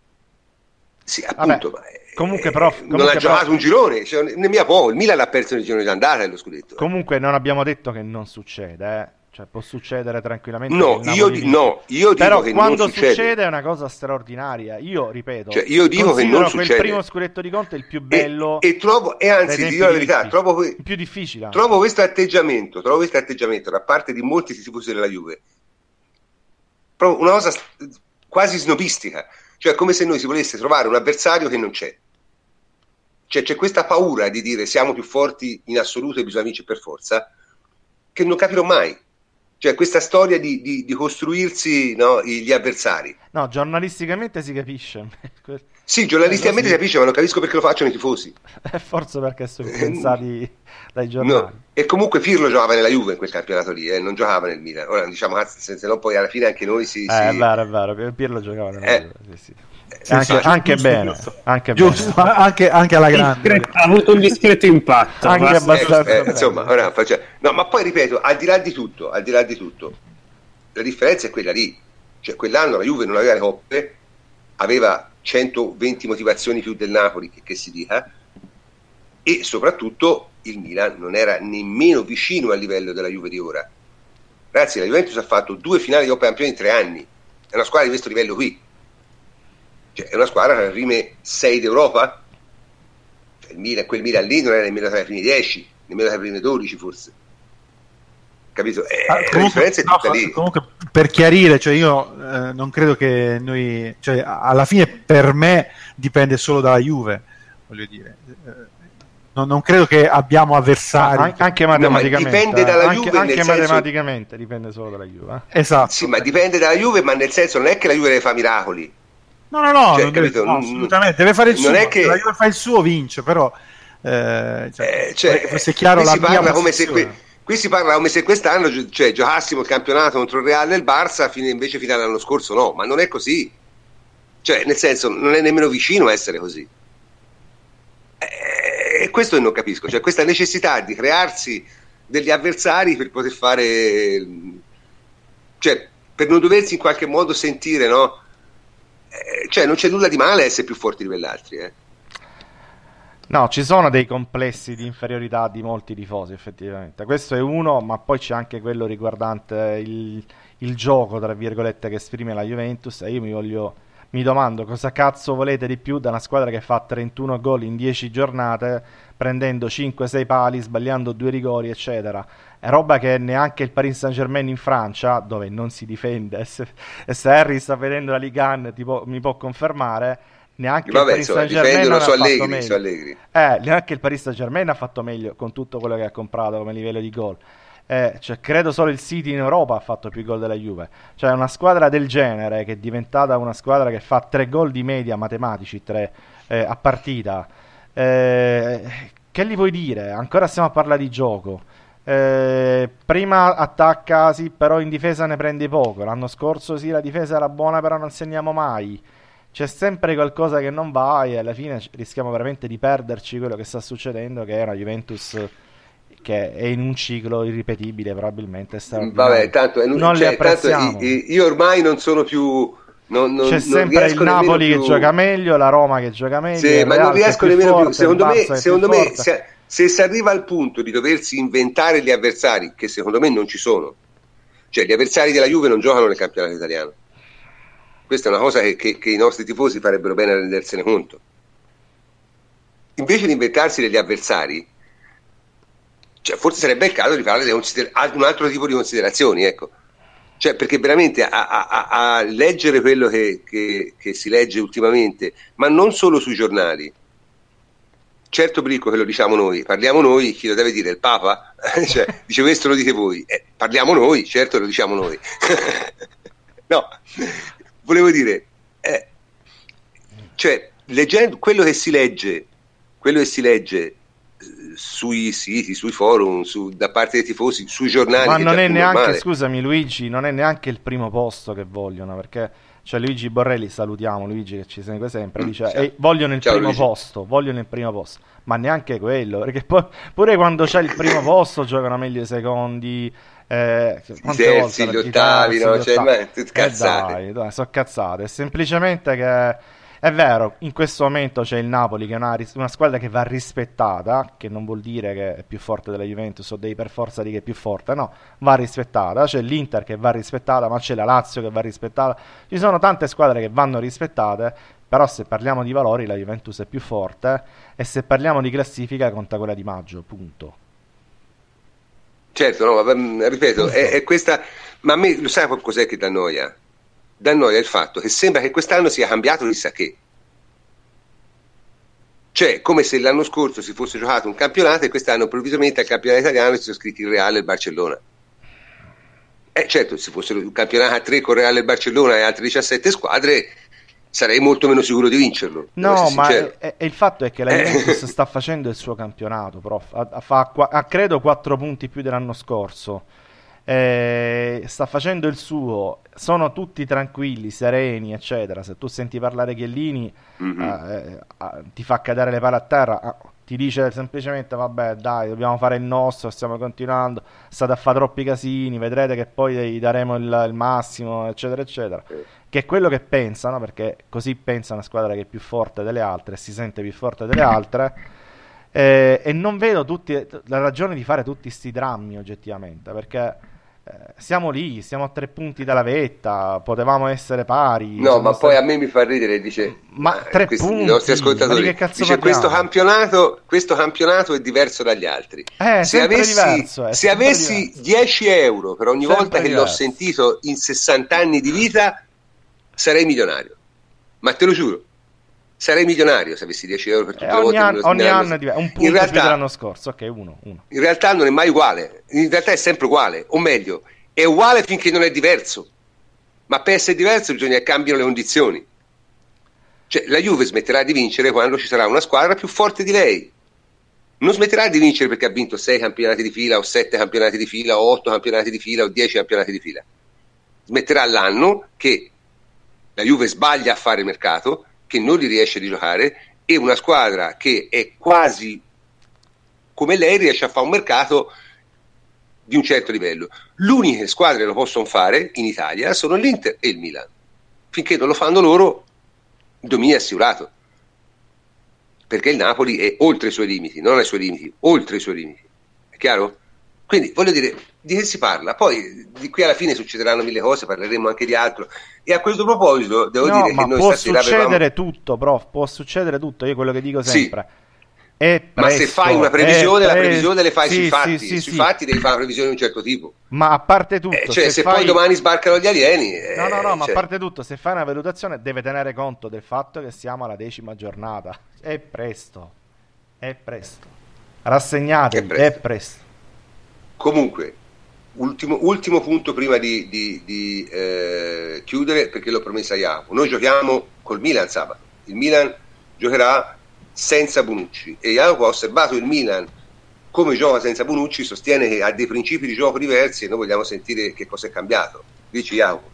Sì, appunto. Vabbè, ma, comunque, prof, comunque, non ha giocato prof. un girone, cioè, ne mia poco. Il Milan l'ha perso nel girone di andata nello scudetto. Comunque, non abbiamo detto che non succede, eh. Cioè, può succedere tranquillamente. No, io, di, no io dico però che quando non succede. succede è una cosa straordinaria. Io ripeto, cioè, io dico che non succede. Il primo scudetto di Conte è il più bello, e, e trovo, e anzi, dico la verità, trovo il più difficile. Trovo questo atteggiamento, trovo questo atteggiamento da parte di molti tifosi della Juve. Una cosa quasi snobistica, cioè come se noi si volesse trovare un avversario che non c'è, cioè c'è questa paura di dire siamo più forti in assoluto e bisogna vincere per forza, che non capirò mai, cioè questa storia di, di, di costruirsi, no, gli avversari. No, giornalisticamente si capisce. Sì, giornalisticamente si capisce, ma non capisco perché lo facciano i tifosi. Forse perché sono pensati dai giornali. No. E comunque Pirlo giocava nella Juve in quel campionato lì, eh? Non giocava nel Milan. Ora diciamo, cazzo, se no poi alla fine anche noi si... Eh, si... è vero, è vero, Pirlo giocava nella eh. Juve, sì, sì. Sì, anche, sì, anche giusto, bene, giusto. Anche, giusto. Bene. Anche, anche alla grande ha avuto un discreto impatto. Anche abbastanza eh, eh, insomma, ora, cioè, no, ma poi ripeto, al di là di tutto, al di là di tutto, la differenza è quella lì. Cioè, quell'anno la Juve non aveva le coppe, aveva centoventi motivazioni più del Napoli, che, che si dica, e soprattutto il Milan non era nemmeno vicino al livello della Juve di ora. Ragazzi, la Juventus ha fatto due finali di Coppa Campioni in tre anni. È una squadra di questo livello qui. Cioè, è una squadra che rime sei d'Europa. Cioè, il Milan, quel Milan lì non era nemmeno tra le prime dieci, nemmeno tra le prime dodici forse. Capito? Eh, ah, comunque, la differenza è tutta no, lì. Comunque, per chiarire, cioè io eh, non credo che noi, cioè alla fine per me dipende solo dalla Juve, voglio dire. Eh, Non, non credo che abbiamo avversari ah, anche, anche matematicamente, no, dipende dalla eh. Juve, anche, anche senso... matematicamente dipende solo dalla Juve, eh? Esatto, sì, ma dipende dalla Juve, ma nel senso non è che la Juve deve fare miracoli, no no no, cioè, deve, no assolutamente deve fare il non suo è che... la Juve fa il suo, vince, però eh, cioè, eh, cioè, è, è chiaro, qui la si parla come se qui, qui si parla come se quest'anno cioè, giocassimo il campionato contro il Real e il Barça fine, invece fino all'anno scorso, no, ma non è così, cioè nel senso non è nemmeno vicino a essere così. E questo non capisco, cioè questa necessità di crearsi degli avversari per poter fare, cioè per non doversi in qualche modo sentire, no? Eh, cioè non c'è nulla di male a essere più forti degli altri, eh. No, ci sono dei complessi di inferiorità di molti tifosi, effettivamente. Questo è uno, ma poi c'è anche quello riguardante il, il gioco, tra virgolette, che esprime la Juventus, e io mi voglio... Mi domando cosa cazzo volete di più da una squadra che fa trentuno gol in dieci giornate, prendendo cinque sei pali, sbagliando due rigori, eccetera. È roba che neanche il Paris Saint-Germain in Francia, dove non si difende, e Sarri sta vedendo la Ligue uno, tipo, mi può confermare, neanche Vabbè, il Paris Saint-Germain non ha fatto Allegri, meglio. Allegri. Eh, neanche il Paris Saint-Germain ha fatto meglio con tutto quello che ha comprato come livello di gol. Eh, cioè, credo solo il City in Europa ha fatto più gol della Juve. Cioè una squadra del genere, che è diventata una squadra che fa tre gol di media matematici, tre eh, a partita, eh, che gli vuoi dire? Ancora stiamo a parlare di gioco, eh, prima attacca sì, però in difesa ne prende poco. L'anno scorso sì, la difesa era buona, però non segniamo mai. C'è sempre qualcosa che non va, e alla fine rischiamo veramente di perderci quello che sta succedendo, che è una Juventus che è in un ciclo irripetibile, probabilmente. Vabbè, tanto, non cioè, le apprezziamo. Tanto, io ormai non sono più, Non, non, c'è sempre il Napoli che più... gioca meglio, la Roma che gioca meglio, sì, ma Real non riesco nemmeno forte, più secondo me, secondo più me se, se si arriva al punto di doversi inventare gli avversari, che secondo me non ci sono, cioè gli avversari della Juve non giocano nel campionato italiano, questa è una cosa che, che, che i nostri tifosi farebbero bene a rendersene conto, invece di inventarsi degli avversari, cioè, forse sarebbe il caso di fare consider- un altro tipo di considerazioni, ecco. Cioè, perché veramente a, a, a leggere quello che, che, che si legge ultimamente, ma non solo sui giornali, certo Bricco che lo diciamo noi, parliamo noi, chi lo deve dire? Il Papa? Cioè, dice questo lo dite voi, eh, parliamo noi, certo lo diciamo noi. No, volevo dire, eh, cioè, leggendo quello che si legge, quello che si legge sui siti, sui forum, su, da parte dei tifosi, sui giornali. Ma non è neanche, normale. Scusami Luigi, non è neanche il primo posto che vogliono, perché cioè Luigi Borrelli, salutiamo Luigi che ci segue sempre, dice eh, vogliono il Ciao, primo Luigi. posto, vogliono il primo posto, ma neanche quello, perché poi, pure quando c'è il primo posto giocano meglio i secondi, eh, i terzi, gli ottavi, no? Cioè, ma, cazzate. Eh dai, dai, sono cazzate, è semplicemente che... È vero, in questo momento c'è il Napoli che è una, una squadra che va rispettata, che non vuol dire che è più forte della Juventus o devi per forza dire che è più forte, no, va rispettata, c'è l'Inter che va rispettata, ma c'è la Lazio che va rispettata, ci sono tante squadre che vanno rispettate, però se parliamo di valori la Juventus è più forte e se parliamo di classifica conta quella di maggio, punto. Certo, no, ma, ripeto, è, è questa, ma a me lo sai cos'è che dà noia? Da noi è il fatto che sembra che quest'anno sia cambiato chissà che, cioè come se l'anno scorso si fosse giocato un campionato e quest'anno improvvisamente al campionato italiano si sono iscritti il Real e il Barcellona, eh, certo se fosse un campionato a tre con Real e il Barcellona e altre diciassette squadre sarei molto meno sicuro di vincerlo, no, ma è, è il fatto è che la Juventus sta facendo il suo campionato, prof, ha, ha, ha, ha credo quattro punti più dell'anno scorso, eh, sta facendo il suo, sono tutti tranquilli, sereni, eccetera. Se tu senti parlare Chiellini, mm-hmm. eh, eh, ti fa cadere le palle a terra, eh, ti dice semplicemente vabbè dai, dobbiamo fare il nostro, stiamo continuando, state a fare troppi casini, vedrete che poi gli daremo il, il massimo, eccetera eccetera, okay. Che è quello che pensano, perché così pensa una squadra che è più forte delle altre, si sente più forte delle altre. eh, e non vedo tutti, la ragione di fare tutti sti drammi oggettivamente, perché siamo lì, siamo a tre punti dalla vetta, potevamo essere pari. No, ma stati... poi a me mi fa ridere, dice ma tre questi, punti, i nostri ascoltatori, ma di che cazzo dice parliamo? questo campionato questo campionato è diverso dagli altri, eh, se avessi, diverso, se avessi diverso. dieci euro per ogni sempre volta diverso. che l'ho sentito in sessanta anni di vita sarei milionario, ma te lo giuro, sarei milionario se avessi dieci euro per tutte eh, le volte anno, ogni anno è diverso, un punto in realtà, più dell'anno scorso, ok, uno, uno. In realtà non è mai uguale, in realtà è sempre uguale, o meglio, è uguale finché non è diverso, ma per essere diverso bisogna che cambiano le condizioni, cioè la Juve smetterà di vincere quando ci sarà una squadra più forte di lei, non smetterà di vincere perché ha vinto sei campionati di fila o sette campionati di fila o otto campionati di fila o dieci campionati di fila, smetterà l'anno che la Juve sbaglia a fare mercato, che non li riesce a giocare, e una squadra che è quasi come lei riesce a fare un mercato di un certo livello. L'unica squadra che lo possono fare in Italia sono l'Inter e il Milan, finché non lo fanno loro dominio assicurato, perché il Napoli è oltre i suoi limiti, non ai suoi limiti, oltre i suoi limiti, è chiaro? Quindi voglio dire, di che si parla? Poi di qui alla fine succederanno mille cose, parleremo anche di altro. E a questo proposito devo no, dire ma che noi può succedere avevamo... tutto, prof, può succedere tutto, io quello che dico sempre. Sì. Presto, ma se fai una previsione, la previsione le fai sì, sui fatti, sì, sì, sui sì. fatti devi fare una previsione di un certo tipo. Ma a parte tutto, eh, cioè se, se fai... poi domani sbarcano gli alieni, eh, No, no, no, cioè... ma a parte tutto, se fai una valutazione deve tenere conto del fatto che siamo alla decima giornata. È presto. È presto. Rassegnatevi, è presto. È presto. Comunque, ultimo, ultimo punto prima di, di, di eh, chiudere, perché l'ho promessa a Iapo. Noi giochiamo col Milan sabato. Il Milan giocherà senza Bonucci. E Iapo ha osservato il Milan come gioca senza Bonucci, sostiene che ha dei principi di gioco diversi e noi vogliamo sentire che cosa è cambiato. Dici Iapo.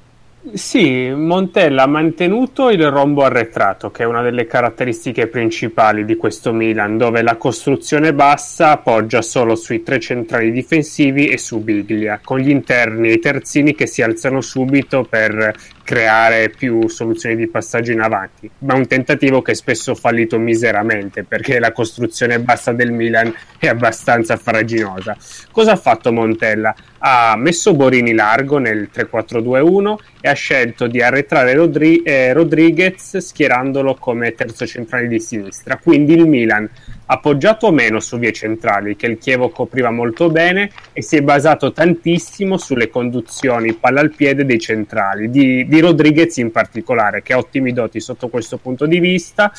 Sì, Montella ha mantenuto il rombo arretrato, che è una delle caratteristiche principali di questo Milan, dove la costruzione bassa poggia solo sui tre centrali difensivi e su Biglia, con gli interni e i terzini che si alzano subito per creare più soluzioni di passaggio in avanti, ma un tentativo che è spesso fallito miseramente perché la costruzione bassa del Milan è abbastanza farraginosa. Cosa ha fatto Montella? Ha messo Borini largo nel tre quattro due uno e ha scelto di arretrare Rodri- eh, Rodríguez schierandolo come terzo centrale di sinistra, quindi il Milan appoggiato meno su vie centrali che il Chievo copriva molto bene e si è basato tantissimo sulle conduzioni palla al piede dei centrali, di, di Rodríguez in particolare, che ha ottimi doti sotto questo punto di vista.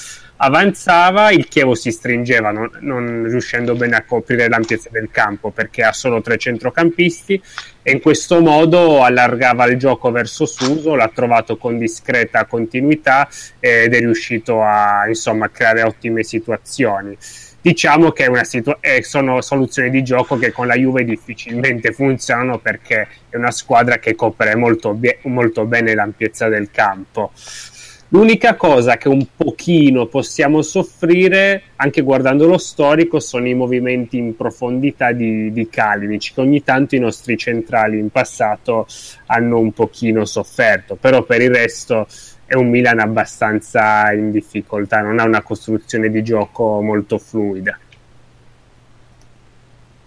Avanzava, il Chievo si stringeva non, non riuscendo bene a coprire l'ampiezza del campo perché ha solo tre centrocampisti, e in questo modo allargava il gioco verso Suso, l'ha trovato con discreta continuità ed è riuscito a insomma creare ottime situazioni. Diciamo che è una situ- eh, sono soluzioni di gioco che con la Juve difficilmente funzionano perché è una squadra che copre molto, be- molto bene l'ampiezza del campo. L'unica cosa che un pochino possiamo soffrire, anche guardando lo storico, sono i movimenti in profondità di, di Kalinic, che ogni tanto i nostri centrali in passato hanno un pochino sofferto, però per il resto è un Milan abbastanza in difficoltà, non ha una costruzione di gioco molto fluida.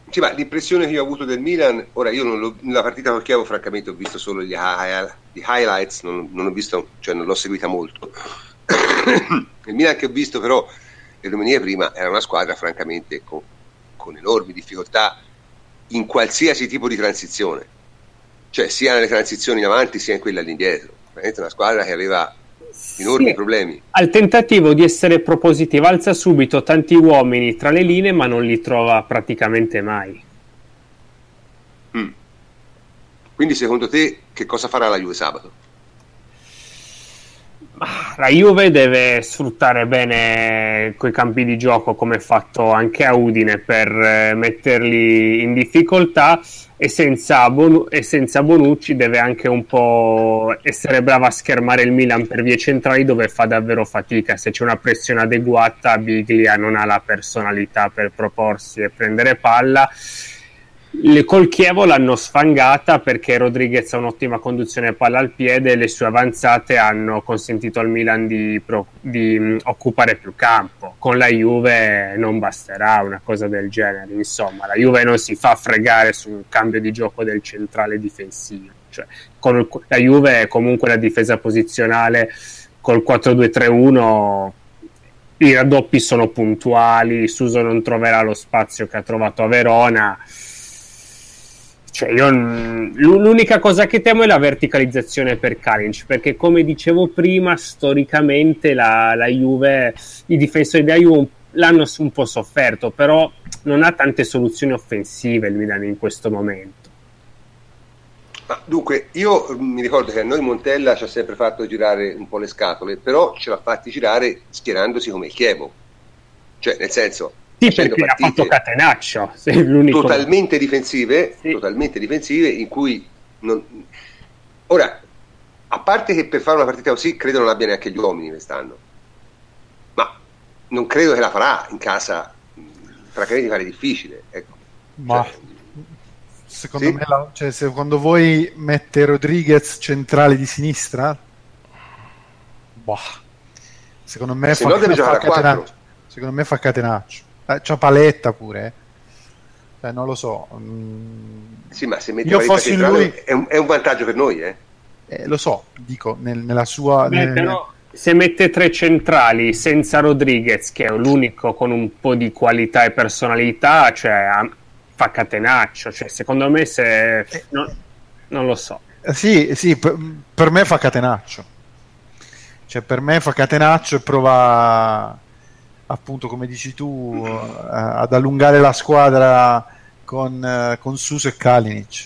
Sì, ma l'impressione che io ho avuto del Milan, ora io non l'ho, nella partita col Chievo francamente ho visto solo gli, high, gli highlights, non, non ho visto, cioè non l'ho seguita molto. Il Milan che ho visto però le domenica prima era una squadra francamente con, con enormi difficoltà in qualsiasi tipo di transizione, cioè sia nelle transizioni in avanti sia in quelle all'indietro, veramente una squadra che aveva enormi sì. problemi. Al tentativo di essere propositiva alza subito tanti uomini tra le linee ma non li trova praticamente mai. mm. Quindi secondo te che cosa farà la Juve sabato? La Juve deve sfruttare bene quei campi di gioco come fatto anche a Udine per metterli in difficoltà, e senza, Bonu- e senza Bonucci deve anche un po' essere brava a schermare il Milan per vie centrali dove fa davvero fatica. Se c'è una pressione adeguata, Biglia non ha la personalità per proporsi e prendere palla. Le, col Chievo l'hanno sfangata perché Rodríguez ha un'ottima conduzione palla al piede e le sue avanzate hanno consentito al Milan di, pro, di occupare più campo. Con la Juve non basterà una cosa del genere, insomma la Juve non si fa fregare sul cambio di gioco del centrale difensivo, cioè, con la Juve comunque la difesa posizionale col quattro due tre uno i raddoppi sono puntuali, Suso non troverà lo spazio che ha trovato a Verona. Cioè io, l'unica cosa che temo è la verticalizzazione per Kalinic, perché come dicevo prima storicamente la, la Juve, i difensori della Juve l'hanno un po' sofferto, però non ha tante soluzioni offensive il Milan in questo momento. Ma dunque io mi ricordo che a noi Montella ci ha sempre fatto girare un po' le scatole, però ce l'ha fatti girare schierandosi come il Chievo, cioè nel senso sì, perché ha fatto catenaccio, sei l'unico. Totalmente difensive, sì. totalmente difensive in cui non... ora, a parte che per fare una partita così credo non abbia neanche gli uomini quest'anno, ma non credo che la farà in casa, francamente fare difficile, ecco. Ma cioè, secondo sì? me la, cioè, secondo voi mette Rodríguez centrale di sinistra? Boh. Secondo me se fa, no deve fa catenaccio. Secondo me fa catenaccio. C'ha Paletta pure, eh, non lo so. Mm. Sì, ma se metti io fossi lui è un, è un vantaggio per noi, eh? Eh, lo so, dico nel, nella sua. Beh, nel... però, se mette tre centrali senza Rodríguez, che è l'unico con un po' di qualità e personalità, cioè fa catenaccio. Cioè, secondo me, se eh, non, non lo so. Sì, sì, per, per me fa catenaccio. Cioè, per me fa catenaccio e prova, appunto come dici tu, mm-hmm. uh, ad allungare la squadra con, uh, con Suso e Kalinic,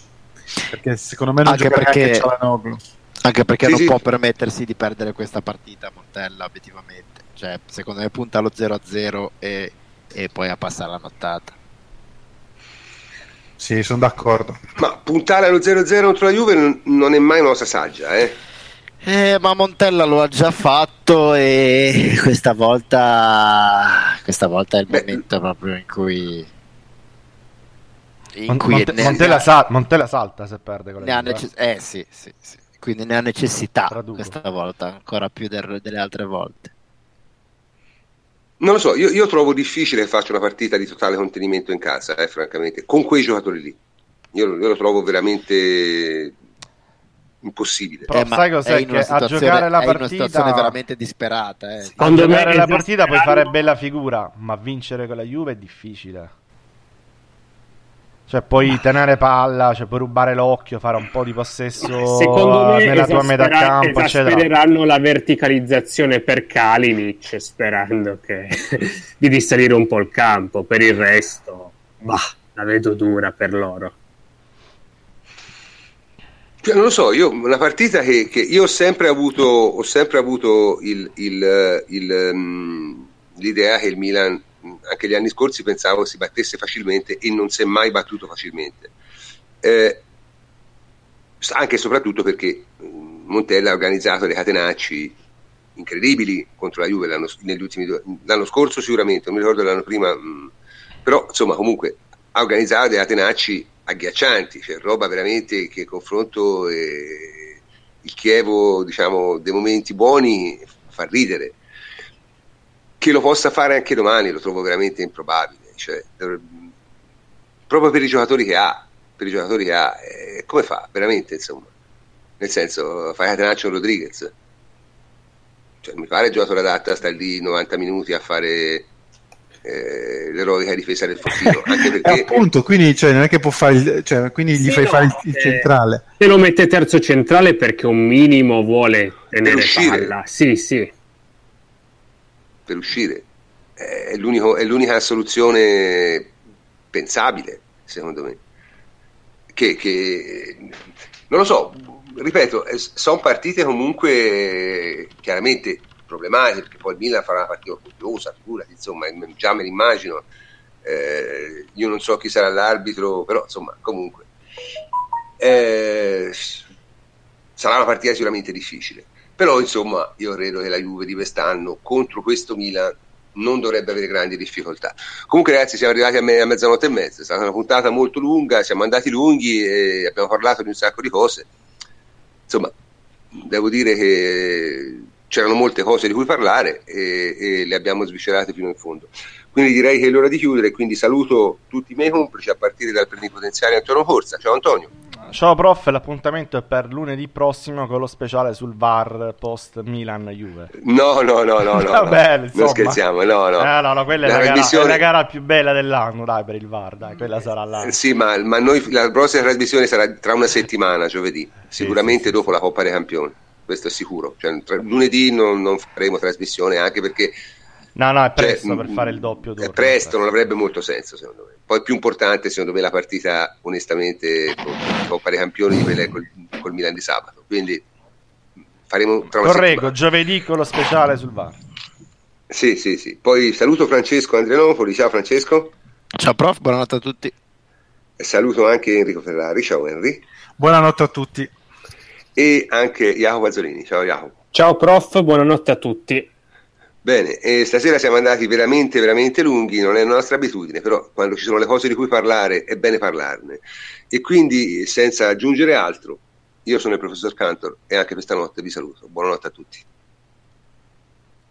perché secondo me non anche perché anche, anche perché sì, non sì. può permettersi di perdere questa partita Montella obiettivamente, cioè secondo me punta allo zero a zero e, e poi a passare la nottata. Sì, sono d'accordo, ma puntare allo zero a zero contro la Juve non, non è mai una cosa saggia, eh Eh, ma Montella lo ha già fatto e questa volta questa volta è il momento Beh, proprio in cui, in Mont- cui Mont- Montella, sal- Montella salta se perde con la Juve. Necess- eh sì, sì, sì. quindi ne ha necessità Traduco. questa volta, ancora più del, delle altre volte. Non lo so, io, io trovo difficile che faccia una partita di totale contenimento in casa, eh, francamente, con quei giocatori lì. Io, io lo trovo veramente impossibile. Però eh, sai cos'è? Che a giocare la partita è una situazione veramente disperata. Eh. A giocare la partita puoi fare bella figura, ma vincere con la Juve è difficile. Cioè puoi tenere palla, cioè puoi rubare l'occhio, fare un po' di possesso secondo me nella tua metà campo, eccetera. Sperano la verticalizzazione per Kalinic, sperando che di risalire un po' il campo. Per il resto, bah, la vedo dura per loro. Cioè, non lo so, io una partita che, che io ho sempre avuto, ho sempre avuto il, il, il, um, l'idea che il Milan, anche gli anni scorsi pensavo si battesse facilmente, e non si è mai battuto facilmente, eh, anche e soprattutto perché Montella ha organizzato dei catenacci incredibili contro la Juve l'anno, negli ultimi due, l'anno scorso sicuramente, non mi ricordo l'anno prima, mh, però insomma comunque ha organizzato dei catenacci agghiaccianti, cioè roba veramente che confronto eh, il Chievo, diciamo, dei momenti buoni fa ridere. Che lo possa fare anche domani lo trovo veramente improbabile, cioè, proprio per i giocatori che ha, per i giocatori che ha, eh, come fa veramente, insomma, nel senso, fai catenaccio Rodríguez, cioè, mi pare il giocatore adatto a stare lì novanta minuti a fare eh, l'eroica difesa del Fortino, anche perché appunto, quindi cioè, non è che può fare il, cioè, quindi gli sì, fai no, fare il, il centrale, se lo mette terzo centrale perché un minimo vuole tenere palla, sì sì, per uscire è, l'unico, è l'unica soluzione pensabile secondo me, che, che non lo so, ripeto, sono partite comunque chiaramente problematiche, perché poi il Milan farà una partita curiosa, figurati, insomma già me l'immagino, eh, io non so chi sarà l'arbitro, però insomma comunque eh, sarà una partita sicuramente difficile. Però insomma io credo che la Juve di quest'anno contro questo Milan non dovrebbe avere grandi difficoltà. Comunque ragazzi, siamo arrivati a, me- a mezzanotte e mezza, è stata una puntata molto lunga, siamo andati lunghi e abbiamo parlato di un sacco di cose, insomma devo dire che c'erano molte cose di cui parlare e, e le abbiamo sviscerate fino in fondo, quindi direi che è l'ora di chiudere, quindi saluto tutti i miei complici a partire dal plenipotenziario Antonio Corsa. Ciao Antonio. Ciao prof, l'appuntamento è per lunedì prossimo con lo speciale sul V A R post Milan Juve. No, no, no, no, no. Vabbè, insomma. Non scherziamo, no, no. Eh, no, no, quella è la, la, trasmissione... gara, è la gara più bella dell'anno, dai, per il V A R, dai, quella sarà là. Sì, ma, ma noi la prossima trasmissione sarà tra una settimana, giovedì, sicuramente sì, sì, dopo sì. la Coppa dei Campioni, questo è sicuro. Cioè, tra... lunedì non, non faremo trasmissione, anche perché... No, no, è presto, cioè, per fare il doppio turno. È presto, non avrebbe molto senso, secondo me. Poi più importante, secondo me, la partita, onestamente, con Coppa dei Campioni, quella è col, col Milan di sabato. Quindi faremo tra una Corrego, settimana. Giovedì con lo speciale sul V A R. Sì, sì, sì. Poi saluto Francesco Andrianopoli. Ciao Francesco. Ciao prof, buonanotte a tutti. E saluto anche Enrico Ferrari. Ciao Henry. Buonanotte a tutti. E anche Jacopo Azzolini. Ciao Jacopo. Ciao prof, buonanotte a tutti. Bene, e stasera siamo andati veramente veramente lunghi, non è la nostra abitudine, però quando ci sono le cose di cui parlare è bene parlarne. E quindi, senza aggiungere altro, io sono il professor Cantor e anche questa notte vi saluto. Buonanotte a tutti.